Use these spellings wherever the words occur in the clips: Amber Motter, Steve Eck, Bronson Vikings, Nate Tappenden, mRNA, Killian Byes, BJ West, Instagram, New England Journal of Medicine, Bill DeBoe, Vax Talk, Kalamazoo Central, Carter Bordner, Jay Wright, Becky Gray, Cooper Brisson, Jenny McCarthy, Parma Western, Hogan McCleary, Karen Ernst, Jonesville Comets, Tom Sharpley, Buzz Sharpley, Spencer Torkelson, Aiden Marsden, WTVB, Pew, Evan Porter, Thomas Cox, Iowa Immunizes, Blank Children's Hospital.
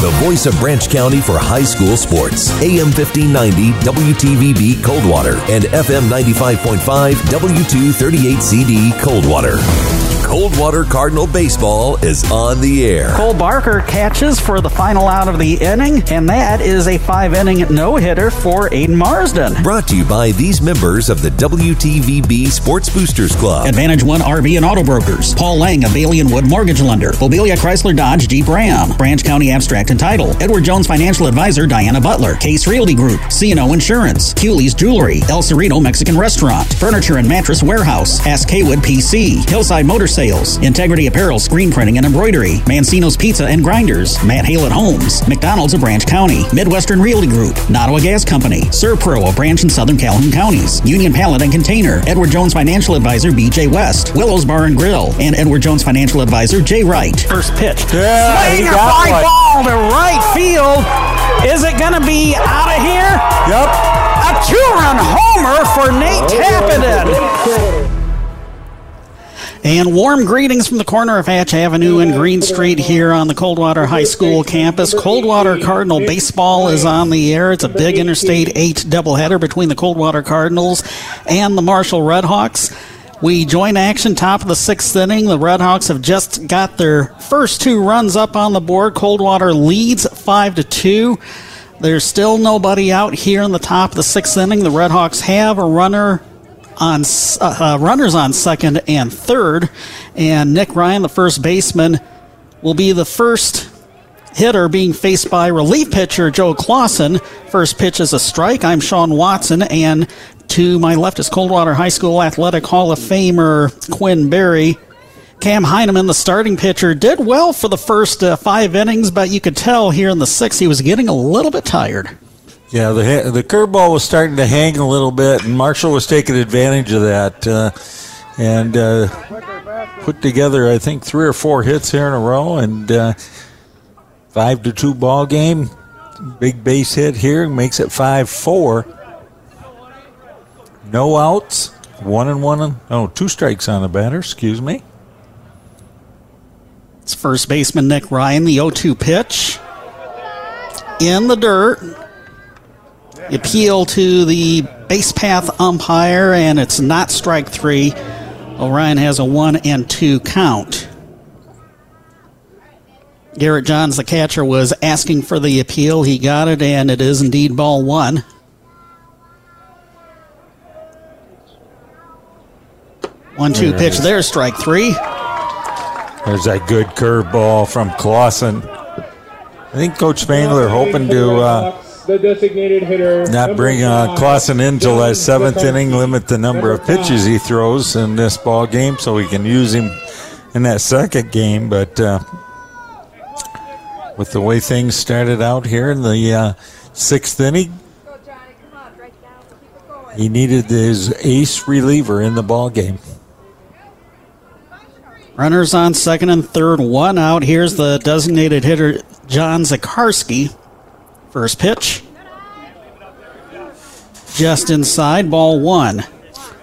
the voice of Branch County for high school sports. AM 1590 WTVB Coldwater and FM 95.5 W238CD Coldwater. Coldwater Cardinal baseball is on the air. Cole Barker catches for the final out of the inning, and that is a 5-inning no-hitter for Aiden Marsden. Brought to you by these members of the WTVB Sports Boosters Club. Advantage One RV and Auto Brokers. Paul Lang of Bailey and Wood Mortgage Lender. Mobilia Chrysler Dodge Jeep Ram. Branch County Abstract and Title. Edward Jones Financial Advisor Diana Butler. Case Realty Group. C&O Insurance. Cooley's Jewelry. El Cerrito Mexican Restaurant. Furniture and Mattress Warehouse. Ask Haywood PC. Hillside Motorcycle Sales, Integrity Apparel, Screen Printing and Embroidery, Mancino's Pizza and Grinders, Matt Hale at Homes, McDonald's of Branch County, Midwestern Realty Group, Nottawa Gas Company, Serpro of Branch and Southern Calhoun Counties, Union Pallet and Container, Edward Jones Financial Advisor B.J. West, Willow's Bar and Grill, and Edward Jones Financial Advisor Jay Wright. First pitch. Yeah, swing a fly ball to right field. Is it going to be out of here? Yep. A 2-run homer for Nate Tappenden. And warm greetings from the corner of Hatch Avenue and Green Street here on the Coldwater High School campus. Coldwater Cardinal baseball is on the air. It's a big Interstate 8 doubleheader between the Coldwater Cardinals and the Marshall Redhawks. We join action top of the 6th inning. The Redhawks have just got their first 2 runs up on the board. Coldwater leads 5-2. There's still nobody out here in the top of the 6th inning. The Redhawks have a runner on runners on second and third, and Nick Ryan, the first baseman, will be the first hitter being faced by relief pitcher Joe Clausen. First pitch is a strike. I'm Sean Watson, and to my left is Coldwater High School Athletic Hall of Famer Quinn Berry. Cam Heineman, the starting pitcher, did well for the first 5 innings, but you could tell here in the 6th he was getting a little bit tired. Yeah, the curveball was starting to hang a little bit, and Marshall was taking advantage of that and put together, I think, 3 or 4 hits here in a row, and 5-2 ball game. Big base hit here makes it 5-4. No outs, 2 strikes on the batter, excuse me. It's first baseman Nick Ryan, the 0-2 pitch. In the dirt. Appeal to the base path umpire, and it's not strike 3. Orion has a 1-2 count. Garrett Johns, the catcher, was asking for the appeal. He got it, and it is indeed ball 1. One-two pitch there, strike 3. There's that good curveball from Clausen. I think Coach Spangler hoping to... the designated hitter. Not bring Clausen in till that 7th inning, limit the number of pitches he throws in this ball game so we can use him in that 2nd game. But with the way things started out here in the 6th inning, he needed his ace reliever in the ball game. Runners on second and third, 1 out. Here's the designated hitter, John Zakarski. First pitch, just inside, ball 1.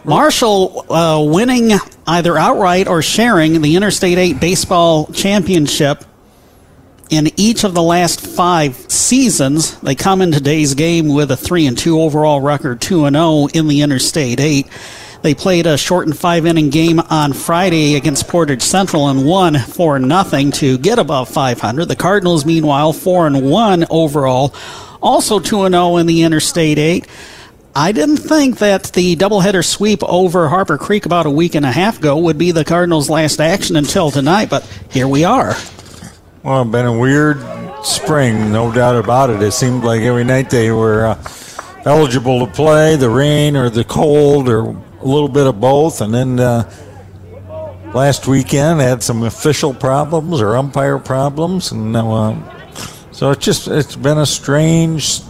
Marshall winning either outright or sharing the Interstate 8 Baseball Championship in each of the last 5 seasons. They come in today's game with a 3-2 overall record, 2-0 in the Interstate 8. They played a shortened 5-inning game on Friday against Portage Central and won 4-0 to get above 500. The Cardinals, meanwhile, 4-1 overall, also 2-0 in the Interstate 8. I didn't think that the doubleheader sweep over Harper Creek about a week and a half ago would be the Cardinals' last action until tonight, but here we are. Well, it's been a weird spring, no doubt about it. It seemed like every night they were eligible to play, the rain or the cold or a little bit of both, and then last weekend had some official problems or umpire problems, and so it's been a strange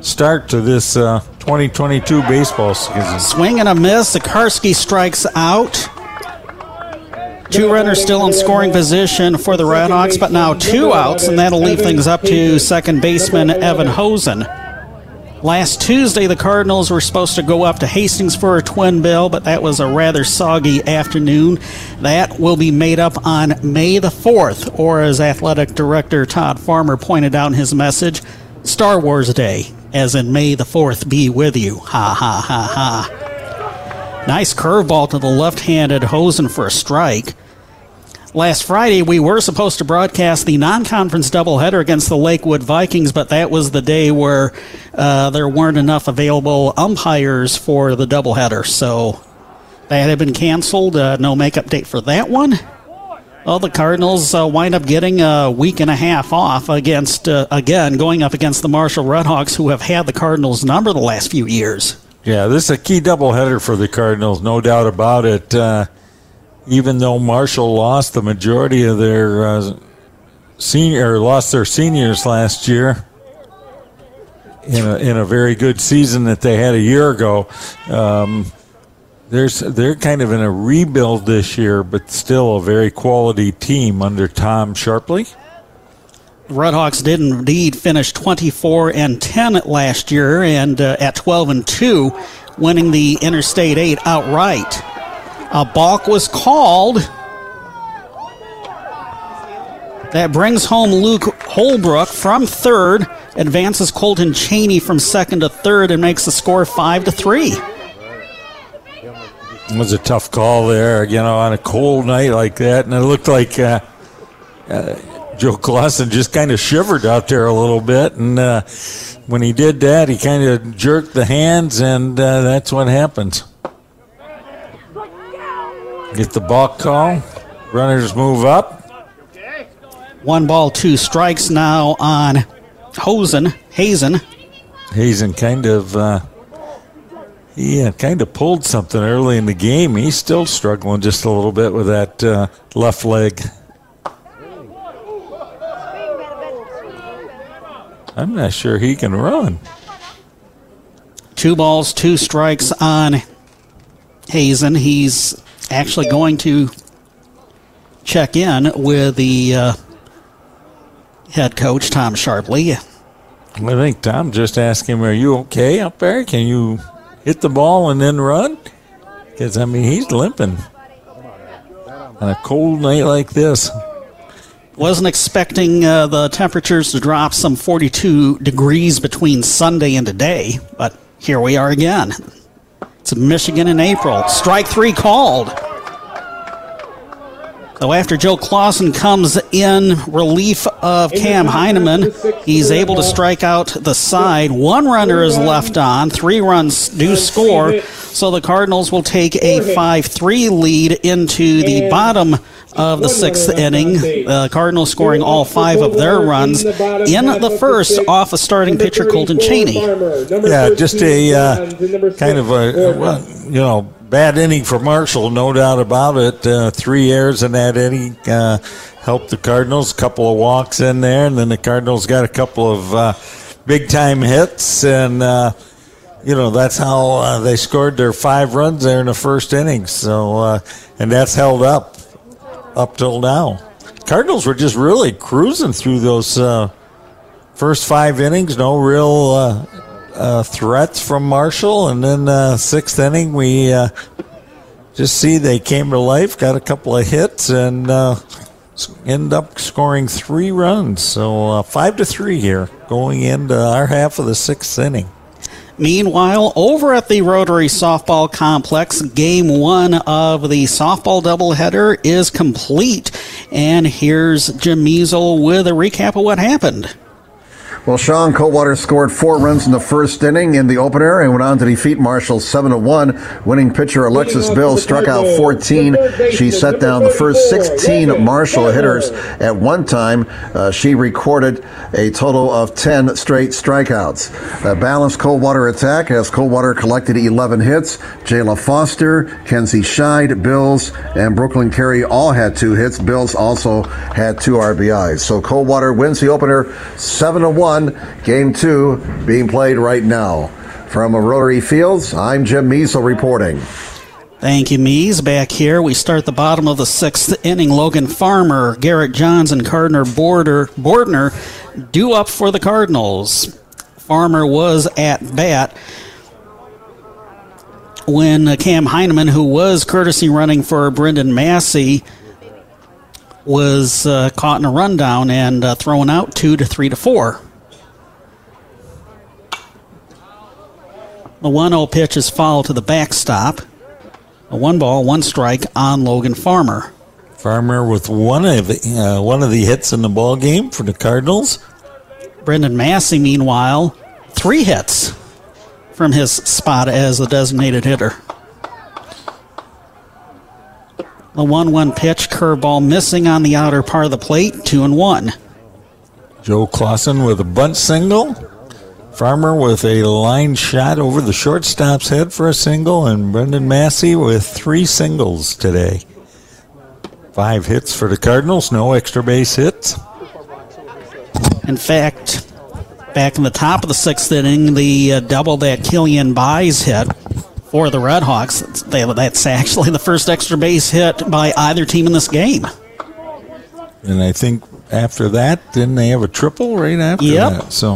start to this 2022 baseball season. Swing and a miss. Zakarski strikes out. 2 runners still in scoring position for the Redhawks, but now 2 outs, and that'll leave things up to second baseman Evan Hosen. Last Tuesday, the Cardinals were supposed to go up to Hastings for a twin bill, but that was a rather soggy afternoon. That will be made up on May the 4th, or as Athletic Director Todd Farmer pointed out in his message, Star Wars Day, as in May the 4th be with you. Ha, ha, ha, ha. Nice curveball to the left-handed Hosen for a strike. Last Friday, we were supposed to broadcast the non-conference doubleheader against the Lakewood Vikings, but that was the day where there weren't enough available umpires for the doubleheader. So that had been canceled. No make-up date for that one. Well, the Cardinals wind up getting a week and a half off against, again, going up against the Marshall Redhawks, who have had the Cardinals' number the last few years. Yeah, this is a key doubleheader for the Cardinals, no doubt about it. Even though Marshall lost the majority of their seniors last year in a very good season that they had a year ago, they're kind of in a rebuild this year, but still a very quality team under Tom Sharpley. Redhawks did indeed finish 24-10 last year, and at 12-2, winning the Interstate 8 outright. A balk was called. That brings home Luke Holbrook from third, advances Colton Cheney from second to third, and makes the score 5-3. It was a tough call there, you know, on a cold night like that, and it looked like Joe Clausen just kind of shivered out there a little bit, and when he did that, he kind of jerked the hands, and that's what happens. Get the balk call. Runners move up. 1 ball, 2 strikes now on Hazen. Hazen kind of pulled something early in the game. He's still struggling just a little bit with that left leg. I'm not sure he can run. 2 balls, 2 strikes on Hazen. He's actually going to check in with the head coach, Tom Sharpley. I think Tom just asked him, are you okay up there? Can you hit the ball and then run? Because, I mean, he's limping on a cold night like this. Wasn't expecting the temperatures to drop some 42 degrees between Sunday and today, but here we are again. It's Michigan in April. Strike three called. So after Joe Clausen comes in relief of Cam Heineman, he's able to strike out the side. 1 runner is left on. 3 runs do score. So the Cardinals will take a 5-3 lead into the bottom of the 6th inning. The Cardinals scoring all 5 of their runs in the first off of starting pitcher Colton Cheney. Yeah, just a kind of a, you know, bad inning for Marshall, no doubt about it. 3 errors in that inning helped the Cardinals. A couple of walks in there, and then the Cardinals got a couple of big-time hits. And, you know, that's how they scored their 5 runs there in the first inning. So, and that's held up till now. Cardinals were just really cruising through those first 5 innings. No real threats from Marshall, and then 6th inning we just see they came to life, got a couple of hits, and end up scoring 3 runs. So 5-3 here going into our half of the 6th inning. Meanwhile, over at the Rotary Softball Complex, Game 1 of the softball doubleheader is complete, and here's Jim Measle with a recap of what happened. Well, Sean, Coldwater scored 4 runs in the first inning in the opener and went on to defeat Marshall 7-1. Winning pitcher Alexis Bills struck out 14. She set down the first 16 Marshall hitters at one time. She recorded a total of 10 straight strikeouts. A balanced Coldwater attack as Coldwater collected 11 hits. Jayla Foster, Kenzie Scheid, Bills, and Brooklyn Carey all had 2 hits. Bills also had 2 RBIs. So Coldwater wins the opener 7-1. Game 2 being played right now. From Rotary Fields, I'm Jim Measle reporting. Thank you, Mees. Back here, we start the bottom of the 6th inning. Logan Farmer, Garrett Johns, and Carter Bordner due up for the Cardinals. Farmer was at bat when Cam Heineman, who was courtesy running for Brendan Massey, was caught in a rundown and thrown out 2-3-4. The 1-0 pitch is fouled to the backstop. A 1-1 strike on Logan Farmer. Farmer with one of the hits in the ball game for the Cardinals. Brendan Massey, meanwhile, 3 hits from his spot as the designated hitter. The 1-1 pitch, curveball missing on the outer part of the plate, 2-1. Joe Clausen with a bunt single. Farmer with a line shot over the shortstop's head for a single, and Brendan Massey with 3 singles today. 5 hits for the Cardinals, no extra base hits. In fact, back in the top of the 6th inning, the double that Killian Byes hit for the Redhawks, that's actually the first extra base hit by either team in this game. And I think after that, didn't they have a triple right after that? So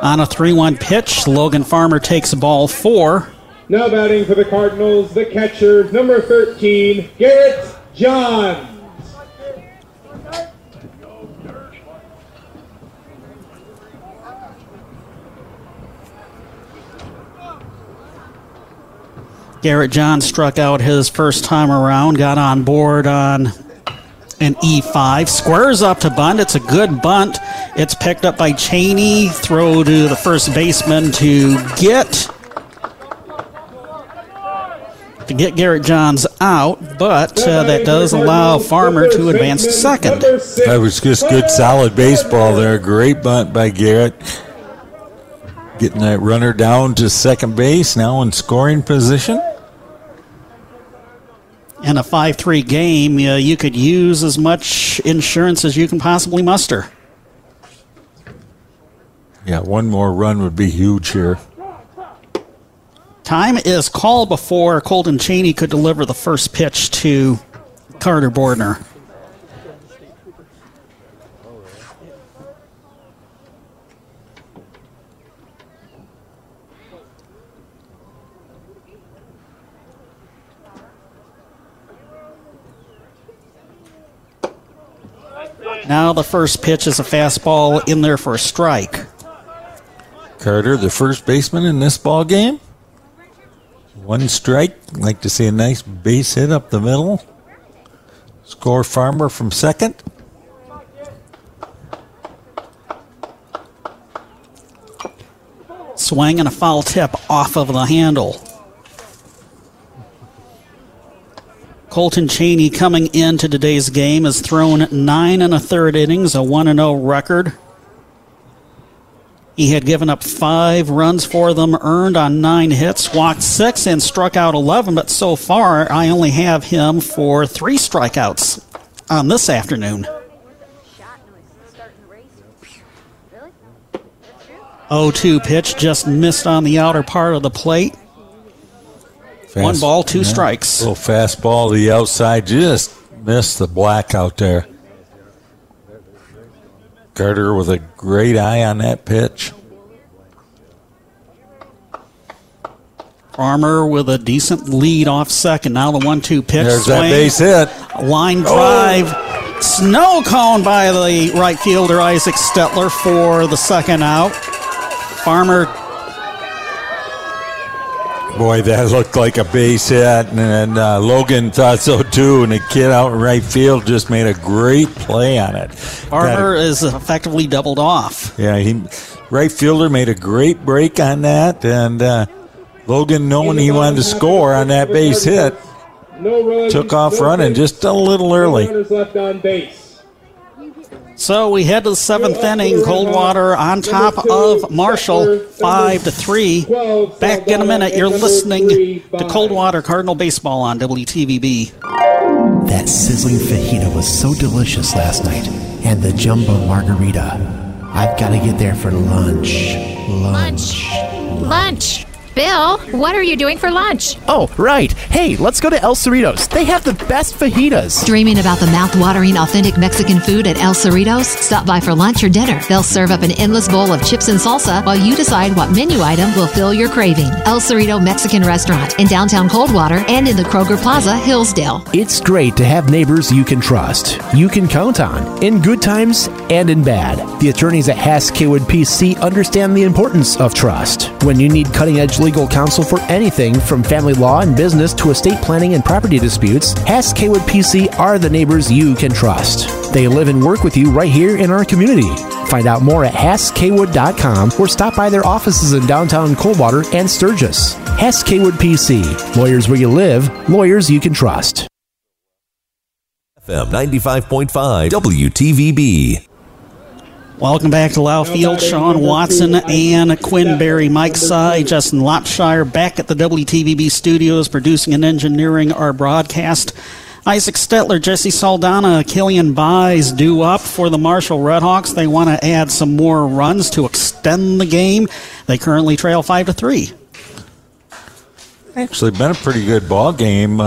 on a 3-1 pitch, Logan Farmer takes ball 4. Now batting for the Cardinals, the catcher, number 13, Garrett Johns. Garrett Johns struck out his first time around, got on board on an E5, squares up to bunt. It's a good bunt. It's picked up by Cheney, throw to the first baseman to get Garrett Johns out, but that does allow Farmer to advance to second. That was just good, solid baseball there. Great bunt by Garrett. Getting that runner down to second base, now in scoring position. In a 5-3 game, you could use as much insurance as you can possibly muster. Yeah, one more run would be huge here. Time is called before Colton Cheney could deliver the first pitch to Carter Bordner. Now the first pitch is a fastball in there for a strike. Carter, the first baseman in this ball game. 1 strike. Like to see a nice base hit up the middle. Score Farmer from second. Swing and a foul tip off of the handle. Colton Cheney coming into today's game has thrown 9 1/3 innings, a 1-0 record. He had given up 5 runs for them, earned on 9 hits, walked 6, and struck out 11. But so far, I only have him for 3 strikeouts on this afternoon. 0-2 pitch just missed on the outer part of the plate. Fast, 1 ball, 2 strikes. Little fastball to the outside, just missed the black out there. Carter with a great eye on that pitch. Farmer with a decent lead off second. Now the 1-2 pitch. There's swing, that base hit. Line drive. Oh. Snow cone by the right fielder, Isaac Stettler, for the second out. Farmer. Boy, that looked like a base hit, and Logan thought so too, and the kid out in right field just made a great play on it. Farmer is effectively doubled off. Yeah, right fielder made a great break on that, and Logan, knowing he wanted to score on that base hit, took off running just a little early. So we head to the 7th inning. Coldwater on top of Marshall, 5-3. Back in a minute. You're listening to Coldwater Cardinal Baseball on WTVB. That sizzling fajita was so delicious last night, and the jumbo margarita. I've got to get there for lunch. Bill, what are you doing for lunch? Oh, right. Hey, let's go to El Cerritos. They have the best fajitas. Dreaming about the mouth-watering, authentic Mexican food at El Cerritos? Stop by for lunch or dinner. They'll serve up an endless bowl of chips and salsa while you decide what menu item will fill your craving. El Cerrito Mexican Restaurant in downtown Coldwater and in the Kroger Plaza, Hillsdale. It's great to have neighbors you can trust, you can count on, in good times and in bad. The attorneys at Hass Kaywood PC understand the importance of trust. When you need cutting-edge legal counsel for anything from family law and business to estate planning and property disputes, Hass Kaywood PC are the neighbors you can trust. They live and work with you right here in our community. Find out more at HassKaywood.com or stop by their offices in downtown Coldwater and Sturgis. Hass Kaywood PC. Lawyers where you live, lawyers you can trust. FM 95.5 WTVB. Welcome back to Lau Field. Sean Watson and Quinn Berry, Mike Sy, Justin Lopshire back at the WTVB studios producing and engineering our broadcast. Isaac Stettler, Jesse Saldana, Killian Byes due up for the Marshall Redhawks. They want to add some more runs to extend the game. They currently trail 5-3. Actually been a pretty good ball game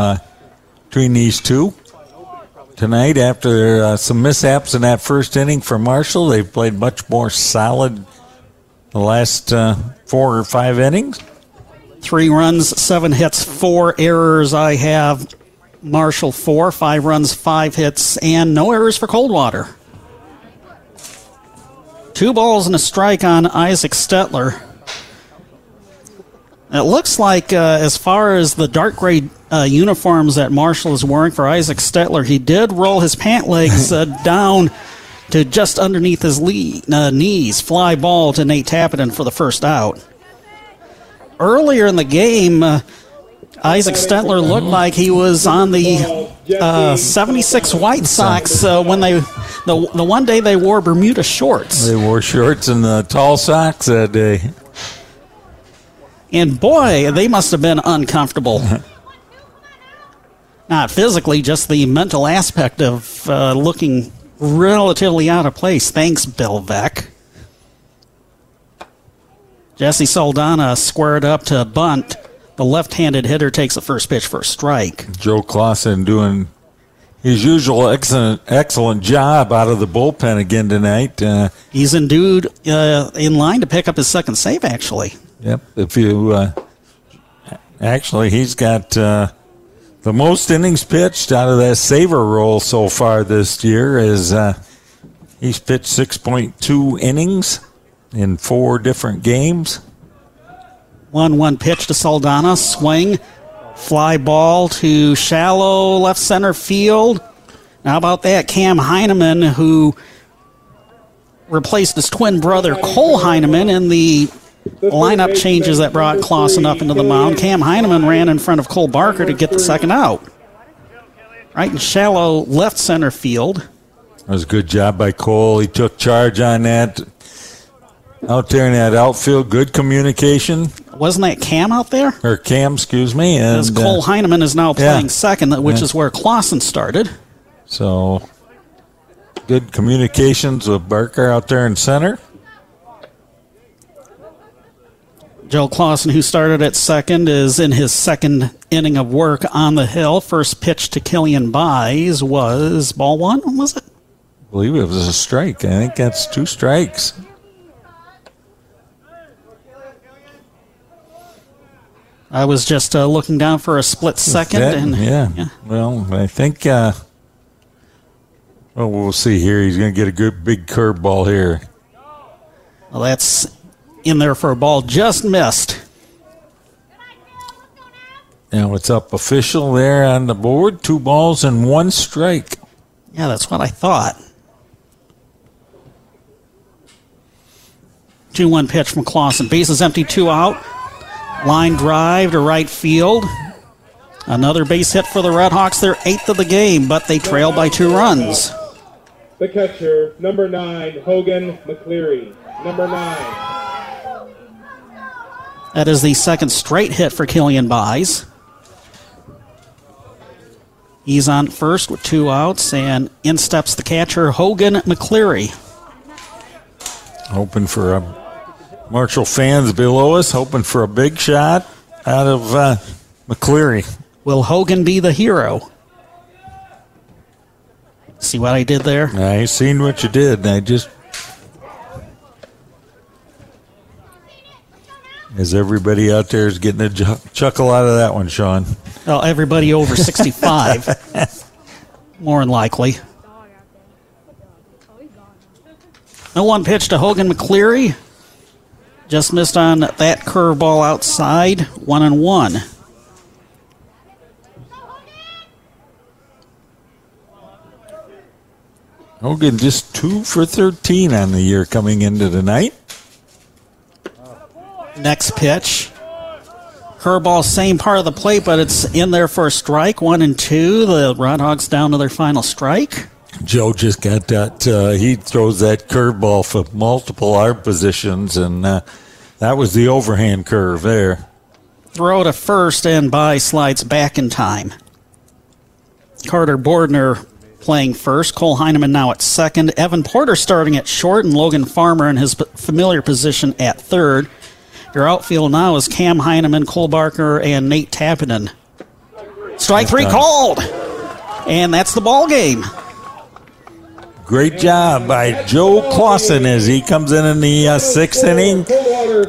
between these two. Tonight, after some mishaps in that first inning for Marshall, they've played much more solid the last 4 or 5 innings. 3 runs, 7 hits, 4 errors. I have Marshall 4, 5 runs, 5 hits, and no errors for Coldwater. 2 balls and a strike on Isaac Stettler. It looks like as far as the dark gray uniforms that Marshall is wearing for Isaac Stettler, he did roll his pant legs down to just underneath his knees. Fly ball to Nate Tappenden for the first out. Earlier in the game, Isaac Stettler looked like he was on the 76 White Sox when they the one day they wore Bermuda shorts. They wore shorts and the tall socks that day. And boy, they must have been uncomfortable. Not physically, just the mental aspect of looking relatively out of place. Thanks, Bill Beck. Jesse Saldana squared up to bunt. The left-handed hitter takes the first pitch for a strike. Joe Clausen doing his usual excellent job out of the bullpen again tonight. He's in line to pick up his second save, actually. Yep. If you actually, he's got the most innings pitched out of that saver role so far this year. Is he's pitched 6.2 innings in 4 different games. 1-1 pitch to Saldana, swing, fly ball to shallow left center field. How about that, Cam Heineman, who replaced his twin brother Cole Heineman in the lineup changes that brought Clausen up into the mound. Cam Heineman ran in front of Cole Barker to get the second out. Right in shallow left center field. That was a good job by Cole. He took charge on that. Out there in that outfield, good communication. Wasn't that Cam out there? Or Cam, excuse me. And Cole Heineman is now playing second, which is where Clausen started. So, good communications with Barker out there in center. Joe Clausen, who started at second, is in his second inning of work on the hill. First pitch to Killian Byes was ball one, was it? I believe it was a strike. I think that's 2 strikes. I was just looking down for a split second. Well, I think we'll see here. He's going to get a good big curveball here. Well, that's in there for a ball, just missed. Now it's up official there on the board. 2 balls and 1 strike. Yeah, that's what I thought. 2-1 pitch from Clausen. Bases empty, 2 out. Line drive to right field. Another base hit for the Redhawks. They're 8th of the game, but they trail by 2 runs. The catcher, number 9, Hogan McCleary. Number 9. That is the second straight hit for Killian Byes. He's on first with 2 outs, and in steps the catcher, Hogan McCleary. Hoping for a Marshall fans below us hoping for a big shot out of McCleary. Will Hogan be the hero? See what I did there? I seen what you did. I just... As everybody out there is getting a chuckle out of that one, Sean. Oh, everybody over 65. More than likely. No one pitch to Hogan McCleary. Just missed on that curveball outside. 1-1. Hogan just 2 for 13 on the year coming into tonight. Next pitch. Curveball, same part of the plate, but it's in there for a strike. 1-2. The Redhawks down to their final strike. Joe just got that. He throws that curveball for multiple arm positions, and that was the overhand curve there. Throw to first, and Byes slides back in time. Carter Bordner playing first. Cole Heineman now at second. Evan Porter starting at short, and Logan Farmer in his familiar position at third. Your outfield now is Cam Heineman, Cole Barker, and Nate Tappenden. Strike three called, and that's the ball game. Great job by Joe Clausen as he comes in the sixth inning,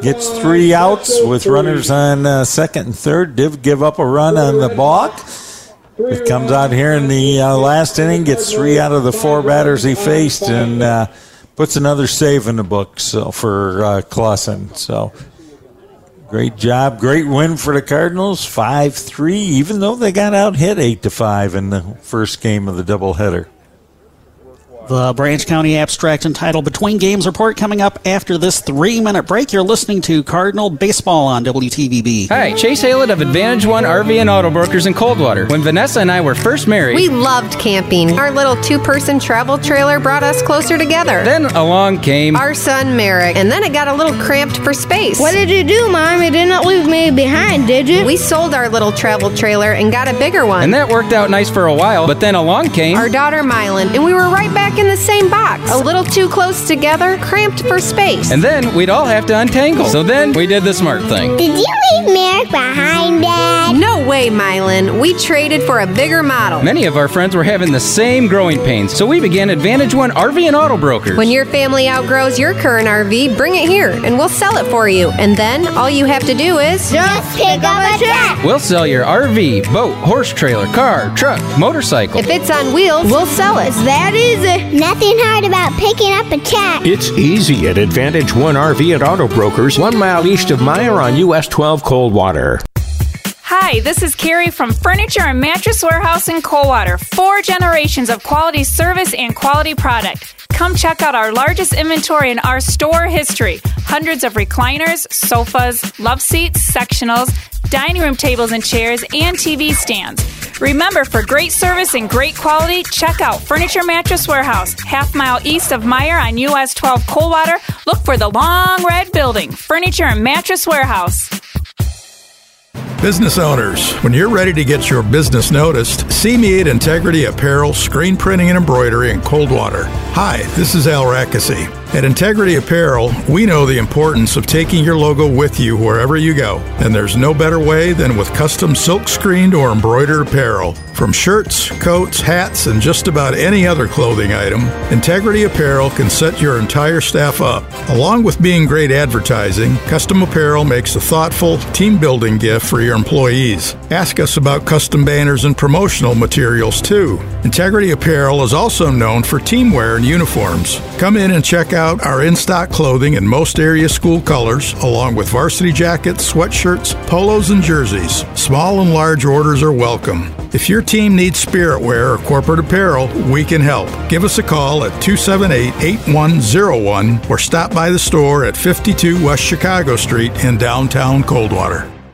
gets 3 outs with runners on second and third. Did give up a run on the balk. It comes out here in the last inning, gets 3 out of the 4 batters he faced, and puts another save in the book for Clausen. So. Great job. Great win for the Cardinals, 5-3, even though they got out hit 8-5 in the first game of the doubleheader. The Branch County Abstract entitled Between Games Report coming up after this 3-minute break. You're listening to Cardinal Baseball on WTVB. Hi, Chase Haylett of Advantage One RV and Auto Brokers in Coldwater. When Vanessa and I were first married, we loved camping. Our little 2-person travel trailer brought us closer together. Then along came our son, Merrick, and then it got a little cramped for space. What did you do, Mom? You did not leave me behind, did you? We sold our little travel trailer and got a bigger one. And that worked out nice for a while, but then along came our daughter, Mylan, and we were right back in the same box, a little too close together, cramped for space. And then we'd all have to untangle. So then we did the smart thing. Did you leave Merrick behind, Dad? No way, Mylan. We traded for a bigger model. Many of our friends were having the same growing pains, so we began Advantage One RV and Auto Brokers. When your family outgrows your current RV, bring it here, and we'll sell it for you. And then all you have to do is just pick up a check. We'll sell your RV, boat, horse trailer, car, truck, motorcycle. If it's on wheels, we'll sell it. That is it. Nothing hard about picking up a check. It's easy at Advantage One RV and Auto Brokers, 1 mile east of Meyer on US 12 Coldwater. Hi, this is Carrie from Furniture and Mattress Warehouse in Coldwater. 4 generations of quality service and quality product. Come check out our largest inventory in our store history. Hundreds of recliners, sofas, love seats, sectionals, dining room tables and chairs, and TV stands. Remember, for great service and great quality, check out Furniture Mattress Warehouse, half mile east of Meyer on US 12 Coldwater. Look for the long red building, Furniture and Mattress Warehouse. Business owners, when you're ready to get your business noticed, see me at Integrity Apparel, Screen Printing and Embroidery in Coldwater. Hi, this is Al Rackesee. At Integrity Apparel, we know the importance of taking your logo with you wherever you go, and there's no better way than with custom silk-screened or embroidered apparel. From shirts, coats, hats, and just about any other clothing item, Integrity Apparel can set your entire staff up. Along with being great advertising, custom apparel makes a thoughtful, team-building gift for your employees. Ask us about custom banners and promotional materials, too. Integrity Apparel is also known for teamwear and uniforms. Come in and check out our in-stock clothing in most area school colors, along with varsity jackets, sweatshirts, polos, and jerseys. Small and large orders are welcome. If your team needs spirit wear or corporate apparel, we can help. Give us a call at 278-8101 or stop by the store at 52 West Chicago Street in downtown Coldwater.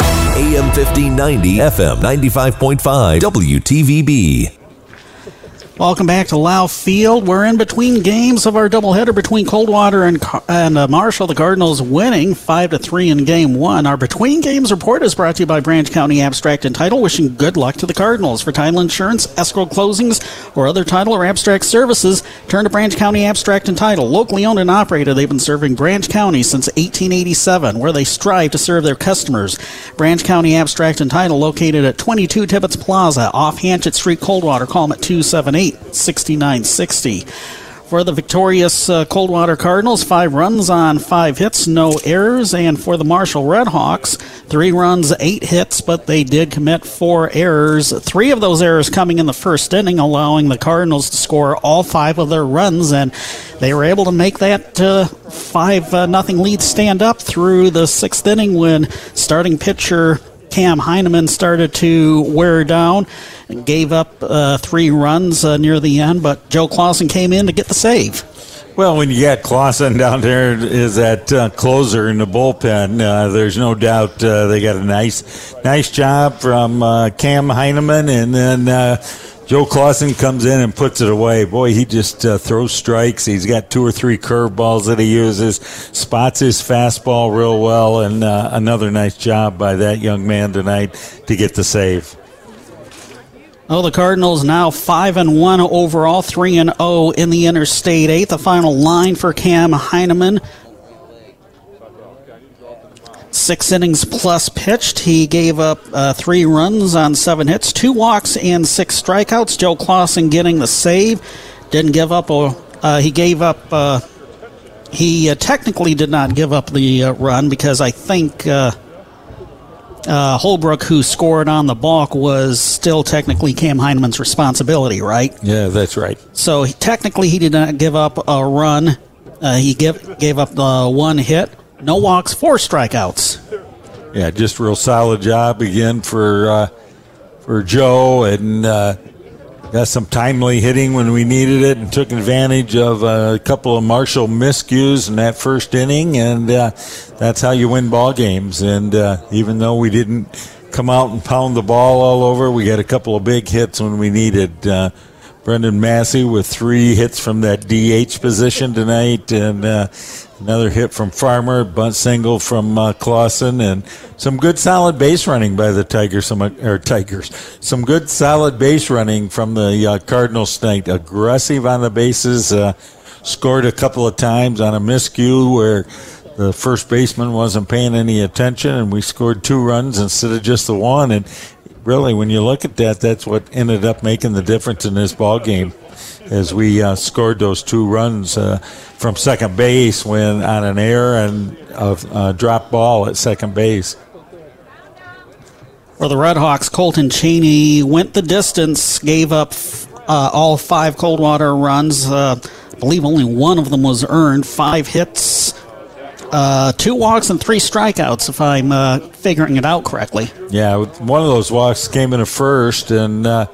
AM 1590, FM 95.5, WTVB. Welcome back to Lau Field. We're in between games of our doubleheader between Coldwater and Marshall. The Cardinals winning 5-3 in Game 1. Our Between Games report is brought to you by Branch County Abstract and Title, wishing good luck to the Cardinals. For title insurance, escrow closings, or other title or abstract services, turn to Branch County Abstract and Title. Locally owned and operated, they've been serving Branch County since 1887, where they strive to serve their customers. Branch County Abstract and Title, located at 22 Tibbetts Plaza, off Hanchett Street, Coldwater. Call them at 278-6960. For the victorious Coldwater Cardinals, 5 runs on 5 hits, no errors. And for the Marshall Redhawks, 3 runs, 8 hits, but they did commit 4 errors. 3 of those errors coming in the first inning, allowing the Cardinals to score all 5 of their runs. And they were able to make that 5-0 lead stand up through the 6th inning when starting pitcher Cam Heineman started to wear down and gave up 3 runs near the end, but Joe Clausen came in to get the save. Well, when you got Clausen down there is that closer in the bullpen, there's no doubt they got a nice job from Cam Heineman, and then Joe Clausen comes in and puts it away. Boy, he just throws strikes. He's got 2 or 3 curveballs that he uses, spots his fastball real well, and another nice job by that young man tonight to get the save. Oh, the Cardinals now 5-1 overall, 3-0 in the Interstate 8. The final line for Cam Heineman. 6 innings plus pitched. He gave up 3 runs on 7 hits, 2 walks and 6 strikeouts. Joe Clausen getting the save. Didn't give up. He technically did not give up the run because I think Holbrook, who scored on the balk, was still technically Cam Heineman's responsibility, right? Yeah, that's right. So technically he did not give up a run. He gave up the 1 hit. No walks, 4 strikeouts. Yeah, just real solid job again for Joe, and got some timely hitting when we needed it, and took advantage of a couple of Marshall miscues in that first inning, and that's how you win ball games. And even though we didn't come out and pound the ball all over, we got a couple of big hits when we needed. Brendan Massey with 3 hits from that DH position tonight, and another hit from Farmer, bunt single from Clausen, and some good solid base running by the Tigers. Some good solid base running from the Cardinals tonight. Aggressive on the bases, scored a couple of times on a miscue where the first baseman wasn't paying any attention, and we scored 2 runs instead of just the 1. And really, when you look at that, that's what ended up making the difference in this ball game, as we scored those 2 runs from second base when on an error and a drop ball at second base. For the Redhawks, Colton Cheney went the distance, gave up all 5 Coldwater runs. I believe only 1 of them was earned. 5 hits. 2 walks and 3 strikeouts, if I'm figuring it out correctly. Yeah, one of those walks came in the first, and that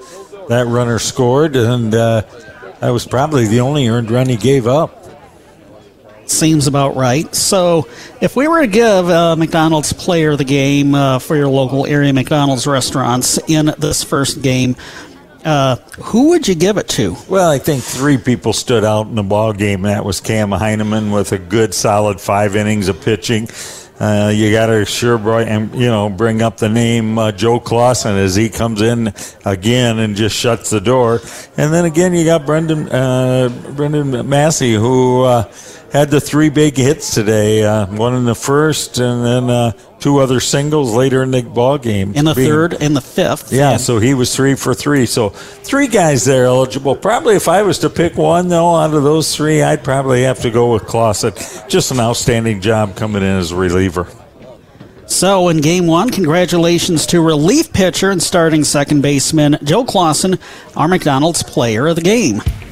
runner scored, and that was probably the only earned run he gave up. Seems about right. So if we were to give McDonald's player of the game for your local area McDonald's restaurants in this first game, who would you give it to? Well, I think 3 people stood out in the ball game. That was Cam Heineman with a good, solid 5 innings of pitching. You got to bring up the name Joe Clausen as he comes in again and just shuts the door. And then again, you got Brendan Massey, who had the 3 big hits today. 1 in the first, and then 2 other singles later in the ball game. In the third and the 5th. Yeah, so he was 3 for 3. So 3 guys there eligible. Probably if I was to pick one, though, out of those 3, I'd probably have to go with Clausen. Just an outstanding job coming in as a reliever. So in Game 1, congratulations to relief pitcher and starting second baseman Joe Clausen, our McDonald's player of the game.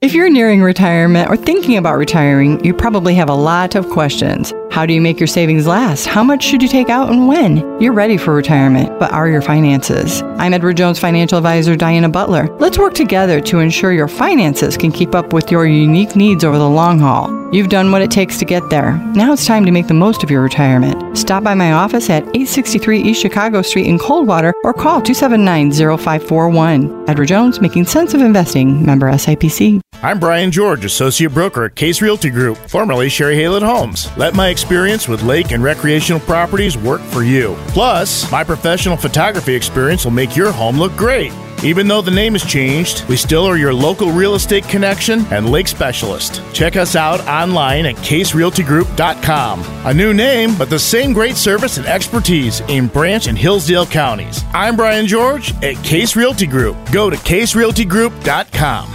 If you're nearing retirement or thinking about retiring, you probably have a lot of questions. How do you make your savings last? How much should you take out and when? You're ready for retirement, but are your finances? I'm Edward Jones Financial Advisor Diana Butler. Let's work together to ensure your finances can keep up with your unique needs over the long haul. You've done what it takes to get there. Now it's time to make the most of your retirement. Stop by my office at 863 East Chicago Street in Coldwater or call 279-0541. Edward Jones, Making Sense of Investing, member SIPC. I'm Brian George, Associate Broker at Case Realty Group, formerly Sherry Halen Homes. Let my experience with lake and recreational properties work for you. Plus, my professional photography experience will make your home look great. Even though the name has changed, we still are your local real estate connection and lake specialist. Check us out online at caserealtygroup.com. A new name, but the same great service and expertise in Branch and Hillsdale counties. I'm Brian George at Case Realty Group. Go to caserealtygroup.com.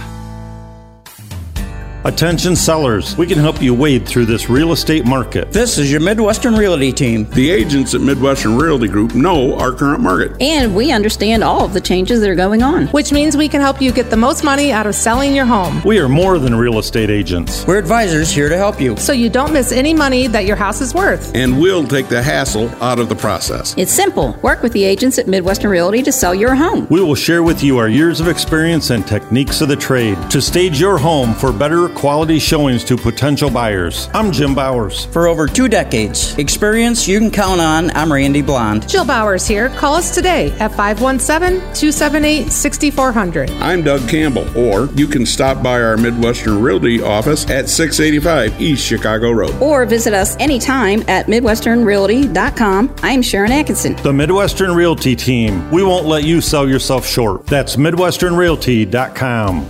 Attention sellers, we can help you wade through this real estate market. This is your Midwestern Realty team. The agents at Midwestern Realty Group know our current market. And we understand all of the changes that are going on. Which means we can help you get the most money out of selling your home. We are more than real estate agents. We're advisors here to help you. So you don't miss any money that your house is worth. And we'll take the hassle out of the process. It's simple. Work with the agents at Midwestern Realty to sell your home. We will share with you our years of experience and techniques of the trade to stage your home for better quality showings to potential buyers. I'm Jim Bowers. For over 2 decades, experience you can count on. I'm Randy Blond. Jill Bowers here. Call us today at 517-278-6400. I'm Doug Campbell, or you can stop by our Midwestern Realty office at 685 East Chicago Road. Or visit us anytime at MidwesternRealty.com. I'm Sharon Atkinson. The Midwestern Realty team. We won't let you sell yourself short. That's MidwesternRealty.com.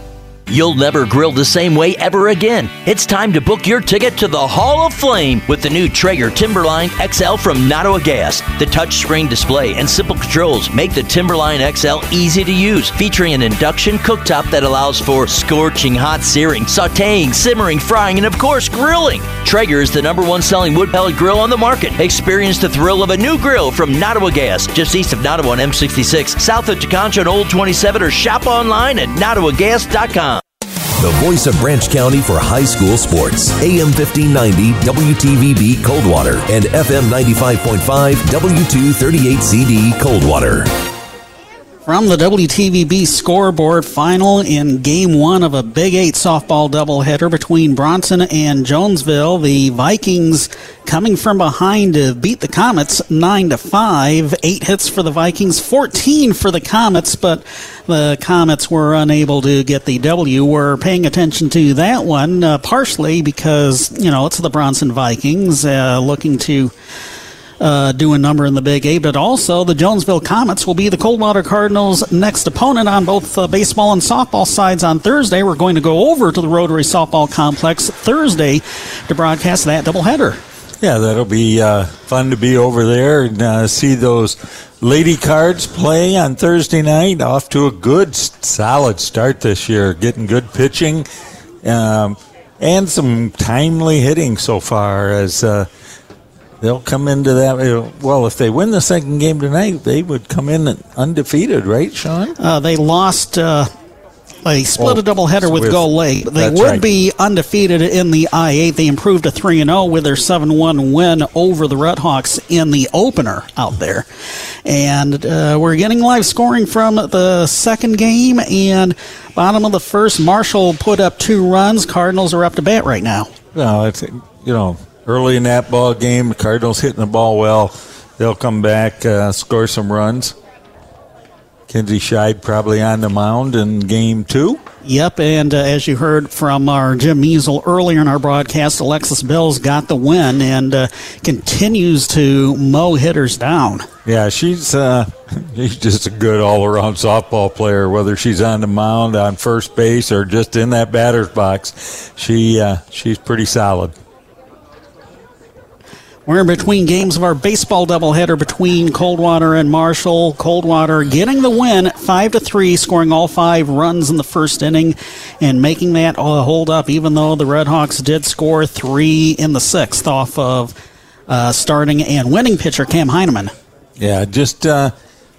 You'll never grill the same way ever again. It's time to book your ticket to the Hall of Flame with the new Traeger Timberline XL from Nottawa Gas. The touchscreen display and simple controls make the Timberline XL easy to use, featuring an induction cooktop that allows for scorching hot searing, sautéing, simmering, frying, and of course, grilling. Traeger is the #1 selling wood pellet grill on the market. Experience the thrill of a new grill from Nottawa Gas, just east of Nottawa on M66, south of Tekonsha and Old 27, or shop online at nottawagas.com. The voice of Branch County for high school sports. AM 1590 WTVB Coldwater and FM 95.5 W238CD Coldwater. From the WTVB scoreboard, final in Game 1 of a Big 8 softball doubleheader between Bronson and Jonesville. The Vikings coming from behind to beat the Comets 9-5. 8 hits for the Vikings, 14 for the Comets, but the Comets were unable to get the W. We're paying attention to that one, partially because, it's the Bronson Vikings looking to do a number in the Big 8, but also the Jonesville Comets will be the Coldwater Cardinals' next opponent on both baseball and softball sides on Thursday. We're going to go over to the Rotary Softball Complex Thursday to broadcast that doubleheader. Yeah, that'll be fun to be over there and see those Lady Cards play on Thursday night. Off to a good, solid start this year, getting good pitching and some timely hitting so far as they'll come into that. Well, if they win the second game tonight, they would come in undefeated, right, Sean? They lost. They split a doubleheader with Go Lake. They would be undefeated in the I-8. They improved to 3-0 with their 7-1 win over the Redhawks in the opener out there. And we're getting live scoring from the second game. And bottom of the first, Marshall put up 2 runs. Cardinals are up to bat right now. No, it's, early in that ball game, the Cardinals hitting the ball well. They'll come back, score some runs. Kenzie Scheid probably on the mound in game two. Yep, and as you heard from our Jim Measle earlier in our broadcast, Alexis Bills got the win and continues to mow hitters down. Yeah, she's just a good all-around softball player, whether she's on the mound, on first base, or just in that batter's box. She's pretty solid. We're in between games of our baseball doubleheader between Coldwater and Marshall. Coldwater getting the win 5-3, scoring all 5 runs in the first inning and making that hold up, even though the Redhawks did score 3 in the 6th off of starting and winning pitcher Cam Heineman. Yeah, just Cam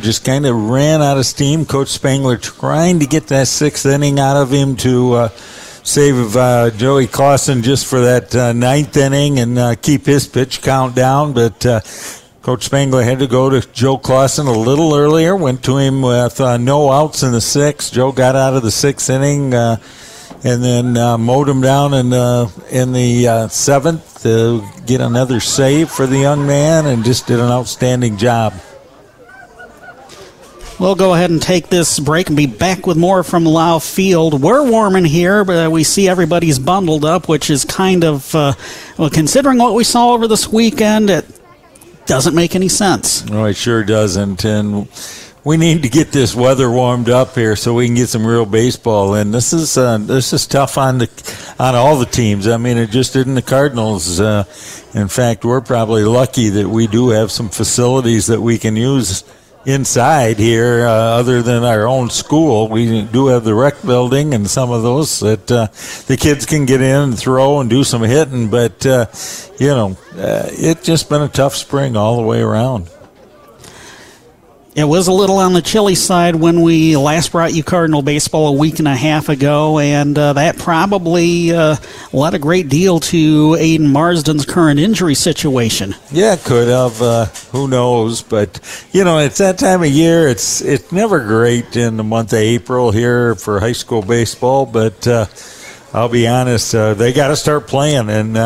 just kind of ran out of steam. Coach Spangler trying to get that 6th inning out of him to save Joey Clausen just for that 9th inning and keep his pitch count down. But Coach Spangler had to go to Joe Clausen a little earlier, went to him with no outs in the 6th. Joe got out of the 6th inning and then mowed him down in the 7th to get another save for the young man, and just did an outstanding job. We'll go ahead and take this break and be back with more from Lau Field. We're warm in here, but we see everybody's bundled up, which is kind of, considering what we saw over this weekend, it doesn't make any sense. No, it sure doesn't. And we need to get this weather warmed up here so we can get some real baseball in. This is tough on all the teams. I mean, it just isn't the Cardinals. In fact, we're probably lucky that we do have some facilities that we can use inside here, other than our own school. We do have the rec building and some of those that the kids can get in and throw and do some hitting, but it's just been a tough spring all the way around. It was a little on the chilly side when we last brought you Cardinal baseball a week and a half ago, and that probably led a great deal to Aiden Marsden's current injury situation. Yeah, could have. Who knows? But, it's that time of year. It's never great in the month of April here for high school baseball, but I'll be honest, they got to start playing, and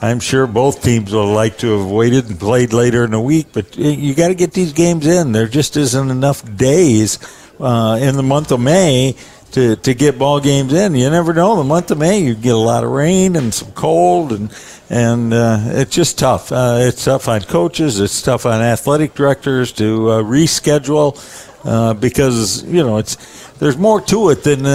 I'm sure both teams would like to have waited and played later in the week, but you got to get these games in. There just isn't enough days in the month of May to get ball games in. You never know. The month of May, you get a lot of rain and some cold, and it's just tough. It's tough on coaches. It's tough on athletic directors to reschedule because, there's more to it than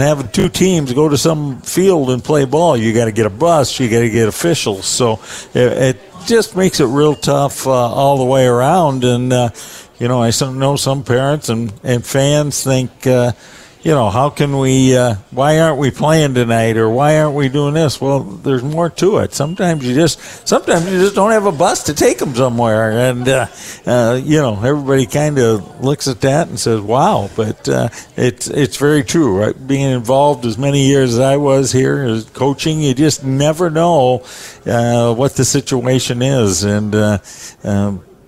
having 2 teams go to some field and play ball. You got to get a bus. You got to get officials. So it just makes it real tough all the way around. And I know some parents and fans think, how can we? Why aren't we playing tonight? Or why aren't we doing this? Well, there's more to it. Sometimes you just don't have a bus to take them somewhere, and everybody kind of looks at that and says, "Wow!" But it's very true, right? Being involved as many years as I was here as coaching, you just never know what the situation is, and.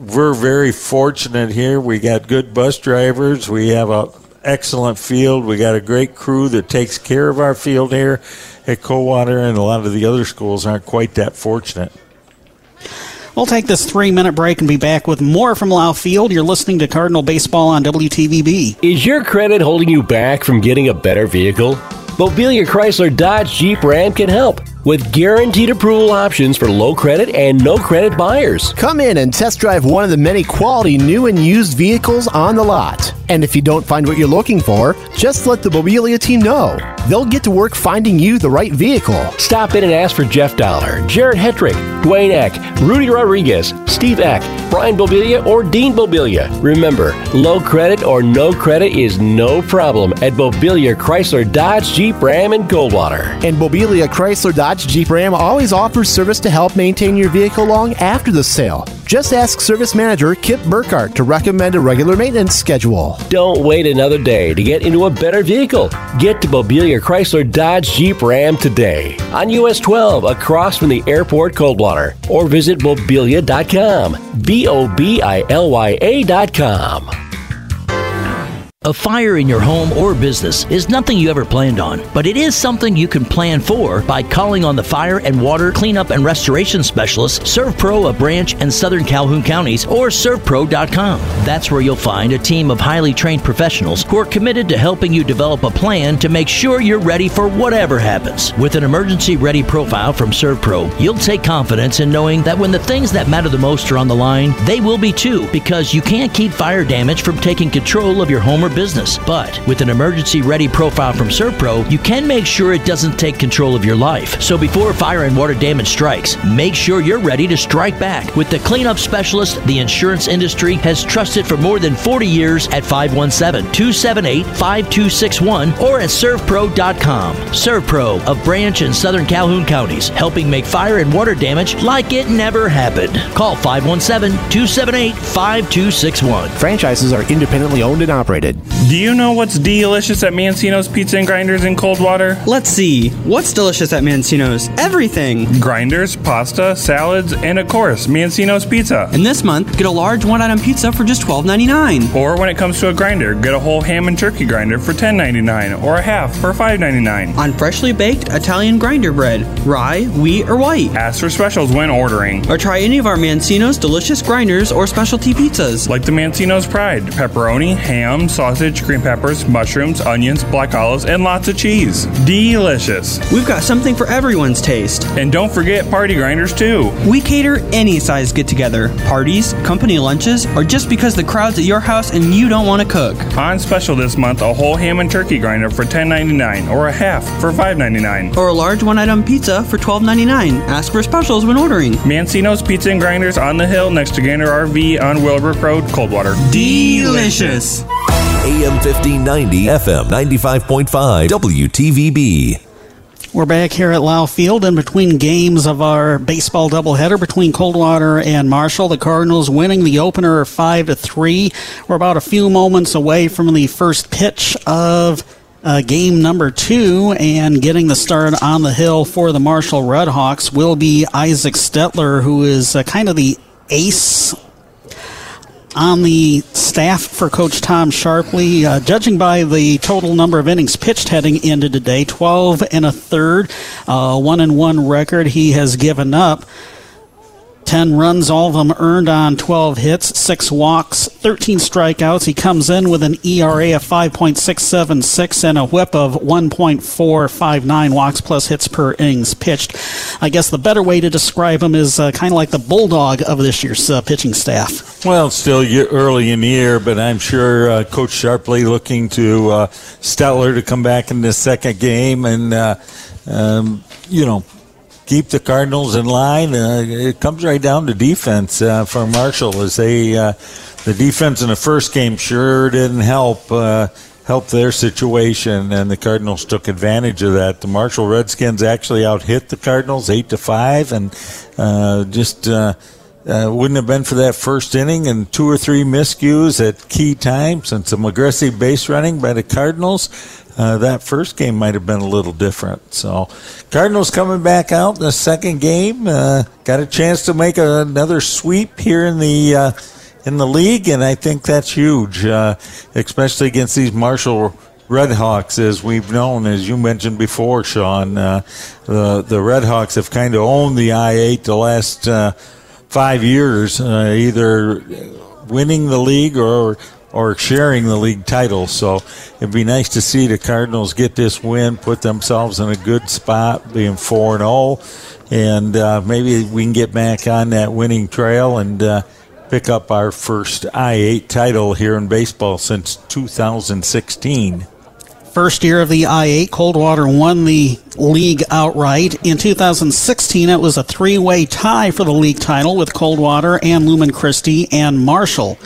We're very fortunate here. We got good bus drivers. We have an excellent field. We got a great crew that takes care of our field here at Coldwater, and a lot of the other schools aren't quite that fortunate. We'll take this 3-minute break and be back with more from Lau Field. You're listening to Cardinal Baseball on WTVB. Is your credit holding you back from getting a better vehicle? Mobilia Chrysler Dodge Jeep Ram can help with guaranteed approval options for low credit and no credit buyers. Come in and test drive one of the many quality new and used vehicles on the lot. And if you don't find what you're looking for, just let the Mobilia team know. They'll get to work finding you the right vehicle. Stop in and ask for Jeff Dollar, Jared Hetrick, Dwayne Eck, Rudy Rodriguez, Steve Eck, Brian Bobilia, or Dean Bobilia. Remember, low credit or no credit is no problem at Mobilia Chrysler Dodge Jeep Ram in Coldwater. And Mobilia Chrysler Dodge Jeep Ram always offers service to help maintain your vehicle long after the sale. Just ask service manager Kip Burkhart to recommend a regular maintenance schedule. Don't wait another day to get into a better vehicle. Get to Mobilia Chrysler Dodge Jeep Ram today on US 12 across from the airport, Coldwater, or visit mobilia.com. BOBILYA.com. A fire in your home or business is nothing you ever planned on, but it is something you can plan for by calling on the Fire and Water Cleanup and Restoration Specialist, ServPro of Branch and Southern Calhoun Counties, or servpro.com. That's where you'll find a team of highly trained professionals who are committed to helping you develop a plan to make sure you're ready for whatever happens. With an emergency-ready profile from ServPro, you'll take confidence in knowing that when the things that matter the most are on the line, they will be too, because you can't keep fire damage from taking control of your home or business. But with an emergency-ready profile from ServPro, you can make sure it doesn't take control of your life. So before fire and water damage strikes, make sure you're ready to strike back with the cleanup specialist the insurance industry has trusted for more than 40 years at 517-278-5261 or at servpro.com. ServPro of Branch and Southern Calhoun Counties, helping make fire and water damage like it never happened. Call 517-278-5261. Franchises are independently owned and operated. Do you know what's delicious at Mancino's Pizza and Grinders in Coldwater? Let's see. What's delicious at Mancino's? Everything. Grinders, pasta, salads, and of course, Mancino's Pizza. And this month, get a large one-item pizza for just $12.99. Or when it comes to a grinder, get a whole ham and turkey grinder for $10.99 or a half for $5.99. On freshly baked Italian grinder bread, rye, wheat, or white. Ask for specials when ordering. Or try any of our Mancino's delicious grinders or specialty pizzas. Like the Mancino's Pride, pepperoni, ham, sausage, green peppers, mushrooms, onions, black olives, and lots of cheese. Delicious. We've got something for everyone's taste. And don't forget party grinders, too. We cater any size get-together, parties, company lunches, or just because the crowd's at your house and you don't want to cook. On special this month, a whole ham and turkey grinder for $10.99 or a half for $5.99. Or a large one-item pizza for $12.99. Ask for specials when ordering. Mancino's Pizza and Grinders on the hill next to Gander RV on Willowbrook Road, Coldwater. Delicious. AM 1590, FM 95.5, WTVB. We're back here at Lau Field in between games of our baseball doubleheader between Coldwater and Marshall. The Cardinals winning the opener 5-3. We're about a few moments away from the first pitch of game number 2, and getting the start on the hill for the Marshall Redhawks will be Isaac Stettler, who is kind of the ace on the staff for Coach Tom Sharpley. Judging by the total number of innings pitched heading into today, 12 and a third, 1-1 record. He has given up 10 runs, all of them earned on 12 hits, 6 walks, 13 strikeouts. He comes in with an ERA of 5.676 and a WHIP of 1.459, walks plus hits per innings pitched. I guess the better way to describe him is kind of like the bulldog of this year's pitching staff. Well, still early in the year, but I'm sure Coach Sharpley looking to Stettler to come back in the second game and, keep the Cardinals in line. It comes right down to defense for Marshall, as they the defense in the first game sure didn't help their situation, and the Cardinals took advantage of that. The Marshall Redskins actually out-hit the Cardinals 8-5, and wouldn't have been for that first inning and 2 or 3 miscues at key times and some aggressive base running by the Cardinals, that first game might have been a little different. So Cardinals coming back out in the second game, got a chance to make another sweep here in the league, and I think that's huge, especially against these Marshall Redhawks. As we've known, as you mentioned before, Sean, the Redhawks have kind of owned the I-8 the last 5 years, either winning the league or sharing the league title. So it'd be nice to see the Cardinals get this win, put themselves in a good spot, being 4-0, and maybe we can get back on that winning trail and pick up our first I-8 title here in baseball since 2016. First year of the I-8, Coldwater won the league outright. In 2016, it was a 3-way tie for the league title with Coldwater and Luman Christi and Marshall.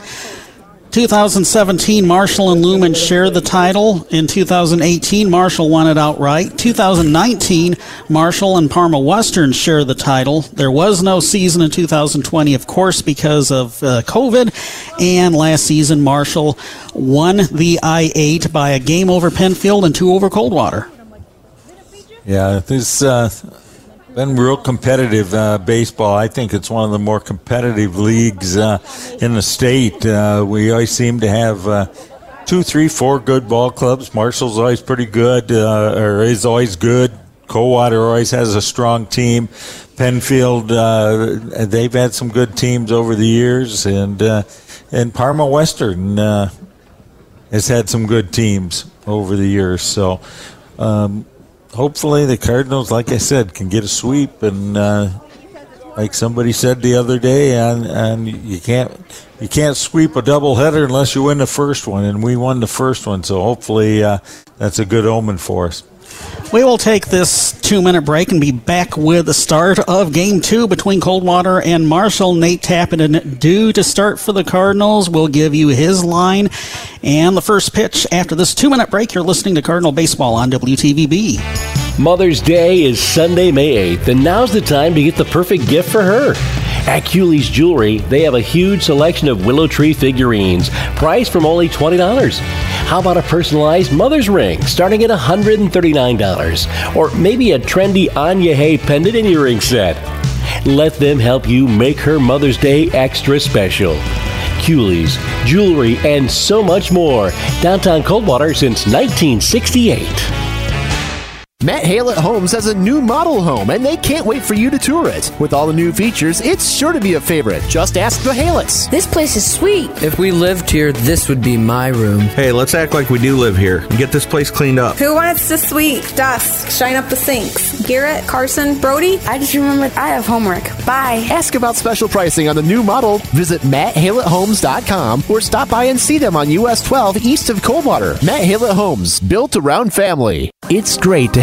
2017, Marshall and Luman shared the title. In 2018, Marshall won it outright. 2019, Marshall and Parma Western shared the title. There was no season in 2020, of course, because of COVID. And last season, Marshall won the I-8 by a game over Penfield and 2 over Coldwater. Yeah, this has been real competitive baseball. I think it's one of the more competitive leagues in the state. We always seem to have two, three, four good ball clubs. Marshall's always pretty good, or is always good. Coldwater always has a strong team. Penfield, they've had some good teams over the years, and Parma Western has had some good teams over the years. So hopefully the Cardinals, like I said, can get a sweep. And like somebody said the other day, and you can't sweep a doubleheader unless you win the first one. And we won the first one, so hopefully that's a good omen for us. We will take this 2-minute break and be back with the start of Game 2 between Coldwater and Marshall. Nate Tappenden due to start for the Cardinals. We'll give you his line and the first pitch after this 2-minute break. You're listening to Cardinal Baseball on WTVB. Mother's Day is Sunday, May 8th, and now's the time to get the perfect gift for her. At Cooley's Jewelry, they have a huge selection of willow tree figurines, priced from only $20. How about a personalized mother's ring starting at $139, or maybe a trendy Anya Hay pendant and earring set? Let them help you make her Mother's Day extra special. Cooley's Jewelry and so much more. Downtown Coldwater since 1968. Matt Haylett Homes has a new model home, and they can't wait for you to tour it. With all the new features, it's sure to be a favorite. Just ask the Hayletts. This place is sweet. If we lived here, this would be my room. Hey, let's act like we do live here and get this place cleaned up. Who wants this sweet dust? Shine up the sinks. Garrett, Carson, Brody. I just remembered I have homework. Bye. Ask about special pricing on the new model. Visit MattHaylettHomes.com or stop by and see them on US 12 east of Coldwater. Matt Haylett Homes, built around family. It's great to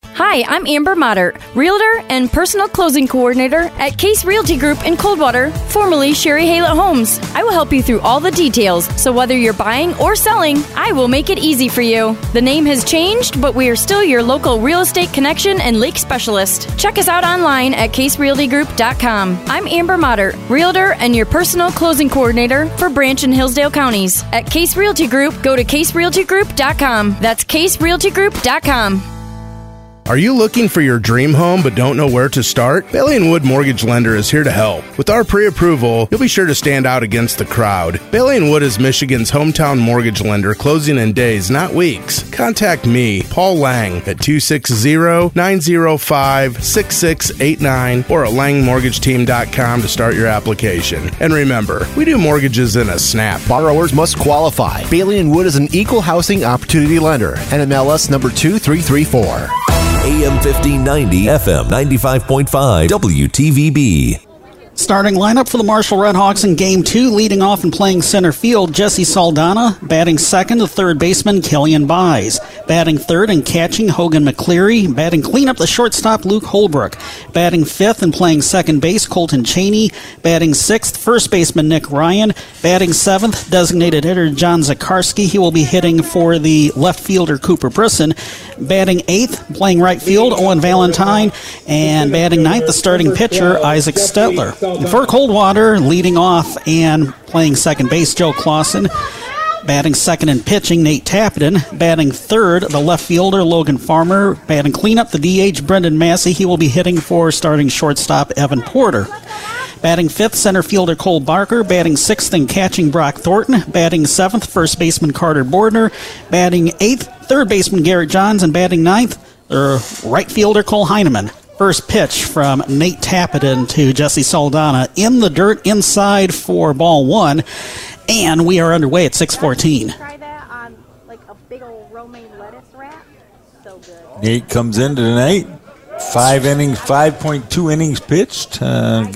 Hi, I'm Amber Motter, Realtor and Personal Closing Coordinator at Case Realty Group in Coldwater, formerly Sherry Haylett Homes. I will help you through all the details, so whether you're buying or selling, I will make it easy for you. The name has changed, but we are still your local real estate connection and lake specialist. Check us out online at caserealtygroup.com. I'm Amber Motter, Realtor and your Personal Closing Coordinator for Branch and Hillsdale Counties. At Case Realty Group, go to caserealtygroup.com. That's caserealtygroup.com. Are you looking for your dream home but don't know where to start? Bailey & Wood Mortgage Lender is here to help. With our pre-approval, you'll be sure to stand out against the crowd. Bailey & Wood is Michigan's hometown mortgage lender, closing in days, not weeks. Contact me, Paul Lang, at 260-905-6689 or at langmortgageteam.com to start your application. And remember, we do mortgages in a snap. Borrowers must qualify. Bailey & Wood is an equal housing opportunity lender. NMLS number 2334. AM 1590, FM 95.5, WTVB. Starting lineup for the Marshall Redhawks in Game 2, leading off and playing center field, Jesse Saldana. Batting second, the third baseman, Killian Byes. Batting third and catching, Hogan McCleary. Batting cleanup, the shortstop, Luke Holbrook. Batting fifth and playing second base, Colton Cheney. Batting sixth, first baseman, Nick Ryan. Batting seventh, designated hitter, John Zakarski. He will be hitting for the left fielder, Cooper Brisson. Batting eighth, playing right field, Owen Valentine. And batting ninth, the starting pitcher, Isaac Stettler. And for Coldwater, leading off and playing second base, Joe Clausen. Batting second and pitching, Nate Tappenden. Batting third, the left fielder, Logan Farmer. Batting cleanup, the DH, Brendan Massey. He will be hitting for starting shortstop, Evan Porter. Batting fifth, center fielder Cole Barker. Batting sixth and catching, Brock Thornton. Batting seventh, first baseman Carter Bordner. Batting eighth, third baseman Garrett Johns. And batting ninth, right fielder Cole Heineman. First pitch from Nate Tappenden to Jesse Saldana in the dirt inside for ball one, and we are underway at 6:14. Try that on like a big old romaine lettuce wrap. So good. Nate comes in tonight. 5 innings, 5.2 innings pitched.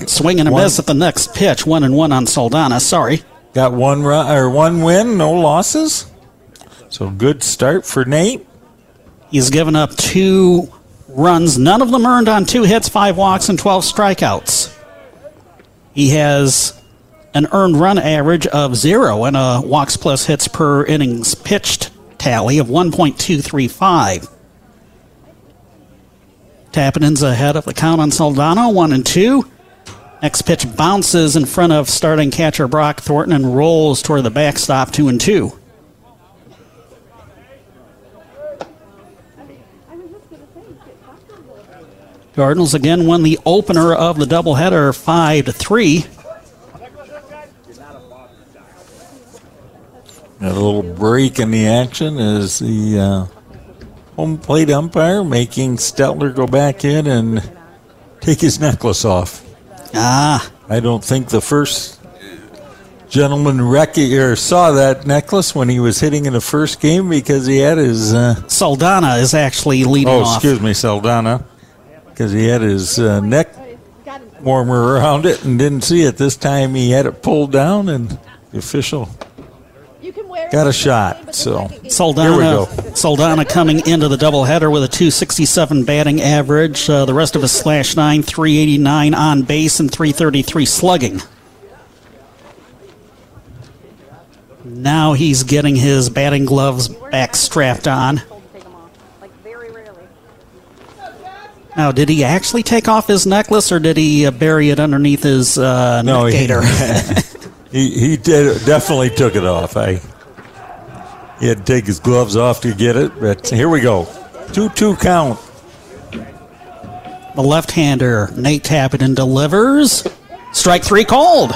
Swing and a miss at the next pitch. 1-1 on Saldana. Sorry. Got one win, no losses. So good start for Nate. He's given up 2 runs, none of them earned on 2 hits, 5 walks, and 12 strikeouts. He has an earned run average of 0 and a walks plus hits per innings pitched. tally of 1.235. Tappenden's ahead of the count on Saldana, 1-2. Next pitch bounces in front of starting catcher Brock Thornton and rolls toward the backstop, 2-2. Cardinals again won the opener of the doubleheader 5-3. A little break in the action as the home plate umpire making Stettler go back in and take his necklace off. Ah. I don't think the first gentleman saw that necklace when he was hitting in the first game because he had his... Saldana is actually leading off. Oh, excuse me, Saldana. Because he had his neck warmer around it and didn't see it. This time he had it pulled down, and the official got a shot. So Saldana, here we go. Saldana coming into the doubleheader with a 267 batting average. The rest of us /9, 389 on base, and 333 slugging. Now he's getting his batting gloves back strapped on. Now, did he actually take off his necklace, or did he bury it underneath his neck gaiter? He did, definitely took it off. He had to take his gloves off to get it, but here we go. 2-2 count. The left-hander, Nate Tappenden, delivers. Strike three called.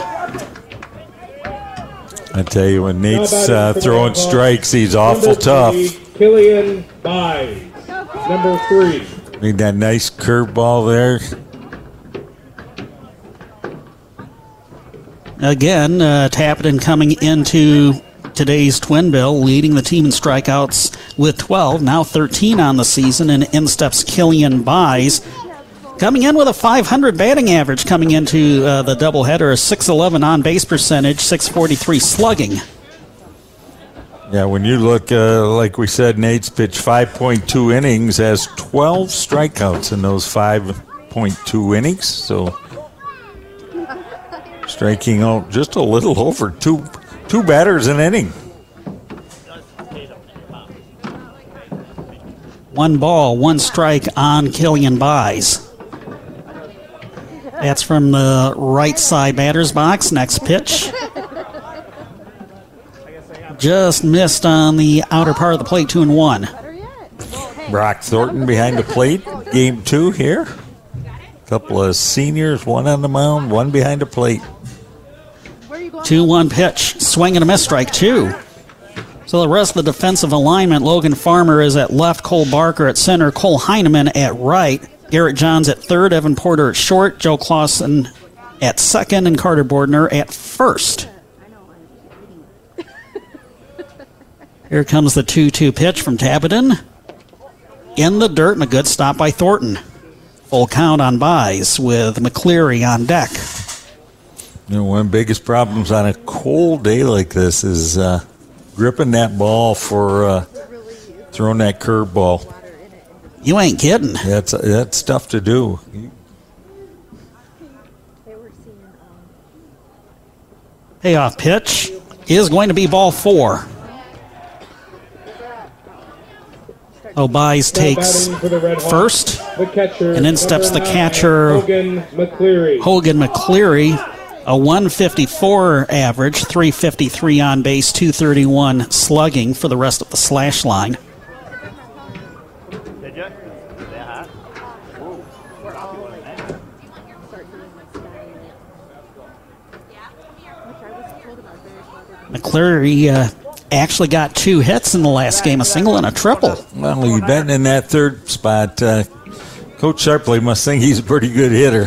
I tell you, when Nate's throwing strikes, he's awful tough. Killian Byes, number 3. Made that nice curveball there. Again, Tappenden coming into today's twin bill, leading the team in strikeouts with 12, now 13 on the season, and in steps Killian Byes. Coming in with a .500 batting average coming into the doubleheader, a .611 on-base percentage, .643 slugging. Yeah, when you look, like we said, Nate's pitched 5.2 innings, has 12 strikeouts in those 5.2 innings. So striking out just a little over two batters an inning. 1 ball, 1 strike on Killian Byes. That's from the right side batter's box. Next pitch. Just missed on the outer part of the plate, 2-1. Brock Thornton behind the plate, game 2 here. A couple of seniors, one on the mound, one behind the plate. 2-1 pitch, swing and a miss, strike 2. So the rest of the defensive alignment, Logan Farmer is at left, Cole Barker at center, Cole Heineman at right, Garrett Johns at third, Evan Porter at short, Joe Clausen at second, and Carter Bordner at first. Here comes the 2-2 pitch from Tappenden. In the dirt, and a good stop by Thornton. Full count on Byes with McCleary on deck. You know, one of the biggest problems on a cold day like this is gripping that ball for throwing that curveball. You ain't kidding. That's tough to do. Payoff pitch is going to be ball 4. Byes takes first, and in steps the catcher, Hogan McCleary, a 154 average, 353 on base, 231 slugging for the rest of the slash line. McCleary, actually got 2 hits in the last game, a single and a triple. Well, you bet in that third spot. Coach Sharpley must think he's a pretty good hitter.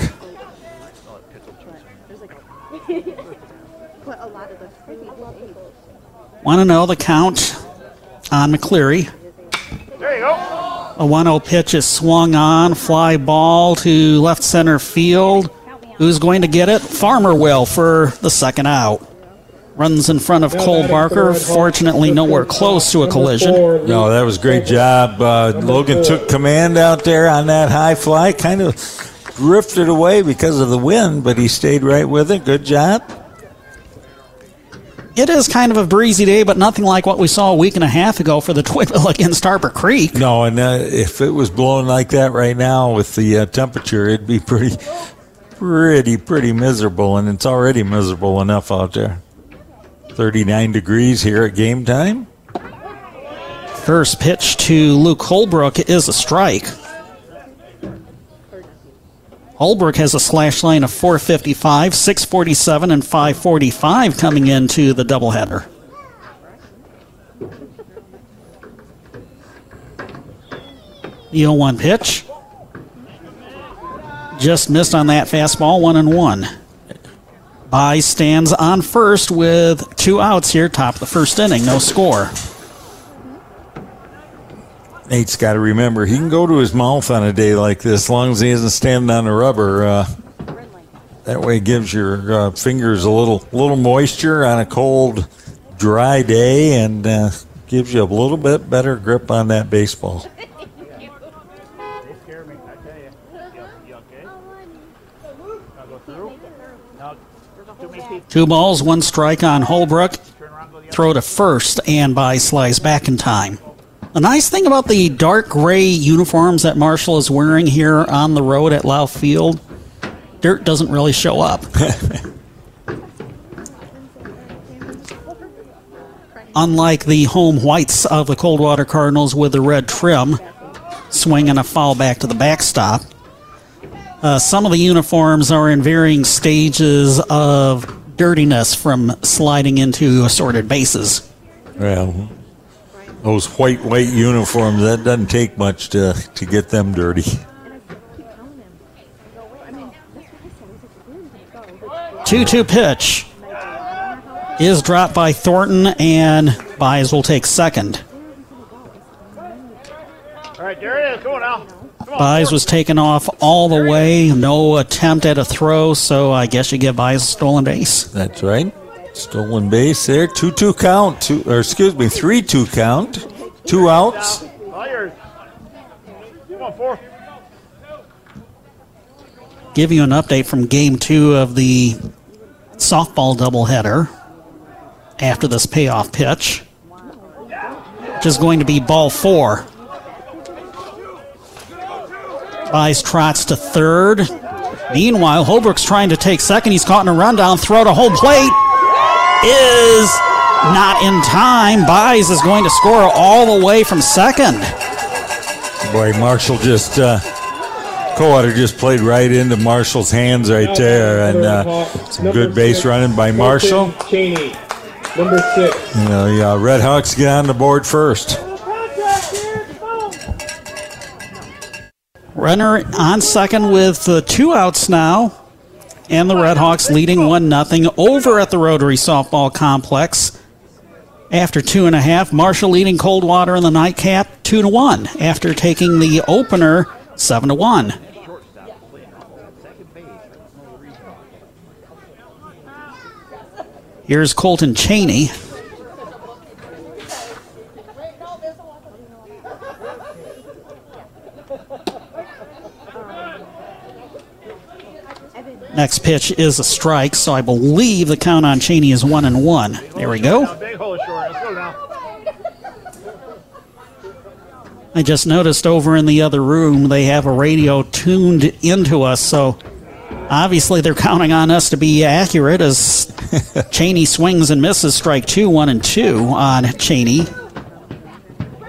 Want to know the count on McCleary. There you go. A 1-0 pitch is swung on, fly ball to left center field. Who's going to get it? Farmer will for the second out. Runs in front of Cole Barker. Fortunately, nowhere close to a collision. No, that was a great job. Logan took command out there on that high fly. Kind of drifted away because of the wind, but he stayed right with it. Good job. It is kind of a breezy day, but nothing like what we saw a week and a half ago for the Twidville against Harper Creek. No, and if it was blowing like that right now with the temperature, it'd be pretty miserable, and it's already miserable enough out there. 39 degrees here at game time. First pitch to Luke Holbrook is a strike. Holbrook has a slash line of 455, 647, and 545 coming into the doubleheader. The 0-1 pitch. Just missed on that fastball, 1-1. Byes stands on first with two outs here, top of the first inning, no score. Nate's got to remember, he can go to his mouth on a day like this, as long as he isn't standing on the rubber. That way it gives your fingers a little moisture on a cold, dry day, and gives you a little bit better grip on that baseball. Two balls, one strike on Holbrook. Throw to first, and Byes slides back in time. The nice thing about the dark gray uniforms that Marshall is wearing here on the road at Lau Field, dirt doesn't really show up. Unlike the home whites of the Coldwater Cardinals with the red trim, swinging a foul back to the backstop. Some of the uniforms are in varying stages of dirtiness from sliding into assorted bases. Well, those white uniforms, that doesn't take much to get them dirty. 2-2 pitch is dropped by Thornton, and Byes will take second. All right, there it is. Come on now. Byes was taken off all the way. No attempt at a throw, so I guess you give Byes a stolen base. That's right. Stolen base there. 2-2 count. 3-2 count. Two outs. Give you an update from game two of the softball doubleheader after this payoff pitch, which is going to be ball four. Byes trots to third. Meanwhile, Holbrook's trying to take second. He's caught in a rundown. Throw to home plate. Is not in time. Byes is going to score all the way from second. Boy, Marshall just, Coldwater just played right into Marshall's hands right there, and some good base running by Marshall. Colton Cheney, number 6. And the Redhawks get on the board first. Runner on second with two outs now. And the Redhawks leading 1-0 over at the Rotary Softball Complex. After 2.5, Marshall leading Coldwater in the nightcap 2-1 after taking the opener 7-1. Here's Colton Cheney. Next pitch is a strike, so I believe the count on Cheney is 1-1. There we go. I just noticed over in the other room they have a radio tuned into us, so obviously they're counting on us to be accurate as Cheney swings and misses. Strike two, 1-2 on Cheney.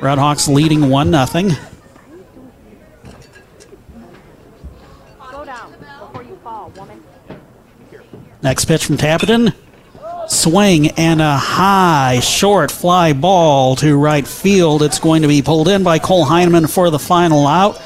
Redhawks leading 1-0. Next pitch from Tappenden. Swing and a high, short fly ball to right field. It's going to be pulled in by Cole Heineman for the final out.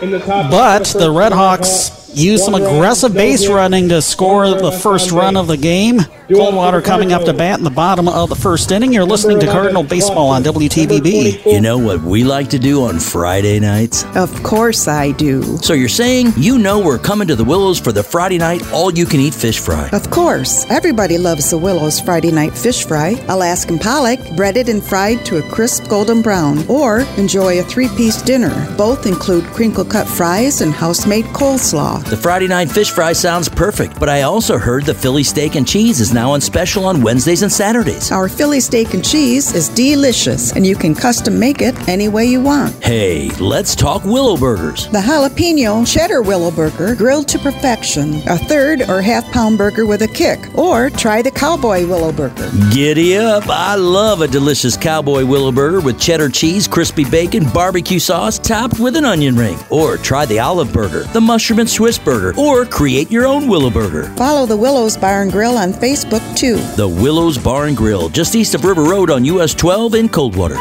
But the Redhawks use some aggressive base running to score the first run of the game. Coldwater coming up to bat in the bottom of the first inning. You're listening to Cardinal Baseball on WTVB. You know what we like to do on Friday nights? Of course I do. So you're saying you know we're coming to the Willows for the Friday night all-you-can-eat fish fry? Of course. Everybody loves the Willows Friday night fish fry. Alaskan pollock, breaded and fried to a crisp golden brown. Or enjoy a three-piece dinner. Both include crinkle-cut fries and house-made coleslaw. The Friday night fish fry sounds perfect, but I also heard the Philly steak and cheese is now on special on Wednesdays and Saturdays. Our Philly steak and cheese is delicious, and you can custom make it any way you want. Hey, let's talk Willow Burgers. The jalapeno cheddar Willow Burger, grilled to perfection. A third or half-pound burger with a kick. Or try the Cowboy Willow Burger. Giddy up. I love a delicious Cowboy Willow Burger with cheddar cheese, crispy bacon, barbecue sauce, topped with an onion ring. Or try the Olive Burger, the Mushroom and Swiss Burger, or create your own Willow Burger. Follow the Willows Bar and Grill on Facebook, too. The Willows Bar and Grill, just east of River Road on US 12 in Coldwater.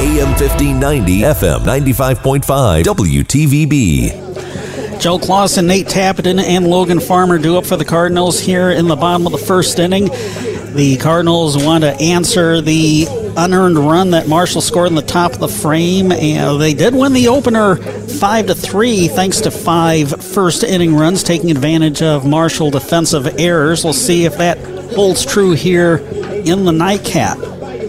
AM 1590, FM 95.5, WTVB. Joe Clausen, Nate Tappenden, and Logan Farmer do up for the Cardinals here in the bottom of the first inning. The Cardinals want to answer the unearned run that Marshall scored in the top of the frame, and they did win the opener 5-3 thanks to 5 first inning runs, taking advantage of Marshall defensive errors. We'll see if that holds true here in the nightcap.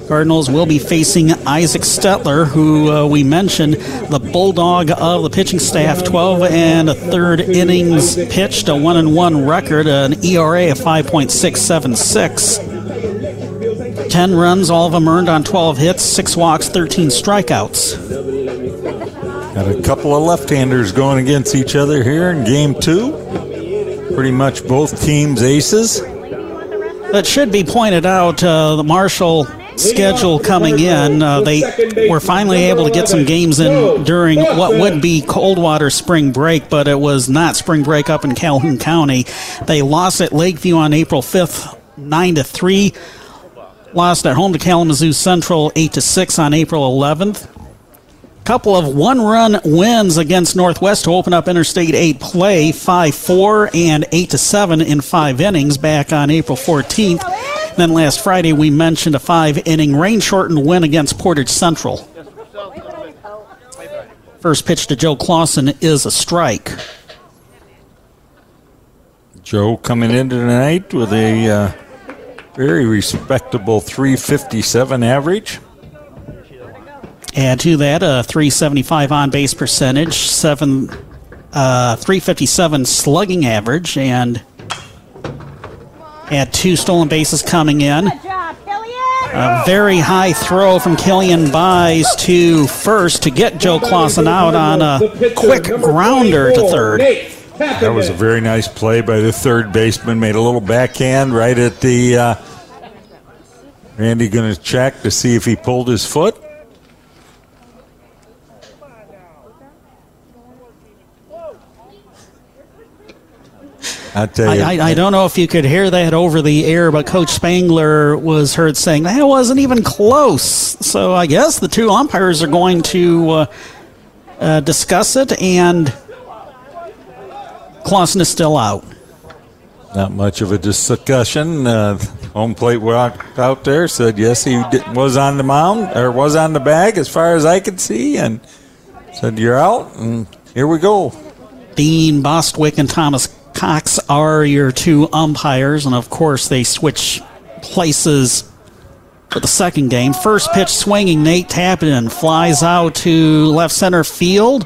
Cardinals will be facing Isaac Stettler, who we mentioned, the bulldog of the pitching staff. 12 1/3 innings pitched, a 1-1 record, an ERA of 5.676. 10 runs, all of them earned on 12 hits, 6 walks, 13 strikeouts. Got a couple of left-handers going against each other here in Game 2. Pretty much both teams' aces. That should be pointed out, the Marshall schedule coming in. They were finally able to get some games in during what would be Coldwater spring break, but it was not spring break up in Calhoun County. They lost at Lakeview on April 5th, 9-3. Lost at home to Kalamazoo Central, 8-6 on April 11th. Couple of one-run wins against Northwest to open up Interstate 8 play, 5-4 and 8-7 in 5 innings back on April 14th. Then last Friday, we mentioned a 5-inning rain-shortened win against Portage Central. First pitch to Joe Clausen is a strike. Joe coming into tonight with a very respectable 357 average. Add to that a 375 on-base percentage, 357 slugging average, and had 2 stolen bases coming in. A very high throw from Killian Byes to first to get Joe Clausen out on a quick grounder to third. That was a very nice play by the third baseman. Made a little backhand right at the... Randy going to check to see if he pulled his foot. I tell you, I don't know if you could hear that over the air, but Coach Spangler was heard saying that wasn't even close. So I guess the two umpires are going to discuss it, and Clausen is still out. Not much of a discussion. Home plate walked out there, said yes, he was on the mound or was on the bag as far as I could see, and said you're out. And here we go. Dean Bostwick and Thomas Cox are your two umpires, and of course they switch places for the second game. First pitch swinging, Nate Tappenden flies out to left center field.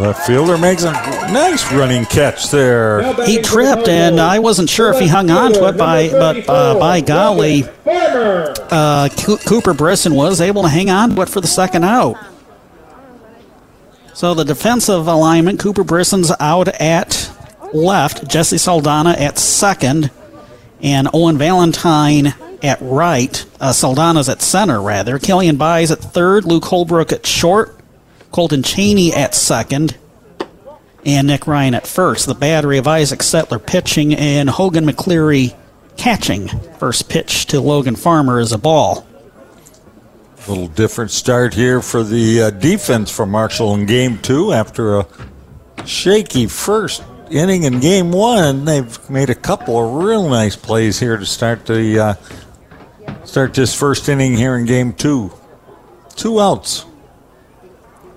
Left fielder makes a nice running catch there. He tripped, and I wasn't sure if he hung on to it, by golly, Cooper Brisson was able to hang on to it for the second out. So the defensive alignment, Cooper Brisson's out at left, Jesse Saldana at second, and Owen Valentine at right. Saldana's at center, rather. Killian Byes at third, Luke Holbrook at short, Colton Cheney at second, and Nick Ryan at first. The battery of Isaac Stettler pitching and Hogan McCleary catching. First pitch to Logan Farmer is a ball. Little different start here for the defense for Marshall in Game 2 after a shaky first inning in Game 1. They've made a couple of real nice plays here to start the start this first inning here in Game 2. 2 outs.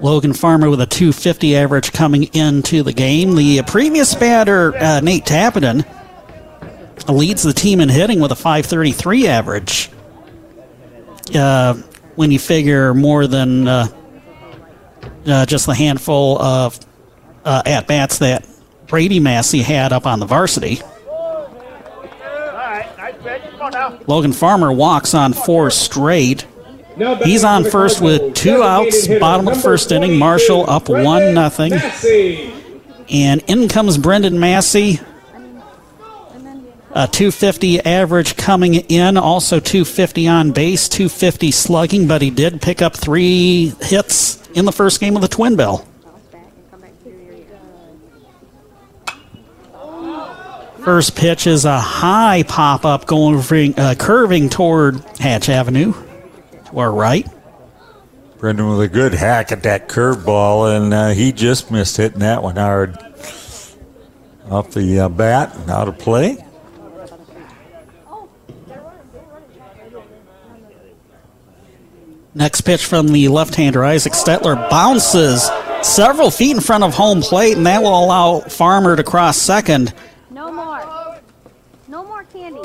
Logan Farmer with a 250 average coming into the game. The previous batter, Nate Tappenden, leads the team in hitting with a 533 average. When you figure more than just the handful of at-bats that Brady Massey had up on the varsity. Logan Farmer walks on four straight. He's on first with two outs, bottom of first inning. Marshall up 1-0. And in comes Brendan Massey. A 250 average coming in, also 250 on base, 250 slugging, but he did pick up 3 hits in the first game of the Twin Bill. First pitch is a high pop-up going curving toward Hatch Avenue to our right. Brendan with a good hack at that curveball, and he just missed hitting that one hard. Off the bat and out of play. Next pitch from the left-hander, Isaac Stettler, bounces several feet in front of home plate, and that will allow Farmer to cross second. No more. No more candy.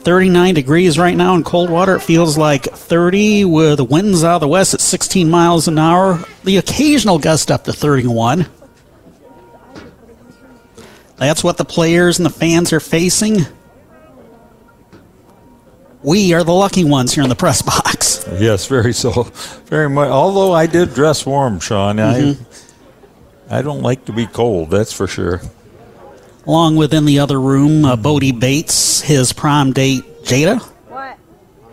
39 degrees right now in Coldwater. It feels like 30 with the winds out of the west at 16 miles an hour. The occasional gust up to 31. That's what the players and the fans are facing. We are the lucky ones here in the press box. Yes, very much. Although I did dress warm, Sean. Mm-hmm. I don't like to be cold, that's for sure. Along within the other room, Bodie Bates, his prom date, Jada. What?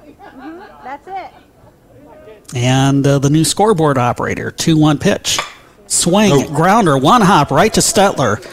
Mm-hmm. That's it. And the new scoreboard operator, 2-1 pitch. Swing, grounder, one hop right to Stettler.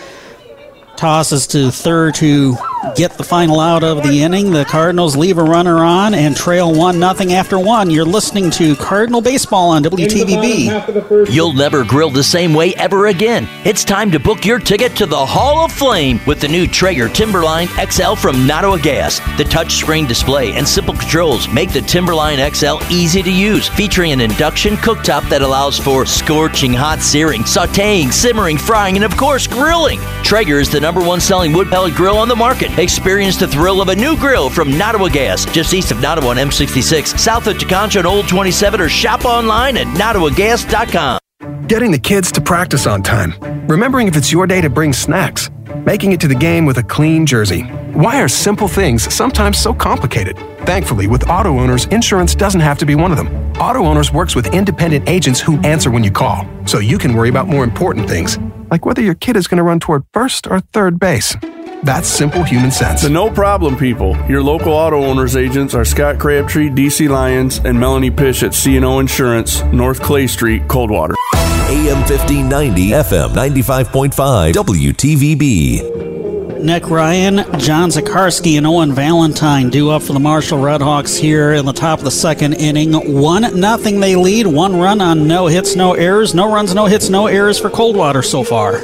Tosses to third to get the final out of the inning. The Cardinals leave a runner on and trail 1-0 after one. You're listening to Cardinal Baseball on WTVB. You'll never grill the same way ever again. It's time to book your ticket to the Hall of Flame with the new Traeger Timberline XL from Nottawa Gas. The touchscreen display and simple controls make the Timberline XL easy to use, featuring an induction cooktop that allows for scorching hot searing, sautéing, simmering, frying, and of course, grilling. Traeger is the #1 selling wood pellet grill on the market. Experience the thrill of a new grill from Nottawa Gas, just east of Nottawa on M66, south of Teconcha on Old 27, or shop online at nottawagas.com. Getting the kids to practice on time, remembering if it's your day to bring snacks, making it to the game with a clean jersey. Why are simple things sometimes so complicated? Thankfully, with Auto Owners, insurance doesn't have to be one of them. Auto Owners works with independent agents who answer when you call, so you can worry about more important things, like whether your kid is going to run toward first or third base. That's simple human sense. The No Problem People. Your local Auto Owners agents are Scott Crabtree, DC Lyons, and Melanie Pish at C&O Insurance, North Clay Street, Coldwater. AM 1590, FM 95.5, WTVB. Nick Ryan, John Zakarski, and Owen Valentine due up for the Marshall Redhawks here in the top of the second inning. 1-0 they lead. One run on no hits, no errors. No runs, no hits, no errors for Coldwater so far.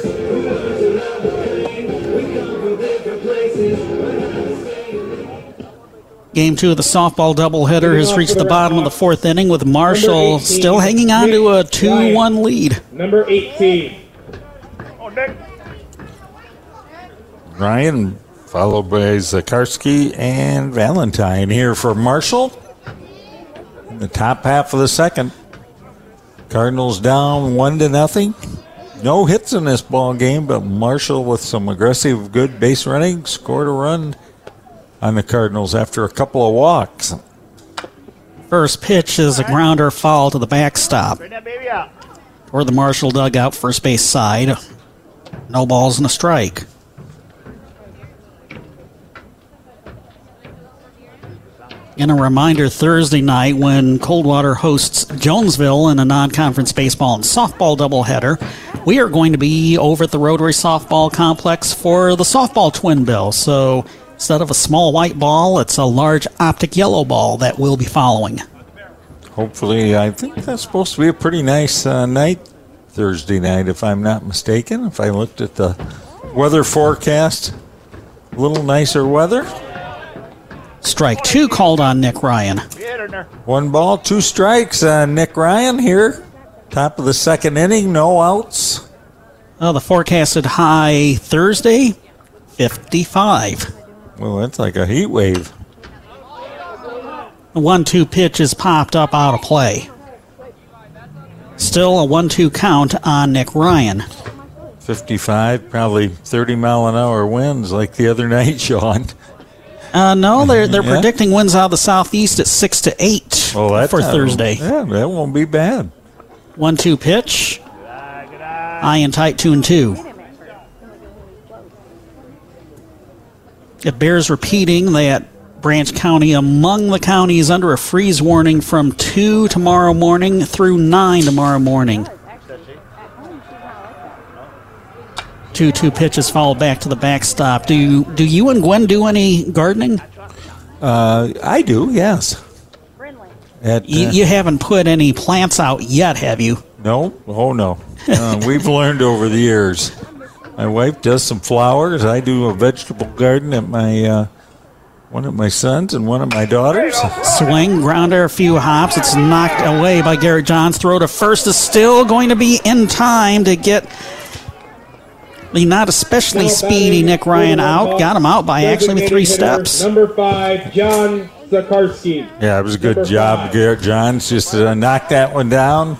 Game 2 of the softball doubleheader has reached the bottom of the fourth inning with Marshall 18, still hanging on to a 2-1 lead. Number 18. Ryan followed by Zakarski and Valentine here for Marshall. In the top half of the second. Cardinals down 1-0. No hits in this ball game, but Marshall with some aggressive, good base running, scored a run on the Cardinals after a couple of walks. First pitch is a grounder foul to the backstop. Toward the Marshall dugout, first base side. No balls and a strike. And a reminder, Thursday night when Coldwater hosts Jonesville in a non-conference baseball and softball doubleheader, we are going to be over at the Rotary Softball Complex for the softball twin bill. So instead of a small white ball, it's a large optic yellow ball that we'll be following. Hopefully, I think that's supposed to be a pretty nice night, Thursday night, if I'm not mistaken. If I looked at the weather forecast, a little nicer weather. Strike 2 called on Nick Ryan. 1 ball, 2 strikes on Nick Ryan here. Top of the second inning, no outs. Oh, the forecasted high Thursday, 55. Well, that's like a heat wave. The 1-2 pitch is popped up out of play. Still a 1-2 count on Nick Ryan. 55, probably 30-mile-an-hour winds like the other night, Sean. No, they're predicting winds out of the southeast at 6 to 8 for Thursday. Yeah, that won't be bad. 1-2 pitch. High and tight, 2-2. It bears repeating that Branch County among the counties under a freeze warning from 2 tomorrow morning through 9 tomorrow morning. 2-2 pitches followed back to the backstop. Do you and Gwen do any gardening? I do, yes. You haven't put any plants out yet, have you? No. Oh, no. We've learned over the years. My wife does some flowers. I do a vegetable garden at my... one of my sons and one of my daughters. Swing, grounder, a few hops. It's knocked away by Garrett Johns. Throw to first is still going to be in time to get the not especially speedy Nick Ryan out. Got him out by actually 3 steps. Number 5, John Zakarski. Yeah, it was a good job, Garrett Johns. Just to knock that one down.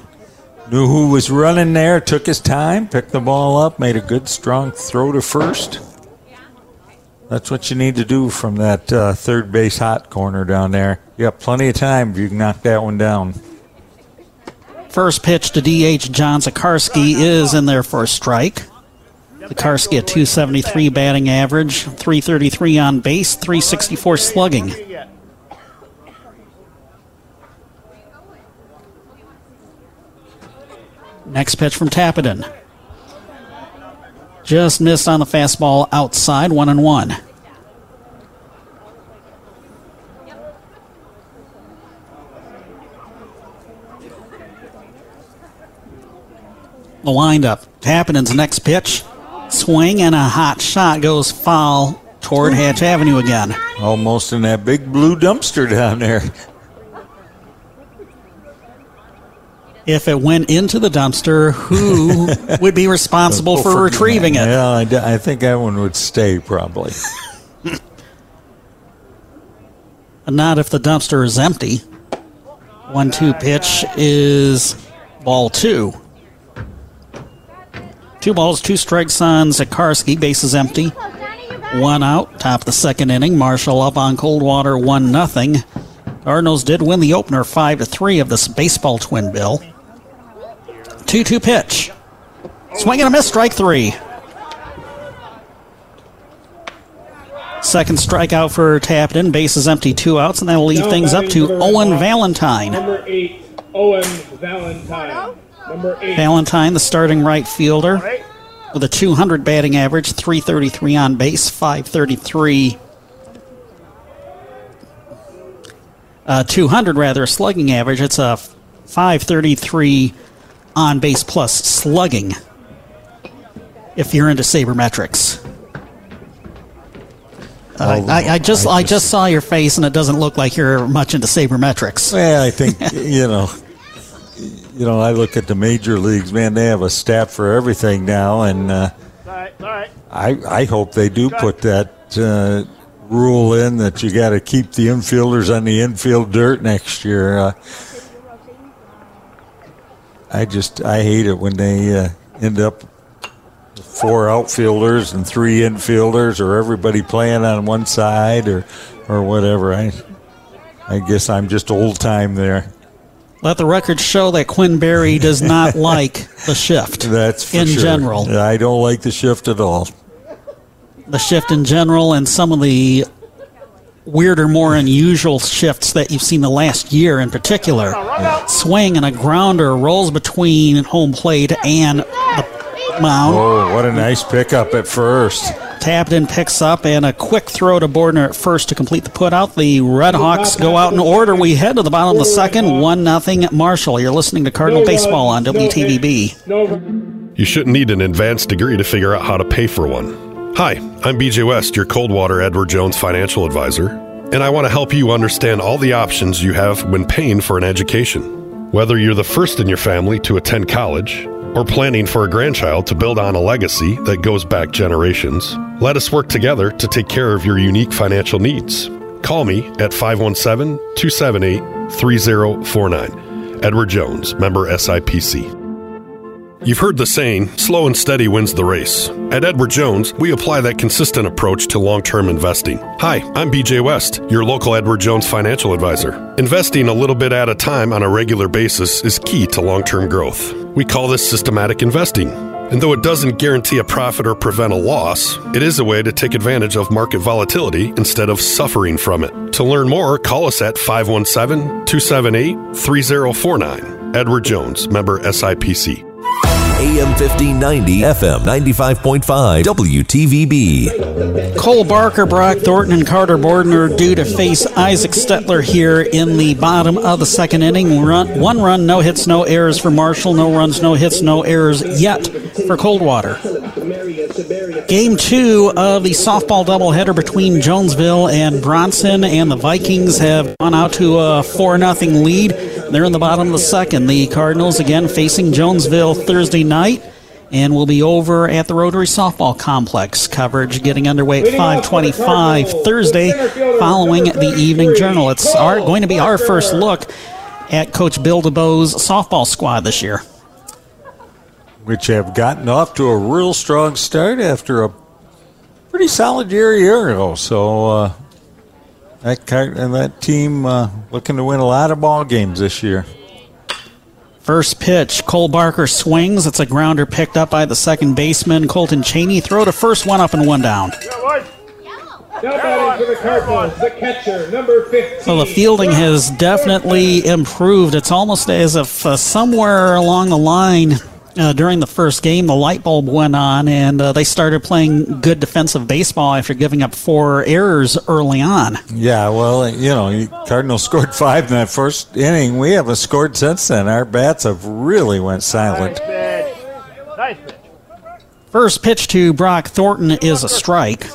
Knew who was running there. Took his time. Picked the ball up. Made a good, strong throw to first. That's what you need to do from that third base hot corner down there. You got plenty of time if you can knock that one down. First pitch to DH John Zakarski is in there for a strike. Zakarski at 273 batting average, 333 on base, 364 slugging. Next pitch from Tappenden. Just missed on the fastball outside, 1-1. The windup. Tappenden's next pitch. Swing and a hot shot goes foul toward Hatch Avenue again. Almost in that big blue dumpster down there. If it went into the dumpster, who would be responsible for retrieving it? Yeah, I think that one would stay probably. Not if the dumpster is empty. 1-2 pitch is ball 2. 2 balls, 2 strikes on Zakarski. Base is empty. 1 out. Top of the second inning. Marshall up on Coldwater, 1-0. Cardinals did win the opener 5-3 of this baseball twin bill. 2-2 pitch. Swing and a miss, strike 3. Second strikeout for Tappenden. Base is empty, 2 outs, and that'll leave things up to Owen Valentine. Number 8, Owen Valentine. Valentine, the starting right fielder, with a 200 batting average, 333 on base, 533. 200 rather, slugging average. It's a 533 on base plus slugging if you're into sabermetrics. I just saw your face, and it doesn't look like you're much into sabermetrics. Well, I think, you know, I look at the major leagues, man, they have a stat for everything now, and all right. I hope they do put that rule in that you got to keep the infielders on the infield dirt next year. I hate it when they end up with 4 outfielders and 3 infielders, or everybody playing on one side, or whatever. I guess I'm just old time there. Let the record show that Quinn Berry does not like the shift. That's for sure. General. I don't like the shift at all. The shift in general and some of the weirder, more unusual shifts that you've seen the last year in particular. Swing and a grounder rolls between home plate and the mound. Oh, what a nice pickup at first. Tappenden picks up and a quick throw to Bordner at first to complete the putout. The Redhawks go out in order. We head to the bottom of the second, 1-0 at Marshall. You're listening to Cardinal Baseball on WTVB. You shouldn't need an advanced degree to figure out how to pay for one. Hi, I'm BJ West, your Coldwater Edward Jones financial advisor, and I want to help you understand all the options you have when paying for an education. Whether you're the first in your family to attend college or planning for a grandchild to build on a legacy that goes back generations, let us work together to take care of your unique financial needs. Call me at 517-278-3049 Edward Jones, member SIPC. You've heard the saying, slow and steady wins the race. At Edward Jones, we apply that consistent approach to long-term investing. Hi, I'm BJ West, your local Edward Jones financial advisor. Investing a little bit at a time on a regular basis is key to long-term growth. We call this systematic investing. And though it doesn't guarantee a profit or prevent a loss, it is a way to take advantage of market volatility instead of suffering from it. To learn more, call us at 517-278-3049. Edward Jones, member SIPC. AM 1590, FM 95.5, WTVB. Cole Barker, Brock Thornton, and Carter Bordner due to face Isaac Stettler here in the bottom of the second inning. One run, no hits, no errors for Marshall. No runs, no hits, no errors yet for Coldwater. Game two of the softball doubleheader between Jonesville and Bronson, and the Vikings have gone out to a 4-0 lead. They're in the bottom of the second. The Cardinals again facing Jonesville Thursday night, and will be over at the Rotary Softball Complex. Coverage getting underway at 5:25 Thursday following the Evening Journal. It's going to be our first look at Coach Bill DeBoe's softball squad this year, which have gotten off to a real strong start after a pretty solid year ago. So that team looking to win a lot of ball games this year. First pitch, Cole Barker swings. It's a grounder picked up by the second baseman, Colton Cheney. Throw to first, one up and one down. Now batting for the Cardinals, the catcher, number 15. So the fielding has definitely improved. It's almost as if somewhere along the line during the first game, the light bulb went on, and they started playing good defensive baseball after giving up four errors early on. Yeah, well, Cardinals scored five in that first inning. We haven't scored since then. Our bats have really went silent. Nice pitch. First pitch to Brock Thornton is a strike.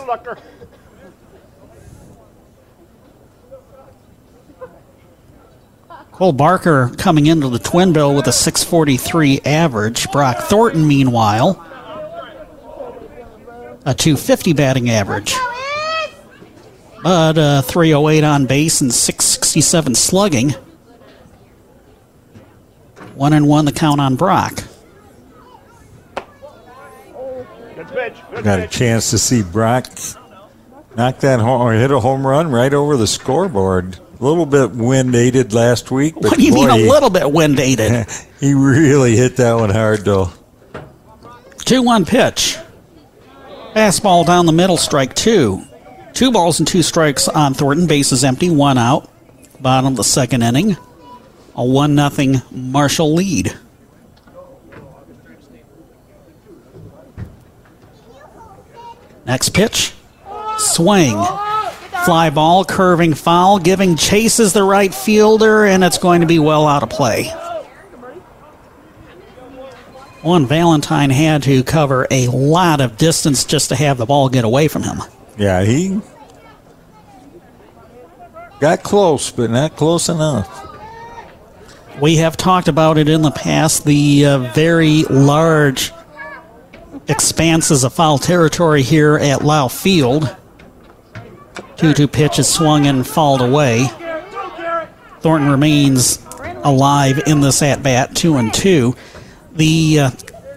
Cole Barker coming into the twin bill with a 643 average. Brock Thornton, meanwhile, a 250 batting average. But 308 on base and 667 slugging. 1-1 the count on Brock. Got a chance to see Brock knock that home or hit a home run right over the scoreboard. A little bit wind-aided last week. But what do you mean a little bit wind-aided? He really hit that one hard, though. 2-1 pitch. Fastball down the middle, strike two. 2 balls and 2 strikes on Thornton. Base is empty, one out. Bottom of the second inning. A 1-0 Marshall lead. Next pitch. Swing. Fly ball, curving foul, giving chase is the right fielder, and it's going to be well out of play. Owen Valentine had to cover a lot of distance just to have the ball get away from him. Yeah, he got close, but not close enough. We have talked about it in the past, the very large expanses of foul territory here at Lau Field. 2-2 pitch is swung and fouled away. Thornton remains alive in this at-bat, 2-2. The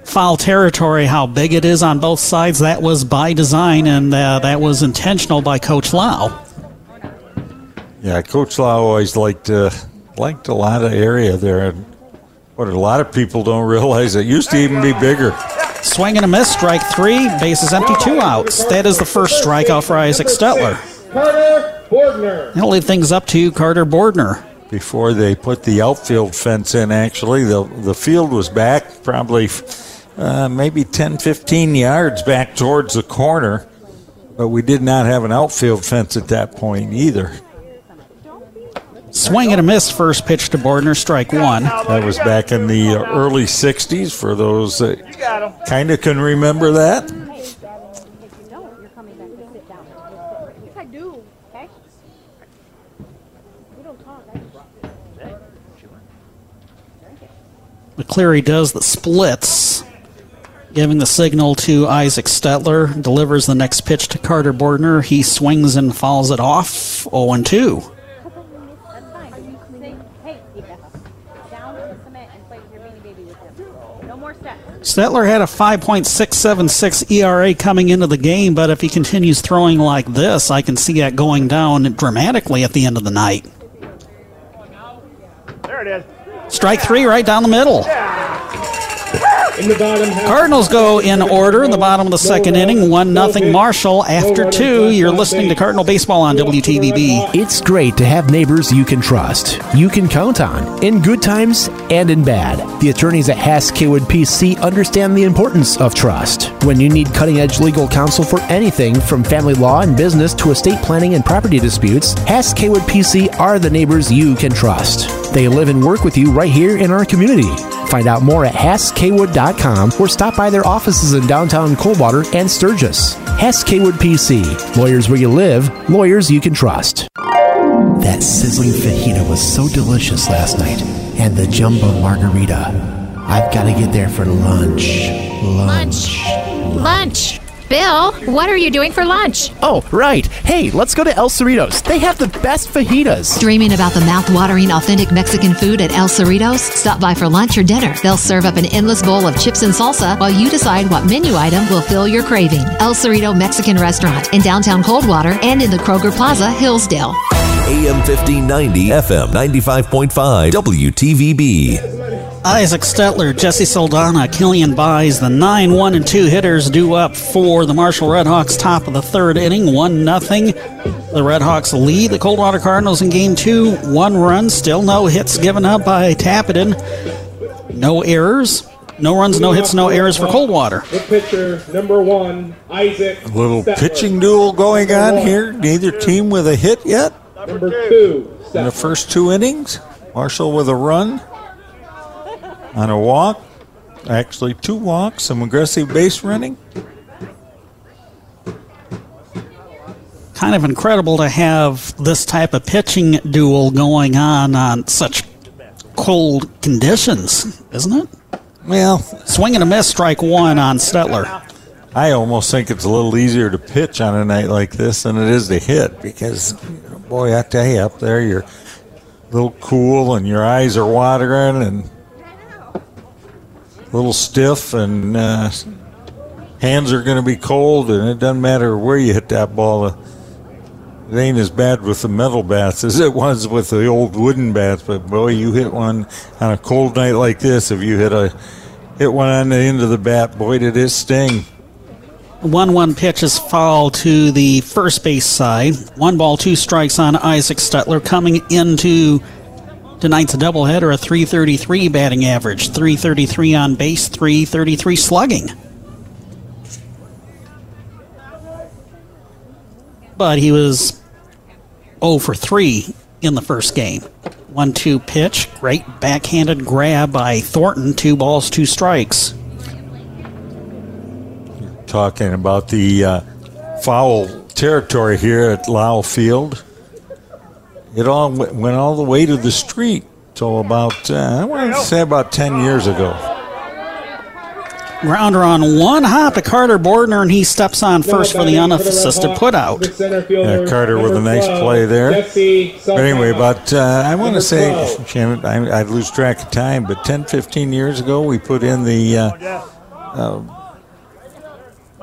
foul territory, how big it is on both sides, that was by design, and that was intentional by Coach Lau. Yeah, Coach Lau always liked a lot of area there. And what a lot of people don't realize, it used to even be bigger. Swing and a miss, strike three, base is empty, 2 outs. That is the first strikeout for Isaac Stettler. Carter Bordner. That'll leave things up to Carter Bordner. Before they put the outfield fence in, actually, the field was back probably maybe 10, 15 yards back towards the corner, but we did not have an outfield fence at that point either. Swing and a miss, first pitch to Bordner, strike one. That was back in the early 60s for those that kind of can remember that. McCleary does the splits, giving the signal to Isaac Stettler, delivers the next pitch to Carter Bordner. He swings and fouls it off, 0-2. Stettler had a 5.676 ERA coming into the game, but if he continues throwing like this, I can see that going down dramatically at the end of the night. There it is. Strike three right down the middle. In the bottom half, Cardinals go in order in the bottom of the second inning. 1-0 Marshall after two. You're listening to Cardinal Baseball on WTVB. It's great to have neighbors you can trust, you can count on, in good times and in bad. The attorneys at Hass Kaywood PC understand the importance of trust. When you need cutting-edge legal counsel for anything from family law and business to estate planning and property disputes, Hass Kaywood PC are the neighbors you can trust. They live and work with you right here in our community. Find out more at HassKaywood.com or stop by their offices in downtown Coldwater and Sturgis. Hass Kaywood PC. Lawyers where you live, lawyers you can trust. That sizzling fajita was so delicious last night. And the jumbo margarita. I've got to get there for lunch. Lunch. Bill, what are you doing for lunch? Oh, right. Hey, let's go to El Cerritos. They have the best fajitas. Dreaming about the mouth-watering, authentic Mexican food at El Cerritos? Stop by for lunch or dinner. They'll serve up an endless bowl of chips and salsa while you decide what menu item will fill your craving. El Cerrito Mexican Restaurant in downtown Coldwater and in the Kroger Plaza, Hillsdale. AM 1590, FM 95.5, WTVB. Isaac Stettler, Jesse Saldana, Killian Byes, the 9-1 and 2 hitters due up for the Marshall Redhawks. Top of the third inning, 1-0. The Redhawks lead the Coldwater Cardinals in game two. One run, still no hits given up by Tappenden. No errors. No runs, no hits, no errors for Coldwater. The pitcher, number one, Isaac Stettler. A little pitching duel going on here. Neither team with a hit yet. Number two. In the first two innings, Marshall with a run. On a walk, actually two walks, some aggressive base running. Kind of incredible to have this type of pitching duel going on such cold conditions, isn't it? Well, swing and a miss, strike one on Stettler. I almost think it's a little easier to pitch on a night like this than it is to hit because, boy, I tell you, up there you're a little cool and your eyes are watering and a little stiff, and hands are going to be cold, and it doesn't matter where you hit that ball. It ain't as bad with the metal bats as it was with the old wooden bats, but boy, you hit one on a cold night like this. If you hit one on the end of the bat, boy, did it sting. 1-1 pitch is foul to the first base side. 1-2 on Isaac Stettler coming into tonight's a doubleheader, a 333 batting average, 333 on base, 333 slugging. But he was 0 for 3 in the first game. 1-2 pitch, great backhanded grab by Thornton, 2-2. You're talking about the foul territory here at Lau Field. It all went all the way to the street till about, I want to say about 10 years ago. Grounder on one hop to Carter Bordner, and he steps on first for the unassisted putout. Yeah, Carter with a nice play there. But anyway, about, I want to say, Shannon, I'd lose track of time, but 10, 15 years ago we put in the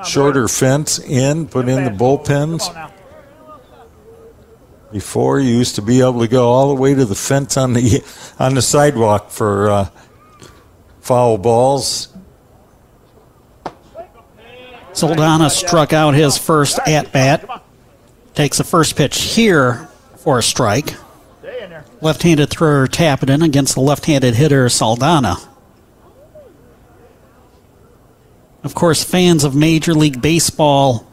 shorter fence in, put in the bullpens. Before, you used to be able to go all the way to the fence on the sidewalk for foul balls. Saldana struck out his first at-bat. Takes the first pitch here for a strike. Left-handed thrower Tappenden against the left-handed hitter Saldana. Of course, fans of Major League Baseball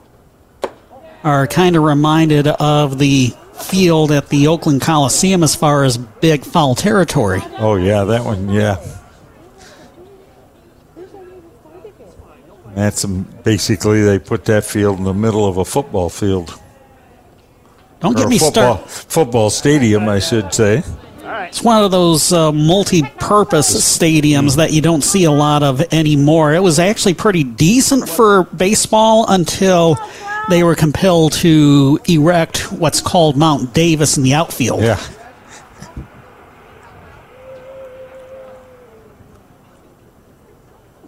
are kind of reminded of the field at the Oakland Coliseum as far as big foul territory. Oh, yeah, that one, yeah. That's basically they put that field in the middle of a football field. Don't get me started. Football stadium, I should say. It's one of those multi-purpose stadiums that you don't see a lot of anymore. It was actually pretty decent for baseball until they were compelled to erect what's called Mount Davis in the outfield. Yeah.